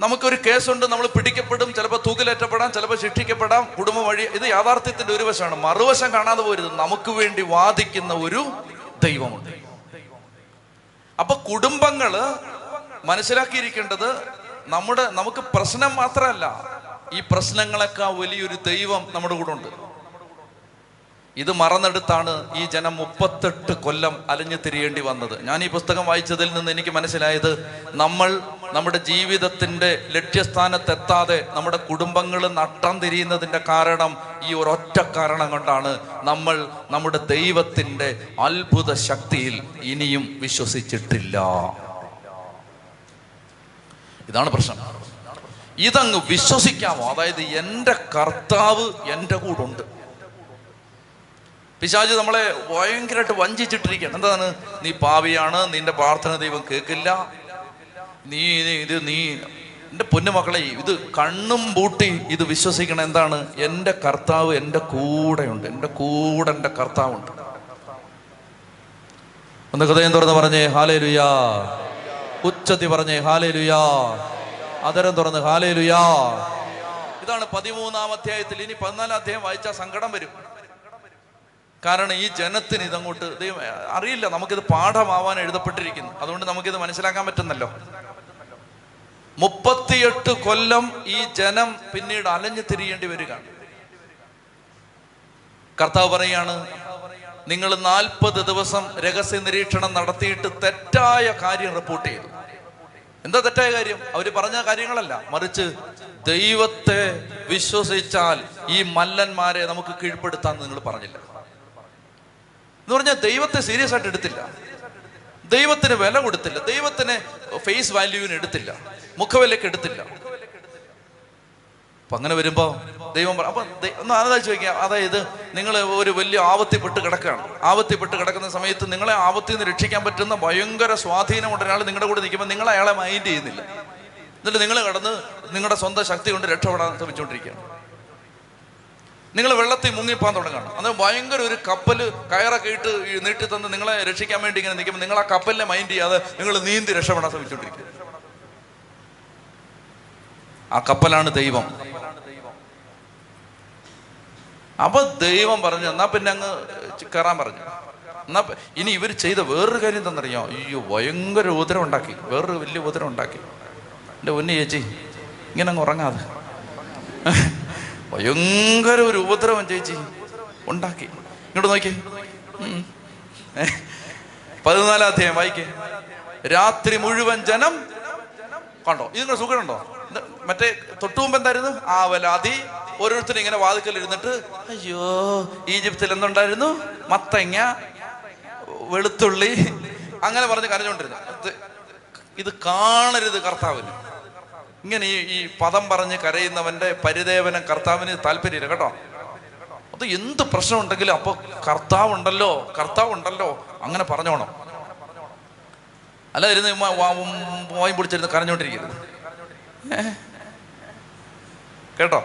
നമുക്കൊരു കേസുണ്ട്, നമ്മൾ പിടിക്കപ്പെടും, ചിലപ്പോൾ തൂക്കിലേറ്റപ്പെടാം, ചിലപ്പോൾ ശിക്ഷിക്കപ്പെടാം, കുടുംബം വഴി. ഇത് യാഥാർത്ഥ്യത്തിന്റെ ഒരു വശമാണ്. മറുവശം കാണാതെ പോരുത്, നമുക്ക് വേണ്ടി വാദിക്കുന്ന ഒരു ദൈവമുണ്ട്. അപ്പൊ കുടുംബങ്ങള് മനസ്സിലാക്കിയിരിക്കേണ്ടത് നമ്മുടെ നമുക്ക് പ്രശ്നം മാത്രമല്ല, ഈ പ്രശ്നങ്ങളൊക്കെ വലിയൊരു ദൈവം നമ്മുടെ കൂടെ ഉണ്ട്. ഇത് മറന്നെടുത്താണ് ഈ ജനം മുപ്പത്തെട്ട് കൊല്ലം അലഞ്ഞു തിരിയേണ്ടി വന്നത്. ഞാൻ ഈ പുസ്തകം വായിച്ചതിൽ നിന്ന് എനിക്ക് മനസ്സിലായത്, നമ്മൾ നമ്മുടെ ജീവിതത്തിന്റെ ലക്ഷ്യസ്ഥാനത്തെത്താതെ നമ്മുടെ കുടുംബങ്ങൾ നട്ടം തിരിയുന്നതിൻ്റെ കാരണം ഈ ഒരൊറ്റ കാരണം കൊണ്ടാണ്. നമ്മൾ നമ്മുടെ ദൈവത്തിൻ്റെ അത്ഭുത ശക്തിയിൽ ഇനിയും വിശ്വസിച്ചിട്ടില്ല. ഇതാണ് പ്രശ്നം. ഇതങ്ങ് വിശ്വസിക്കാമോ? അതായത് എൻ്റെ കർത്താവ് എൻ്റെ കൂടുണ്ട്. പിശാച് നമ്മളെ ഭയങ്കരമായിട്ട് വഞ്ചിച്ചിട്ടിരിക്കുകയാണ്. എന്താണ്? നീ പാവിയാണ്, നിന്റെ പ്രാർത്ഥന ദൈവം കേൾക്കില്ല, നീ ഇത് നീ എൻ്റെ പൊന്നുമക്കളെ ഇത് കണ്ണും പൂട്ടി ഇത് വിശ്വസിക്കണം. എന്താണ്? എൻ്റെ കർത്താവ് എൻ്റെ കൂടെയുണ്ട്, എൻ്റെ കൂടെ എൻ്റെ കർത്താവുണ്ട്. ഒന്ന് ഹൃദയം തുറന്ന് പറഞ്ഞേ ഹല്ലേലൂയാ. ഉച്ചത്തി പറഞ്ഞേ ഹല്ലേലൂയാ. അതരം തുറന്ന് ഹല്ലേലൂയാ. ഇതാണ് പതിമൂന്നാം അധ്യായത്തിൽ. ഇനി പതിനാലാം അധ്യായം വായിച്ചാൽ സങ്കടം വരും. കാരണം ഈ ജനത്തിന് ഇതങ്ങോട്ട് ദൈവം അറിയില്ല. നമുക്കിത് പാഠമാവാൻ എഴുതപ്പെട്ടിരിക്കുന്നു, അതുകൊണ്ട് നമുക്കിത് മനസ്സിലാക്കാൻ പറ്റുന്നല്ലോ. മുപ്പത്തിയെട്ട് കൊല്ലം ഈ ജനം പിന്നീട് അലഞ്ഞു തിരിയേണ്ടി വരികയാണ്. കർത്താവ് പറയാണ്, നിങ്ങൾ നാൽപ്പത് ദിവസം രഹസ്യ നിരീക്ഷണം നടത്തിയിട്ട് തെറ്റായ കാര്യം റിപ്പോർട്ട് ചെയ്തു. എന്താ തെറ്റായ കാര്യം? അവര് പറഞ്ഞ കാര്യങ്ങളല്ല, മറിച്ച് ദൈവത്തെ വിശ്വസിച്ചാൽ ഈ മല്ലന്മാരെ നമുക്ക് കീഴ്പ്പെടുത്താൻ നിങ്ങൾ പറഞ്ഞില്ല എന്ന് പറഞ്ഞാൽ ദൈവത്തെ സീരിയസ് ആയിട്ട് എടുത്തില്ല, ദൈവത്തിന് വില കൊടുത്തില്ല, ദൈവത്തിന് ഫേസ് വാല്യൂവിന് എടുത്തില്ല, മുഖവിലക്ക് എടുത്തില്ല. അപ്പൊ അങ്ങനെ വരുമ്പോ ദൈവം അപ്പൊ ഒന്ന് ആലോചിച്ച് നോക്കിയാൽ, അതായത് നിങ്ങൾ ഒരു വലിയ ആപത്തിപ്പെട്ട് കിടക്കുകയാണ്. ആപത്തിപ്പെട്ട് കിടക്കുന്ന സമയത്ത് നിങ്ങളെ ആപത്തിൽ നിന്ന് രക്ഷിക്കാൻ പറ്റുന്ന ഭയങ്കര സ്വാധീനമുള്ള ഒരാൾ നിങ്ങളുടെ കൂടെ നിൽക്കുമ്പോൾ നിങ്ങൾ അയാളെ മൈൻഡ് ചെയ്യുന്നില്ല. എന്നിട്ട് നിങ്ങൾ കടന്ന് നിങ്ങളുടെ സ്വന്തം ശക്തി കൊണ്ട് രക്ഷപ്പെടാൻ ശ്രമിച്ചുകൊണ്ടിരിക്കുകയാണ്. നിങ്ങൾ വെള്ളത്തിൽ മുങ്ങിപ്പോകാൻ തുടങ്ങുകയാണ്. അത് ഭയങ്കര ഒരു കപ്പൽ കയറൊക്കെ ഇട്ട് നീട്ടി തന്ന് നിങ്ങളെ രക്ഷിക്കാൻ വേണ്ടി ഇങ്ങനെ നിൽക്കുമ്പോൾ നിങ്ങൾ ആ കപ്പലിനെ മൈൻഡ് ചെയ്യാതെ നിങ്ങൾ നീന്തി രക്ഷപ്പെടാൻ ശ്രമിച്ചുകൊണ്ടിരിക്കുക. ആ കപ്പലാണ് ദൈവം. അപ്പൊ ദൈവം പറഞ്ഞു, എന്നാ പിന്നെ അങ്ങ് കയറാൻ പറഞ്ഞു. എന്നാ ഇനി ഇവർ ചെയ്ത വേറൊരു കാര്യം എന്താണെന്നറിയോ? അയ്യോ, ഭയങ്കര ഉപദ്രവം ഉണ്ടാക്കി, വേറൊരു വലിയ ഉപദ്രവം ഉണ്ടാക്കി. എൻ്റെ ഉന്നി ചേച്ചി ഇങ്ങനെ അങ്ങ് ഉറങ്ങാതെ, ഭയങ്കര ഒരു ഉപദ്രവം ചേച്ചി ഉണ്ടാക്കി. ഇങ്ങോട്ട് നോക്കി, പതിനാലാം അധ്യായം വായിക്കേ. രാത്രി മുഴുവൻ ജനം കണ്ടോ, ഇതിങ്ങനെ സുഖമുണ്ടോ? മറ്റേ തൊട്ടുമുമ്പ് എന്തായിരുന്നു? ആവലാതി. ഓരോരുത്തരും ഇങ്ങനെ വാതിക്കൽ ഇരുന്നിട്ട്, അയ്യോ ഈജിപ്തിൽ എന്തുണ്ടായിരുന്നു? മത്തങ്ങ, വെളുത്തുള്ളി, അങ്ങനെ പറഞ്ഞ് കരഞ്ഞുകൊണ്ടിരുന്നു. ഇത് കാണരുത് കർത്താവിന്. ഇങ്ങനെ ഈ ഈ പദം പറഞ്ഞ് കരയുന്നവന്റെ പരിദേവനം കർത്താവിന് താല്പര്യമില്ല കേട്ടോ. അത് എന്ത് പ്രശ്നം ഉണ്ടെങ്കിലും അപ്പൊ കർത്താവ് ഉണ്ടല്ലോ, കർത്താവ് ഉണ്ടല്ലോ അങ്ങനെ പറഞ്ഞോണം. അല്ല ഇരുന്ന് വായും പിടിച്ചിരുന്ന് കരഞ്ഞോണ്ടിരിക്കരുത് കേട്ടോ.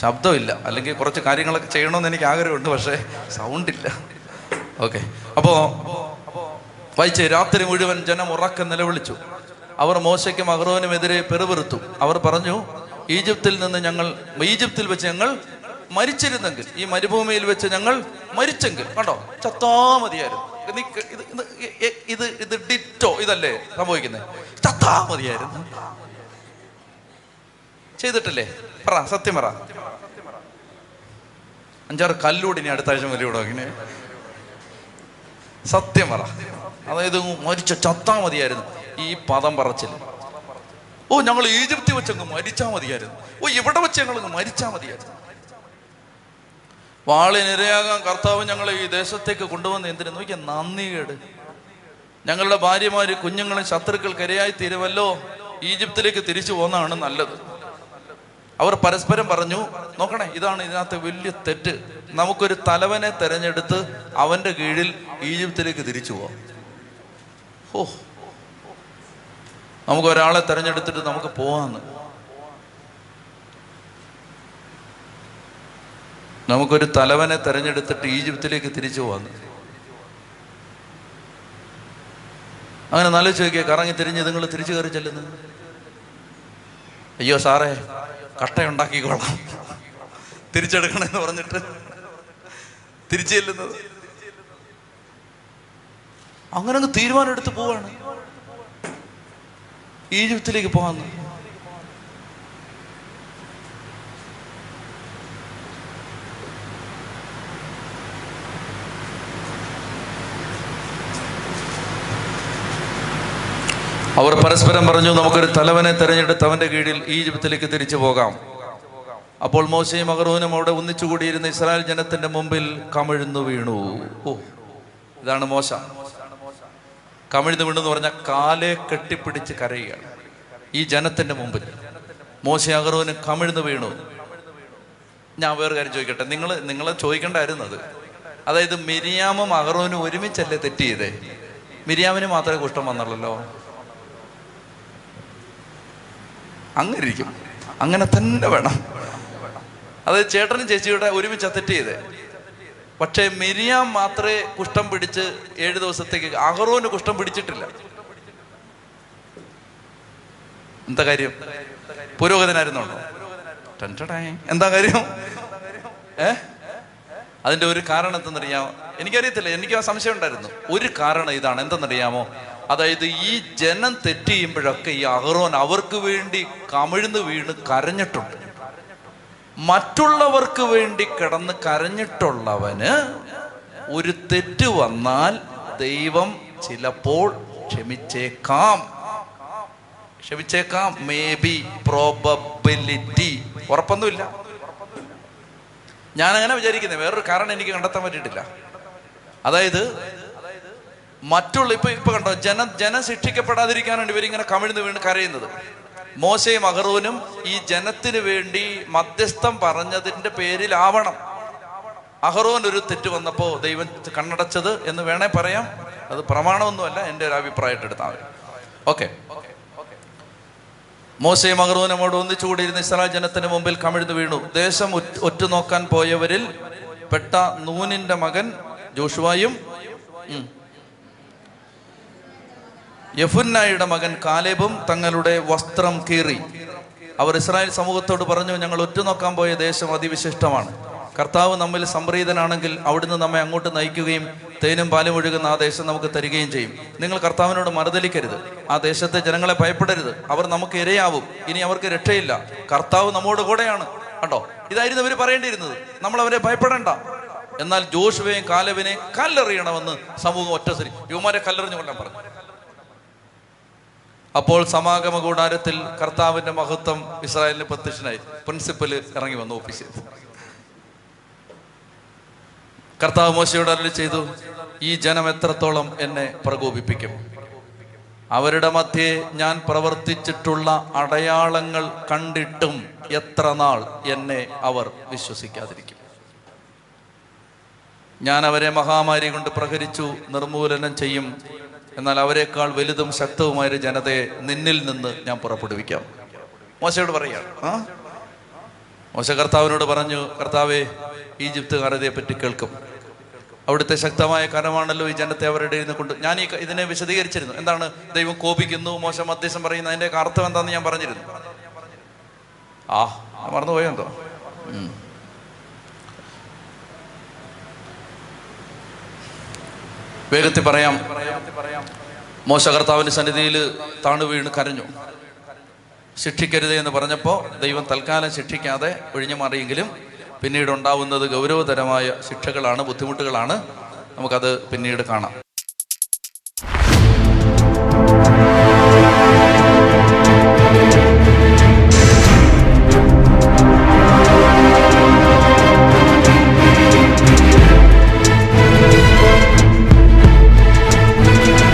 ശബ്ദമില്ല, അല്ലെങ്കിൽ കുറച്ച് കാര്യങ്ങളൊക്കെ ചെയ്യണമെന്ന് എനിക്ക് ആഗ്രഹമുണ്ട്, പക്ഷേ സൗണ്ട് ഇല്ല. ഓക്കെ, അപ്പോ വായിച്ച്. രാത്രി മുഴുവൻ ജനം ഉറക്കം നിലവിളിച്ചു. അവർ മോശയ്ക്കും അഹ്റോനുമെതിരെ പെറുപെറുത്തു. അവർ പറഞ്ഞു, ഈജിപ്തിൽ നിന്ന് ഞങ്ങൾ ഈജിപ്തിൽ വെച്ച് ഞങ്ങൾ മരിച്ചിരുന്നെങ്കിൽ, ഈ മരുഭൂമിയിൽ വെച്ച് ഞങ്ങൾ മരിച്ചെങ്കിൽ, കണ്ടോ ചത്താ മതിയായിരുന്നു. ഇത് ഇത് ഡിറ്റോ ഇതല്ലേ സംഭവിക്കുന്നത്? ചത്താ മതിയായിരുന്നു. ചെയ്തിട്ടല്ലേ? പറ, സത്യം പറ. അഞ്ചാറ് കല്ലൂടിനി അടുത്ത ആഴ്ച മുതലൂടെ ഇങ്ങനെ സത്യം പറ. അതായത് മരിച്ച ചത്താ മതിയായിരുന്നു. ഈ പദം പറച്ചില്ല. ഓ, ഞങ്ങൾ ഈജിപ്തിൽ വെച്ചങ്ങ് മരിച്ചാൽ മതിയായിരുന്നു. ഓ, ഇവിടെ വെച്ച് ഞങ്ങളങ്ങ് മരിച്ചാൽ മതിയായിരുന്നു. വാളിനിരയാകാൻ കർത്താവ് ഞങ്ങളെ ഈ ദേശത്തേക്ക് കൊണ്ടുവന്ന് എന്തിനു? നോക്കിയാൽ നന്ദി കേട്. ഞങ്ങളുടെ ഭാര്യമാര് കുഞ്ഞുങ്ങളെ ശത്രുക്കൾക്കിരയായി തീരുവല്ലോ, ഈജിപ്തിലേക്ക് തിരിച്ചു പോകുന്നതാണ് നല്ലത്. അവർ പരസ്പരം പറഞ്ഞു. നോക്കണേ, ഇതാണ് ഇതിനകത്ത് വലിയ തെറ്റ്. നമുക്കൊരു തലവനെ തെരഞ്ഞെടുത്ത് അവന്റെ കീഴിൽ ഈജിപ്തിലേക്ക് തിരിച്ചു പോവാം. ഓ, നമുക്ക് ഒരാളെ തെരഞ്ഞെടുത്തിട്ട് നമുക്ക് പോവാന്ന്. നമുക്കൊരു തലവനെ തെരഞ്ഞെടുത്തിട്ട് ഈജിപ്തിലേക്ക് തിരിച്ചു പോവാന്ന്. അങ്ങനെ നല്ല ചോദിക്കുക, കറങ്ങി തിരിഞ്ഞ് നിങ്ങൾ തിരിച്ചു കയറി ചെല്ലുന്നത് അയ്യോ സാറേ കട്ടയുണ്ടാക്കിക്കോളാം തിരിച്ചെടുക്കണമെന്ന് പറഞ്ഞിട്ട് തിരിച്ചു ചെല്ലുന്നത്. അങ്ങനെ അങ്ങ് തീരുമാനം എടുത്ത് പോവാണ് ഈജിപ്തിലേക്ക് പോകാന്ന്. അവർ പരസ്പരം പറഞ്ഞു, നമുക്കൊരു തലവനെ തെരഞ്ഞെടുത്ത് അവൻ്റെ കീഴിൽ ഈജിപ്തിലേക്ക് തിരിച്ചു പോകാം. അപ്പോൾ മോശയും അഹരോനും അവിടെ ഒന്നിച്ചുകൂടിയിരുന്ന ഇസ്രായേൽ ജനത്തിന്റെ മുമ്പിൽ കമിഴ്ന്നു വീണു. ഓ, ഇതാണ് മോശ. കമിഴ്ന്നു വീണെന്ന് പറഞ്ഞാൽ കാലെ കെട്ടിപ്പിടിച്ച് കരയുകയാണ് ഈ ജനത്തിന്റെ മുമ്പിൽ. മോശ അഹരോന് കമിഴ്ന്നു വീണു. ഞാൻ വേറെ കാര്യം ചോദിക്കട്ടെ, നിങ്ങൾ നിങ്ങളെ ചോദിക്കേണ്ടായിരുന്നത്, അതായത് മിരിയാമും അഹരോനും ഒരുമിച്ചല്ലേ തെറ്റ് ചെയ്തേ? മിരിയാമിന് മാത്രമേ കുഷ്ഠം വന്നുള്ളല്ലോ. അങ്ങനെ ഇരിക്കും, അങ്ങനെ തന്നെ വേണം. അതായത് ചേട്ടനും ചേച്ചിയുടെ ഒരുമിച്ച് തെറ്റ് ചെയ്തേ, പക്ഷേ മിരിയാം മാത്രമേ കുഷ്ഠം പിടിച്ച് ഏഴു ദിവസത്തേക്ക്, അഹരോന് കുഷ്ഠം പിടിച്ചിട്ടില്ല. എന്താ കാര്യം? പുരോഹിതനായിരുന്നുണ്ടോ? എന്താ കാര്യം? ഏ അതിന്റെ ഒരു കാരണം എന്തെന്നറിയാമോ? എനിക്കറിയത്തില്ല, എനിക്ക് ആ സംശയം ഉണ്ടായിരുന്നു. ഒരു കാരണം ഇതാണ്, എന്തെന്നറിയാമോ? അതായത് ഈ ജനം തെറ്റ് ചെയ്യുമ്പോഴൊക്കെ ഈ അഹരോൻ അവർക്ക് വേണ്ടി കമിഴ്ന്ന് വീണ് കരഞ്ഞിട്ടുണ്ട്. മറ്റുള്ളവർക്ക് വേണ്ടി കിടന്ന് കരഞ്ഞിട്ടുള്ളവന് ഒരു തെറ്റ് വന്നാൽ ദൈവം ചിലപ്പോൾ ക്ഷമിച്ചേക്കാം. ക്ഷമിച്ചേക്കാം മേ ബി, പ്രോബബിലിറ്റി, ഉറപ്പൊന്നുമില്ല. ഞാനങ്ങനെ വിചാരിക്കുന്നത്. വേറൊരു കാരണം എനിക്ക് കണ്ടെത്താൻ പറ്റിയിട്ടില്ല. അതായത് മറ്റുള്ള ഇപ്പൊ ഇപ്പൊ കണ്ടോ, ജനം ജനം ശിക്ഷിക്കപ്പെടാതിരിക്കാനാണ് ഇവരിങ്ങനെ കമിഴ്ന്ന് വീണ് കരയുന്നത്. മോശയും അഹരോനും ഈ ജനത്തിന് വേണ്ടി മധ്യസ്ഥം പറഞ്ഞതിന്റെ പേരിലാവണം അഹരോൻ ഒരു തെറ്റ് വന്നപ്പോൾ ദൈവം കണ്ണടച്ചത് എന്ന് വേണേ പറയാം. അത് പ്രമാണമൊന്നുമല്ല, എൻ്റെ ഒരു അഭിപ്രായമായിട്ട് എടുത്താൽ മതി. ഓക്കെ. മോശയും അഹരോനും അവിടെ ഒന്നിച്ചുകൂടിയിരുന്ന ഇസ്രായേൽ ജനത്തിന് മുമ്പിൽ കമിഴ്ന്ന് വീണു. ദേശം ഒറ്റുനോക്കാൻ പോയവരിൽ പെട്ട നൂനിന്റെ മകൻ ജോഷുവയും യെഫുന്നായുടെ മകൻ കാലേബും തങ്ങളുടെ വസ്ത്രം കീറി. അവർ ഇസ്രായേൽ സമൂഹത്തോട് പറഞ്ഞു, ഞങ്ങൾ ഒറ്റുനോക്കാൻ പോയ ദേശം അതിവിശിഷ്ടമാണ്. കർത്താവ് നമ്മിൽ സംപ്രീതനാണെങ്കിൽ അവിടുന്ന് നമ്മെ അങ്ങോട്ട് നയിക്കുകയും തേനും പാലും ഒഴുകുന്ന ആ ദേശം നമുക്ക് തരികയും ചെയ്യും. നിങ്ങൾ കർത്താവിനോട് മറുതലിക്കരുത്, ആ ദേശത്തെ ജനങ്ങളെ ഭയപ്പെടരുത്, അവർ നമുക്ക് ഇരയാവും, ഇനി അവർക്ക് രക്ഷയില്ല, കർത്താവ് നമ്മോട് കൂടെയാണ്. കണ്ടോ, ഇതായിരുന്നു അവർ പറയേണ്ടിയിരുന്നത്, നമ്മൾ അവരെ ഭയപ്പെടേണ്ട. എന്നാൽ ജോഷുവയും കാലേബിനെ കല്ലെറിയണമെന്ന് സമൂഹം ഒറ്റസരി യുവമാരെ കല്ലെറിഞ്ഞു കൊല്ലാൻ പറഞ്ഞു. അപ്പോൾ സമാഗമ കൂടാരത്തിൽ കർത്താവിന്റെ മഹത്വം ഇസ്രായേലിന് പ്രത്യക്ഷനായി. പ്രിൻസിപ്പല് ഇറങ്ങി വന്നു ഓഫീസിൽ. കർത്താവ് മോശയോട് അരുളി ചെയ്തു, ഈ ജനം എത്രത്തോളം എന്നെ പ്രകോപിപ്പിക്കും, അവരുടെ മധ്യേ ഞാൻ പ്രവർത്തിച്ചിട്ടുള്ള അടയാളങ്ങൾ കണ്ടിട്ടും എത്ര നാൾ എന്നെ അവർ വിശ്വസിക്കാതിരിക്കും. ഞാൻ അവരെ മഹാമാരി കൊണ്ട് പ്രഹരിച്ചു നിർമൂലനം ചെയ്യും, എന്നാൽ അവരെക്കാൾ വലുതും ശക്തവുമായൊരു ജനതയെ നിന്നിൽ നിന്ന് ഞാൻ പുറപ്പെടുവിക്കാം. മോശയോട് പറയുകയാണ്. ആ മോശ കർത്താവിനോട് പറഞ്ഞു, കർത്താവേ, ഈജിപ്തുകാരതയെ പറ്റി കേൾക്കും, അവിടുത്തെ ശക്തമായ കരമാണല്ലോ ഈ ജനത്തെ അവരുടെ ഇരുന്ന് കൊണ്ട്. ഞാൻ ഈ ഇതിനെ വിശദീകരിച്ചിരുന്നു, എന്താണ് ദൈവം കോപിക്കുന്നു, മോശ മധ്യസ്ഥം പറയുന്നു, അതിൻ്റെ അർത്ഥം എന്താന്ന് ഞാൻ പറഞ്ഞിരുന്നു. ആ മറന്നുപോയോ എന്തോ? വേഗത്തിൽ പറയാം. മോശ കർത്താവിന്റെ സന്നിധിയിൽ താണു വീണ് കരഞ്ഞു. ശിക്ഷിക്കരുത് എന്ന് പറഞ്ഞപ്പോൾ ദൈവം തൽക്കാലം ശിക്ഷിക്കാതെ ഒഴിഞ്ഞു മാറിയെങ്കിലും പിന്നീട് ഉണ്ടാവുന്നത് ഗൗരവതരമായ ശിക്ഷകളാണ്, ബുദ്ധിമുട്ടുകളാണ്. നമുക്കത് പിന്നീട് കാണാം.